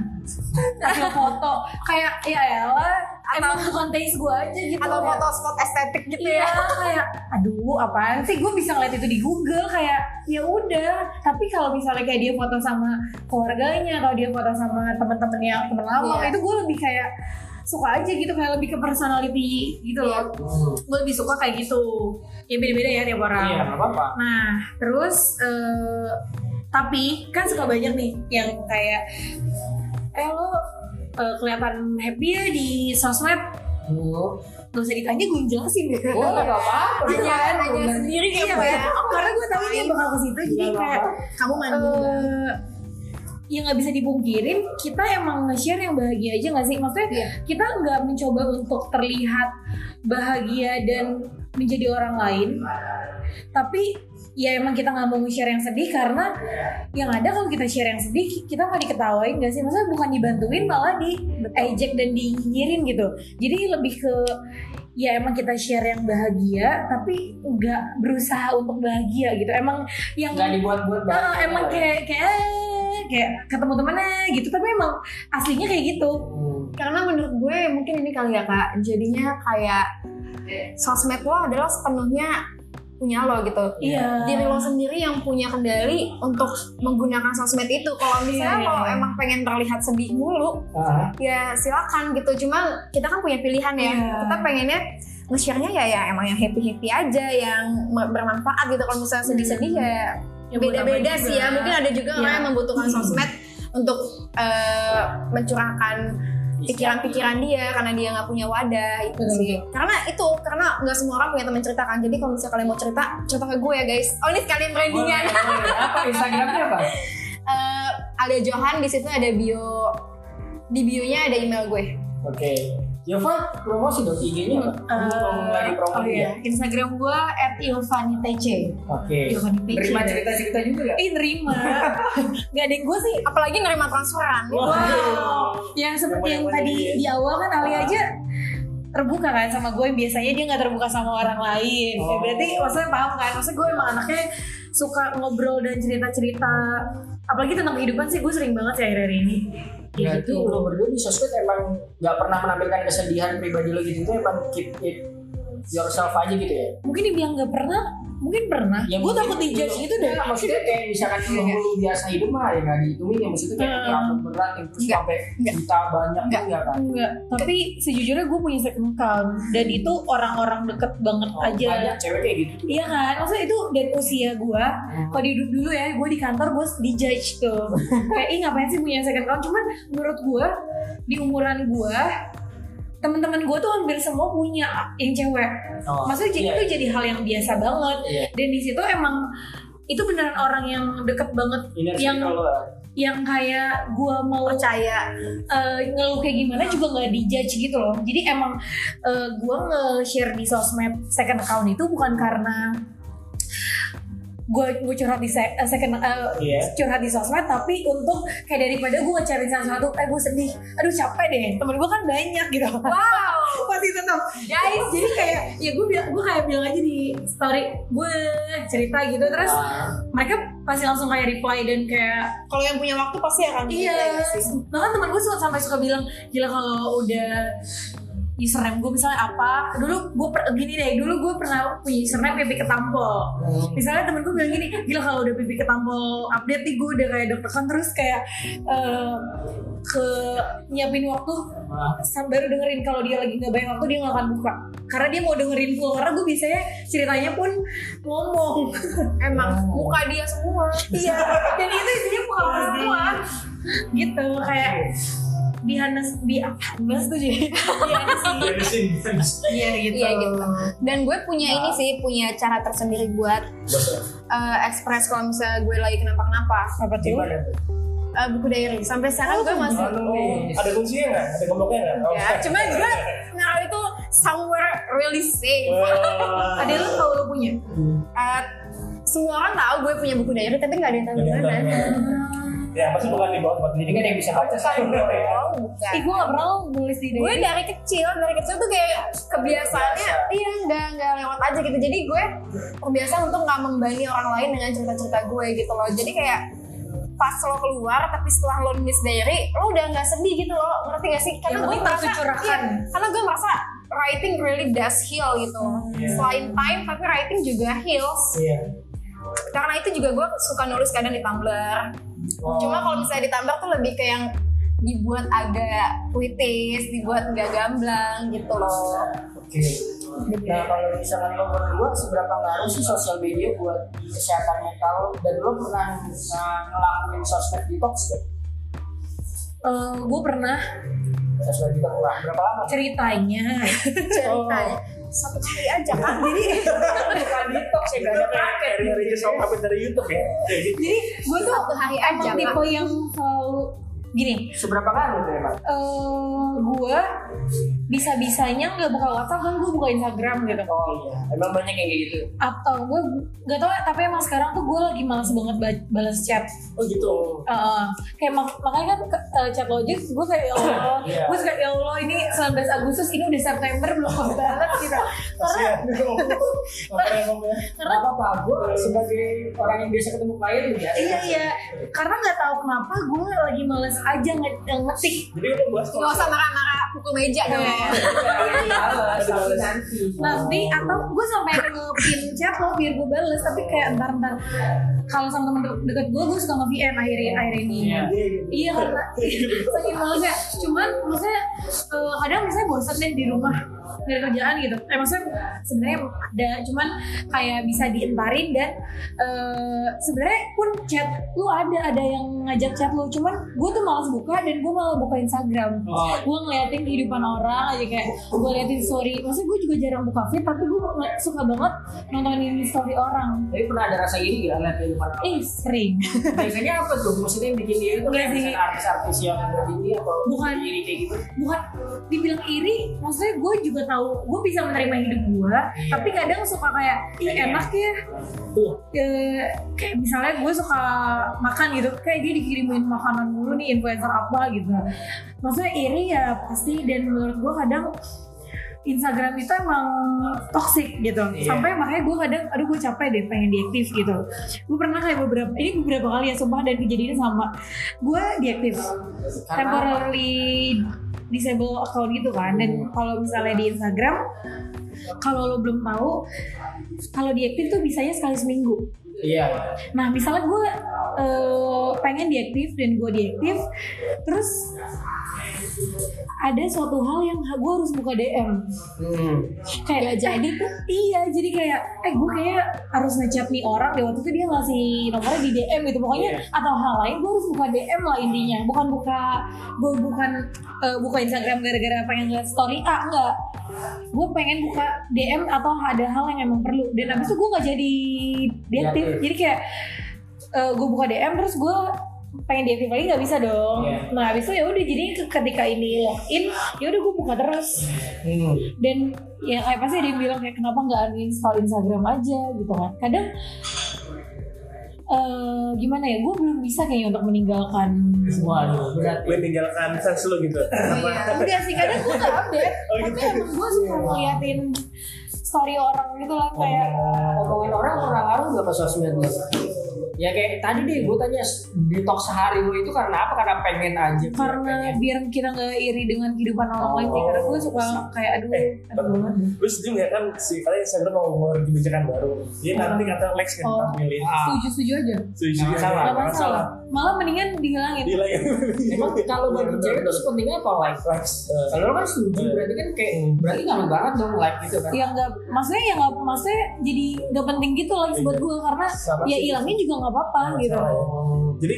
hasil foto, kayak ya elah emang bukan taste gue aja gitu, atau ya foto spot estetik gitu ya, kayak aduh apaan sih, gue bisa ngeliat itu di Google, kayak ya udah. Tapi kalau misalnya kayak dia foto sama keluarganya, kalau dia foto sama temen-temennya yang temen lama, itu gue lebih kayak suka aja gitu, kayak lebih ke personality gitu loh. Gue lebih suka kayak gitu. Ya beda-beda ya tiap orang. Iya, gak apa-apa. Nah, terus tapi kan suka banyak nih yang kayak lo kelihatan happy ya di sosmed. Gak usah ditanya, gue jelasin deh. Oh gak apa-apa, nanya sendiri kayak ya. Karena gue tahu dia bakal ke situ, jadi kayak kamu mandi. Ya nggak bisa dipungkirin, kita emang nge-share yang bahagia aja nggak sih? Maksudnya kita nggak mencoba untuk terlihat bahagia dan menjadi orang lain, tapi ya emang kita nggak mau nge-share yang sedih, karena yang ada kalau kita share yang sedih kita nggak diketawain nggak sih? Maksudnya bukan dibantuin, malah di-ejek dan dinyinyirin gitu. Jadi lebih ke ya emang kita share yang bahagia, tapi nggak berusaha untuk bahagia gitu. Emang yang nggak dibuat-buat bahagia. Emang kayak ketemu temennya gitu, tapi emang aslinya kayak gitu. Karena menurut gue mungkin ini kali ya Kak, jadinya kayak sosmed lo adalah sepenuhnya punya lo gitu. Diri lo sendiri yang punya kendali untuk menggunakan sosmed itu. Kalau misalnya lo emang pengen terlihat sedih mulu, ya silakan gitu. Cuma kita kan punya pilihan ya. Kita pengennya nge-share-nya ya emang yang happy-happy aja, yang bermanfaat gitu. Kalau misalnya sedih-sedih ya beda-beda sih ya. Mungkin ada juga orang yang membutuhkan sosmed untuk mencurahkan pikiran-pikiran dia karena dia nggak punya wadah itu sih. Karena nggak semua orang punya teman cerita kan. Jadi kalau misalnya kalian mau cerita ke gue ya guys. Oh ini sekalian brandingan. Apa Instagramnya apa? Alia Johan, di situ ada bio, di bionya ada email gue. Oke. Yova promosi dong IG-nya apa? Instagram gua @yovanitc. Yovanitc. Nerima cerita-cerita juga enggak? Nerima. Enggak ada gua sih, apalagi nerima transferan. Yang seperti yang tadi di awal kan Ali aja terbuka kan sama gue, yang biasanya dia enggak terbuka sama orang lain. Ya berarti maksudnya paham kan? Maksudnya gue emang anaknya suka ngobrol dan cerita-cerita, apalagi tentang kehidupan sih gue sering banget sih akhir-akhir ini. Ya itu lo berdua di sosmed emang gak pernah menampilkan kesedihan pribadi lo gitu, emang keep it yourself aja gitu ya? Mungkin dibilang gak pernah, mungkin pernah ya, gue takut di-judge gitu deh. Maksudnya kayak misalkan lo biasa hidup mah ya gak dihitungin ya, maksudnya kayak terlalu berat yang terus sampai juta banyak enggak kan? Enggak, tapi sejujurnya gue punya second account dan itu orang-orang deket banget aja. Banyak cewek kayak gitu tuh. Iya kan, maksudnya itu dari usia gue, kalau dulu ya gue di kantor gue di-judge tuh kayak ngapain sih punya second account, cuman menurut gue di umuran gue teman-teman gue tuh hampir semua punya yang cewek, maksudnya itu jadi hal yang biasa banget. Dan di situ emang itu beneran orang yang deket banget, yang kayak gue mau percaya ngeluh kayak gimana juga nggak dijudge gitu loh. Jadi emang gue nge-share di sosmed second account itu bukan karena gue curhat di curhat di sosmed, tapi untuk kayak daripada gue cari sesuatu, gue sedih, aduh capek deh, temen gue kan banyak gitu. Wow, pasti tetap guys. Jadi kayak ya gue kayak bilang aja di story gue cerita gitu, terus mereka pasti langsung kayak reply, dan kayak kalau yang punya waktu pasti akan gitu. Bahkan temen gue sampai suka bilang, gila kalau udah username gue misalnya apa, dulu gue pernah punya username pipi ketampol. Misalnya temen gue bilang gini, gila kalau udah pipi ketampol update nih gue udah kayak deg-degan, terus kayak ke nyiapin waktu baru dengerin. Kalau dia lagi gak banyak waktu dia gak akan buka, karena dia mau dengerin full, karena gue biasanya ceritanya pun ngomong emang muka dia semua. Iya, dan itu isinya muka semua gitu, kayak bihanas tuh jadi iya gitu. Dan gue punya ini sih, punya cara tersendiri buat ekspres kalau misalnya gue lagi kenapa-kenapa. Apa tuh? Buku diary. Sampai sekarang gue masih ada kuncinya nggak? Ada kelompoknya nggak? Ya, cuma gue itu somewhere really safe. Ada lu tau lu punya? Semua orang tahu gue punya buku diary tapi nggak ada yang tahu gimana. Ya pasti bukan di bawah pendidikan yang bisa baca sih. Gue nggak pernah nulis di diary. Gue dari kecil tuh kayak kebiasaannya iya nggak lewat aja gitu. Jadi gue kebiasaan untuk nggak membani orang lain dengan cerita-cerita gue gitu loh. Jadi kayak pas lo keluar tapi setelah lo nulis diary lo udah nggak sedih gitu lo, ngerti nggak sih? Karena ya, gue merasa iya, karena gue merasa writing really does heal gitu. Yeah. Selain time tapi writing juga heals. Yeah. Karena itu juga gue suka nulis kadang di Tumblr. Wow. Cuma kalau misalnya di Tumblr tuh lebih ke yang dibuat agak puitis, dibuat nggak gamblang gitu loh. Oke. Okay. Nah kalau misalkan lo berdua seberapa ngaruh sih sosial media buat kesehatan mental dan lo pernah ngelakuin sosmed detox gak? Gue pernah. Sosmed detox berapa lama? Ceritanya satu kali aja kan. Jadi bukan detox ya, gak ada paket. Hari aja sama update dari YouTube ya. Jadi gue tuh satu hari aja tipe yang selalu gini, seberapa kali dari mana? Gue bisa-bisanya nggak buka WhatsApp kan gue buka Instagram gitu. Oh iya, emang banyak yang kayak gitu. Atau gue nggak tahu tapi emang sekarang tuh gue lagi malas banget balas chat. Oh gitu. Kayak makanya kan chat Gojek gue kayak ya Allah, gue kayak ya Allah ini 19 Agustus ini udah September belum balas gitu. Karena apa? Gue sebagai orang yang biasa ketemu klien ya. Iya. Karena nggak tahu kenapa gue lagi malas aja ngetik. Jadi lu buat nggak usah marah-marah pukul meja dong. Nanti atau gue sampai ngepin chat lo biar gue bales tapi kayak ntar kalau sama temen deket gue suka nge-VM akhir ini. Iya karena saking malesnya. Cuman maksudnya kadang misalnya bosan deh di rumah dari kerjaan gitu. Maksudnya sebenarnya ada cuman kayak bisa dientarin dan sebenarnya pun chat lu ada yang ngajak chat lu cuman gue tuh malas buka dan gue malah buka Instagram. Gue ngeliatin kehidupan orang aja kayak gue liatin story. Maksudnya gue juga jarang buka feed tapi gue suka banget nontonin story orang. Jadi pernah ada rasa iri gak liat kehidupan orang? Sering. Biasanya apa tuh? Maksudnya yang bikin iri tuh kayak artis-artis yang ini atau bukan iri kayak gitu? Bukan dibilang iri, maksudnya gue juga tahu gue bisa menerima hidup gue tapi kadang suka kayak enak ya. Kayak misalnya gue suka makan gitu kayak dia dikirimin makanan dulu nih influencer apa gitu. Maksudnya iri ya pasti dan menurut gue kadang Instagram itu emang toxic gitu. Sampai makanya gue kadang aduh gue capek deh pengen diaktif gitu. Gue pernah kayak beberapa kali ya sumpah dan kejadiannya sama. Gue diaktif temporarily disable account gitu kan. Dan kalau misalnya di Instagram kalau lo belum tahu kalau diaktif tuh bisanya sekali seminggu. Iya. Nah misalnya gue pengen diaktif dan gue diaktif terus ada suatu hal yang gue harus buka DM. Kayak jadi tuh iya jadi kayak gue kayak harus ngechat nih orang deh waktu itu dia ngasih nomornya di DM gitu pokoknya atau hal lain gue harus buka DM lah intinya bukan buka Instagram gara-gara pengen lihat story enggak gue pengen buka DM atau ada hal yang emang perlu dan abis itu gue nggak jadi diaktif jadi kayak gue buka DM terus gue pengen diaktif lagi nggak bisa dong. Nah abis itu ya udah jadi ketika ini login ya udah gue buka terus dan ya kayak pasti ada yang bilang kayak kenapa nggak uninstall Instagram aja gitu kan kadang gimana ya gue belum bisa kayaknya untuk meninggalkan berat meninggalkan sense lo gitu. Enggak sih kadang gue nggak update tapi emang gue suka ngeliatin story orang gitu lah kayak ngomongin orang ngaruh nggak pas sosmed lo. Ya kayak tadi deh gue tanya detox sehari lo itu karena apa? Karena pengen aja. Karena biar kita gak iri dengan kehidupan orang lain sih. Karena gue suka kayak aduh banget. Gue setuju gak kan si kalian Instagram mau kebijakan baru. Dia nanti kata Lex kan tampilin. Setuju aja. Gak masalah. Malah mendingan dihilangin. Emang kalau bagi cewek itu pentingnya apa like? Kalau lo kan setuju berarti kan kayak berarti ngamen banget dong like gitu kan. Maksudnya jadi gak penting gitu like buat gue karena ya hilangin juga nggak apa-apa gitu. Jadi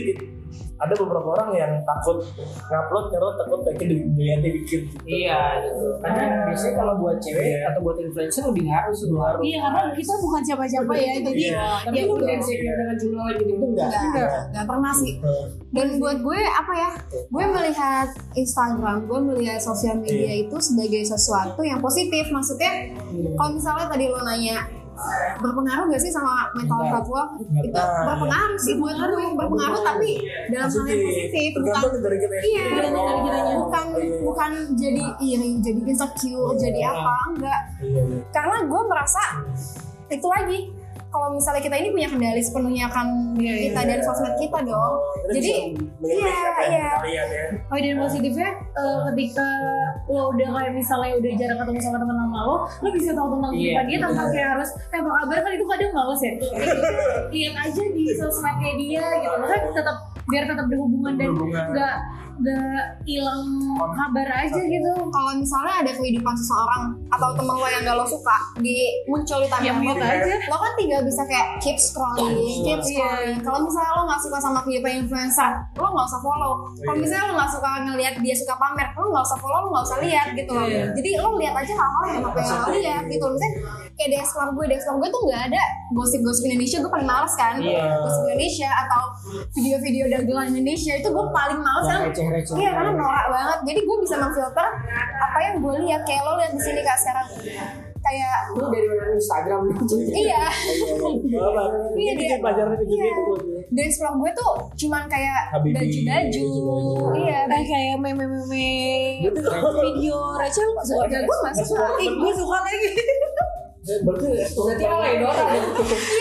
ada beberapa orang yang takut ngupload nyerot, takut kayaknya dilihatnya dikit gitu. Iya gitu. Karena biasanya kalau buat cewek atau buat influencer lebih harus harus. Iya, karena kita bukan siapa-siapa ya, jadi tapi lu udah insecure dengan jumlah lagi gitu enggak? Enggak pernah sih. Dan buat gue apa ya? Gue melihat Instagram, gue melihat sosial media itu sebagai sesuatu yang positif. Maksudnya kalau misalnya tadi lo nanya berpengaruh gak sih sama mental health gue? Berpengaruh sih buat gue, berpengaruh tapi dalam hal yang positif. Bukan iya, bukan jadi iri, jadi insecure, jadi apa enggak? Karena gue merasa itu lagi. Kalau misalnya kita ini punya kendali sepenuhnya kan kita dan sosmed kita dong. Jadi Oh, dan positifnya ketika lo udah kayak misalnya udah jarang ketemu sama teman lama lo, lo bisa tahu tentang kehidupan dia tanpa kayak harus tembak kabar kan, itu kadang males ya. Diam aja di sosmednya dia gitu. Makanya tetap biar tetap berhubungan dan nggak hilang kabar aja gitu. Kalau misalnya ada kehidupan seseorang atau temen lo yang gak lo suka di muncul di timeline lo aja, lo kan tinggal bisa kayak keep scrolling. Kalau misalnya lo nggak suka sama kehidupan influencer, lo nggak usah follow. Kalau misalnya lo nggak suka ngelihat dia suka pamer, lo nggak usah follow, lo nggak usah lihat gitu. Jadi lo lihat aja hal-hal yang apa yang lo lihat gitu. Misalnya kayak di explore gue tuh nggak ada gosip-gosip Indonesia, gue paling males kan. Gosip Indonesia atau video-video dagelan Indonesia itu gue paling males kan. Iya, karena norak banget. Jadi gue bisa memfilter apa yang gue lihat. Kayak lo lihat di sini Kak Sarah, kayak lu dari mana Instagram lu? Iya dia pelajaran itu gitu. Dari vlog gue tuh cuman kayak baju-baju. Iya, kayak meme-meme. Video Rachel gue masih suka. Gue suka lagi. Berarti alay doang.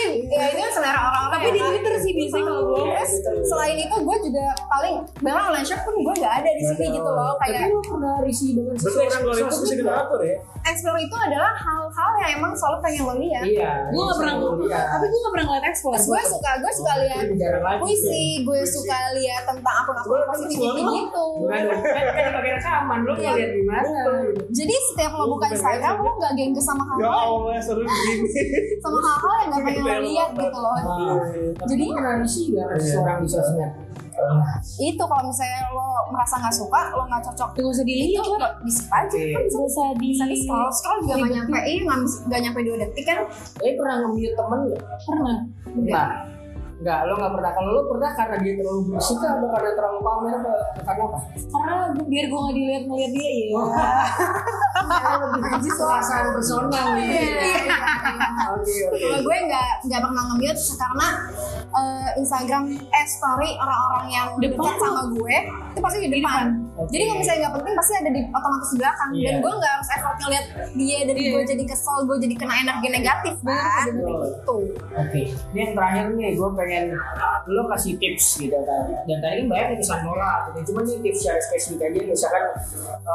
Iya, itu selera orang-orang. Tapi di Twitter sih biasanya kalau gue. Selain itu gue juga paling bahkan online shop pun gue nggak ada di sini gitu loh. Kayak lo pernah risih dengan sesuatu. Explore itu adalah hal-hal yang emang selalu pengen lo lihat. Iya. Gue nggak pernah. Tapi gue nggak pernah lihat explore. Gue suka lihat puisi. Gue suka lihat tentang akun-akun positif gitu. Bukan pakai rekaman lo nggak lihat di mana. Jadi setiap lo buka Instagram lo nggak gengges sama hal-hal. Seru gini. Sama hal-hal yang gak pengen lo lihat gitu loh. Jadi menarik sih gak harus orang di sosmed. Itu kalau misalnya lo merasa gak suka, lo gak cocok, gak usah dilihat, di skip aja kan. Bisa di scroll juga gak nyampe 2 detik kan. Tapi pernah nge-mute temen gak? Pernah. Enggak, lo gak pernah. Kalau lo pernah karena dia terlalu berisik atau karena terlalu pamer atau karena apa? Karena biar gue gak dilihat dia ya. Jadi perasaan personal gitu. Kalau gue gak pernah nge-mute karena Instagram story orang-orang yang dekat sama gue itu pasti di depan. Jadi kalau misalnya gak penting pasti ada di otomatis di belakang. Dan gue gak harus effort ngeliat dia dan gue jadi kesel, gue jadi kena energi negatif kan. Gitu. Oke, ini yang terakhir nih, gue pengen lo kasih tips gitu kan. Dan tadi banyak pesan moral gitu, cuma nih tips yang spesifik aja. Misalkan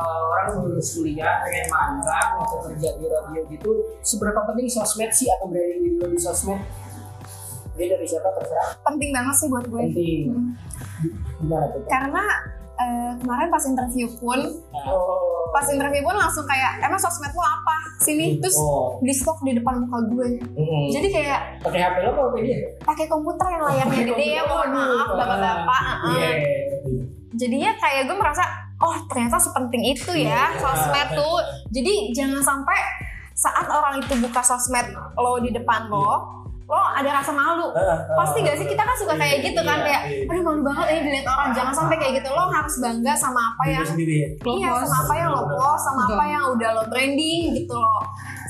orang lulus kuliah pengen magang atau kerja di radio gitu, seberapa penting sosmed sih atau branding diri lo di sosmed? Jadi dari siapa terserah. Penting banget sih buat gue. Penting. Gimana tuh? Karena kemarin pas interview pun langsung kayak emang sosmed lo apa sini, terus di stok di depan muka gue. Jadi kayak pakai HP lo apa dia? Pakai komputer yang layarnya gede ya, mohon maaf bapak-bapak. Jadinya kayak gue merasa ternyata sepenting itu ya sosmed tuh. Jadi jangan sampai saat orang itu buka sosmed lo di depan lo ada rasa malu. Pasti gak sih, kita kan suka kayak gitu kan, kayak aduh malu banget dilihat orang. Jangan sampai kayak gitu. Lo harus bangga sama apa yang sama apa yang lo post, sama apa yang udah lo trending gitu lo.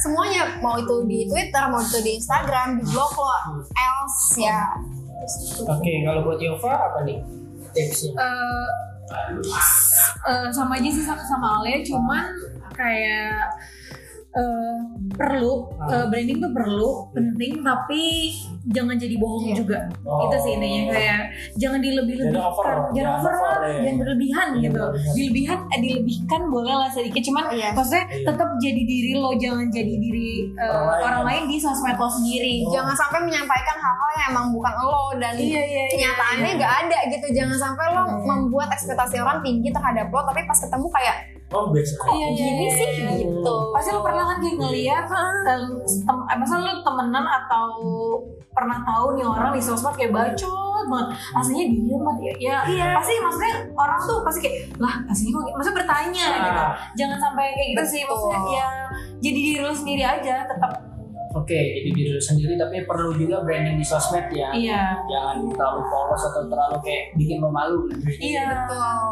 Semuanya, mau itu di Twitter, mau itu di Instagram, di blog lo, else ya. Oke, kalau buat Yova apa nih tipsnya? Sama aja sih sama Alia, cuman kayak perlu branding tuh perlu, penting, tapi jangan jadi bohong juga. Itu sih intinya, kayak jangan dilebih-lebihkan, jangan overload, jangan berlebihan gitu. Dilebihkan boleh lah sedikit, cuman maksudnya tetap jadi diri lo, jangan jadi diri orang lain di sosmed lo sendiri. Jangan sampai menyampaikan hal-hal yang emang bukan lo dan kenyataannya gak ada gitu. Jangan sampai lo membuat ekspektasi orang tinggi terhadap lo, tapi pas ketemu kayak Oh biasa aja gini sih gitu. Pasti lo pernah kan kayak ngeliat misalnya lo temenan atau pernah tahu nih orang di sosmed kayak bacot banget, aslinya dia mati ya, iya. Pasti maksudnya orang tuh pasti kayak lah aslinya kok, maksudnya bertanya gitu. Jangan sampai kayak gitu sih, maksudnya ya jadi diri lo sendiri aja tetap. Oke, jadi diri lo sendiri tapi perlu juga branding di sosmed ya. Iya. Jangan terlalu polos atau terlalu kayak bikin lo malu. Iya betul.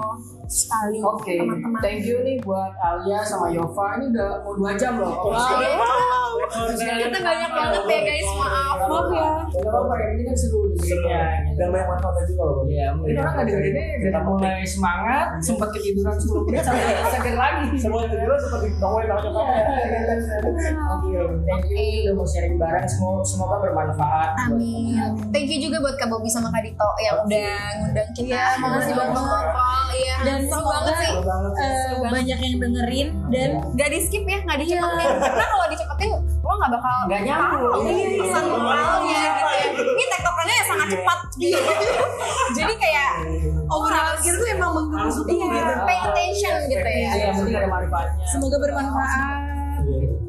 Sekali. Oke, teman-teman. Thank you nih buat Alia sama Yova. Ini udah mau 2 jam loh. Wow. Kita banyak banget ya guys. Maaf ya. Enggak apa-apa, ini kan seru dulu ya. Dan banyak manfaatnya juga loh. Iya, mungkin orang ngadirinnya udah mulai semangat, sempat ketiduran 10 menit sampai seger lagi. Semua tidur seperti dongeng sama kamu. Thank you udah mau sharing bareng, semoga bermanfaat. Amin. Thank you juga buat Kak Bobi sama Kak Dito yang udah ngundang kita. Makasih buat ngobrol. Iya. Dan seru banget sih, banyak yang dengerin dan nggak di skip ya, nggak dicepetin. Karena kalau dicepetin, lo nggak bakal nggak nyambung. Pesan moralnya gitu. Ini tektokannya ya sangat cepat gitu. Jadi kayak overall gitu emang mengganggu. Iya, pay attention gitu ya. Semoga bermanfaat.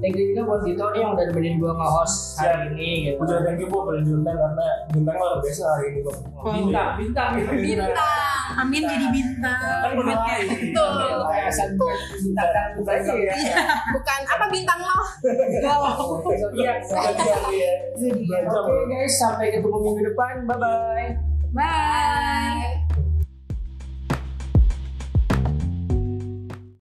Thank you juga buat Dito nih yang udah nemenin gua nge-host hari ini gitu. Udah thank you Bu udah diundang karena bintang lo biasa hari ini kok. Bintang. Amin jadi bintang. Betul. Bintang bukan ya. Bukan apa bintang lo. Iya. Oke guys, sampai ketemu minggu depan. Bye bye. Bye.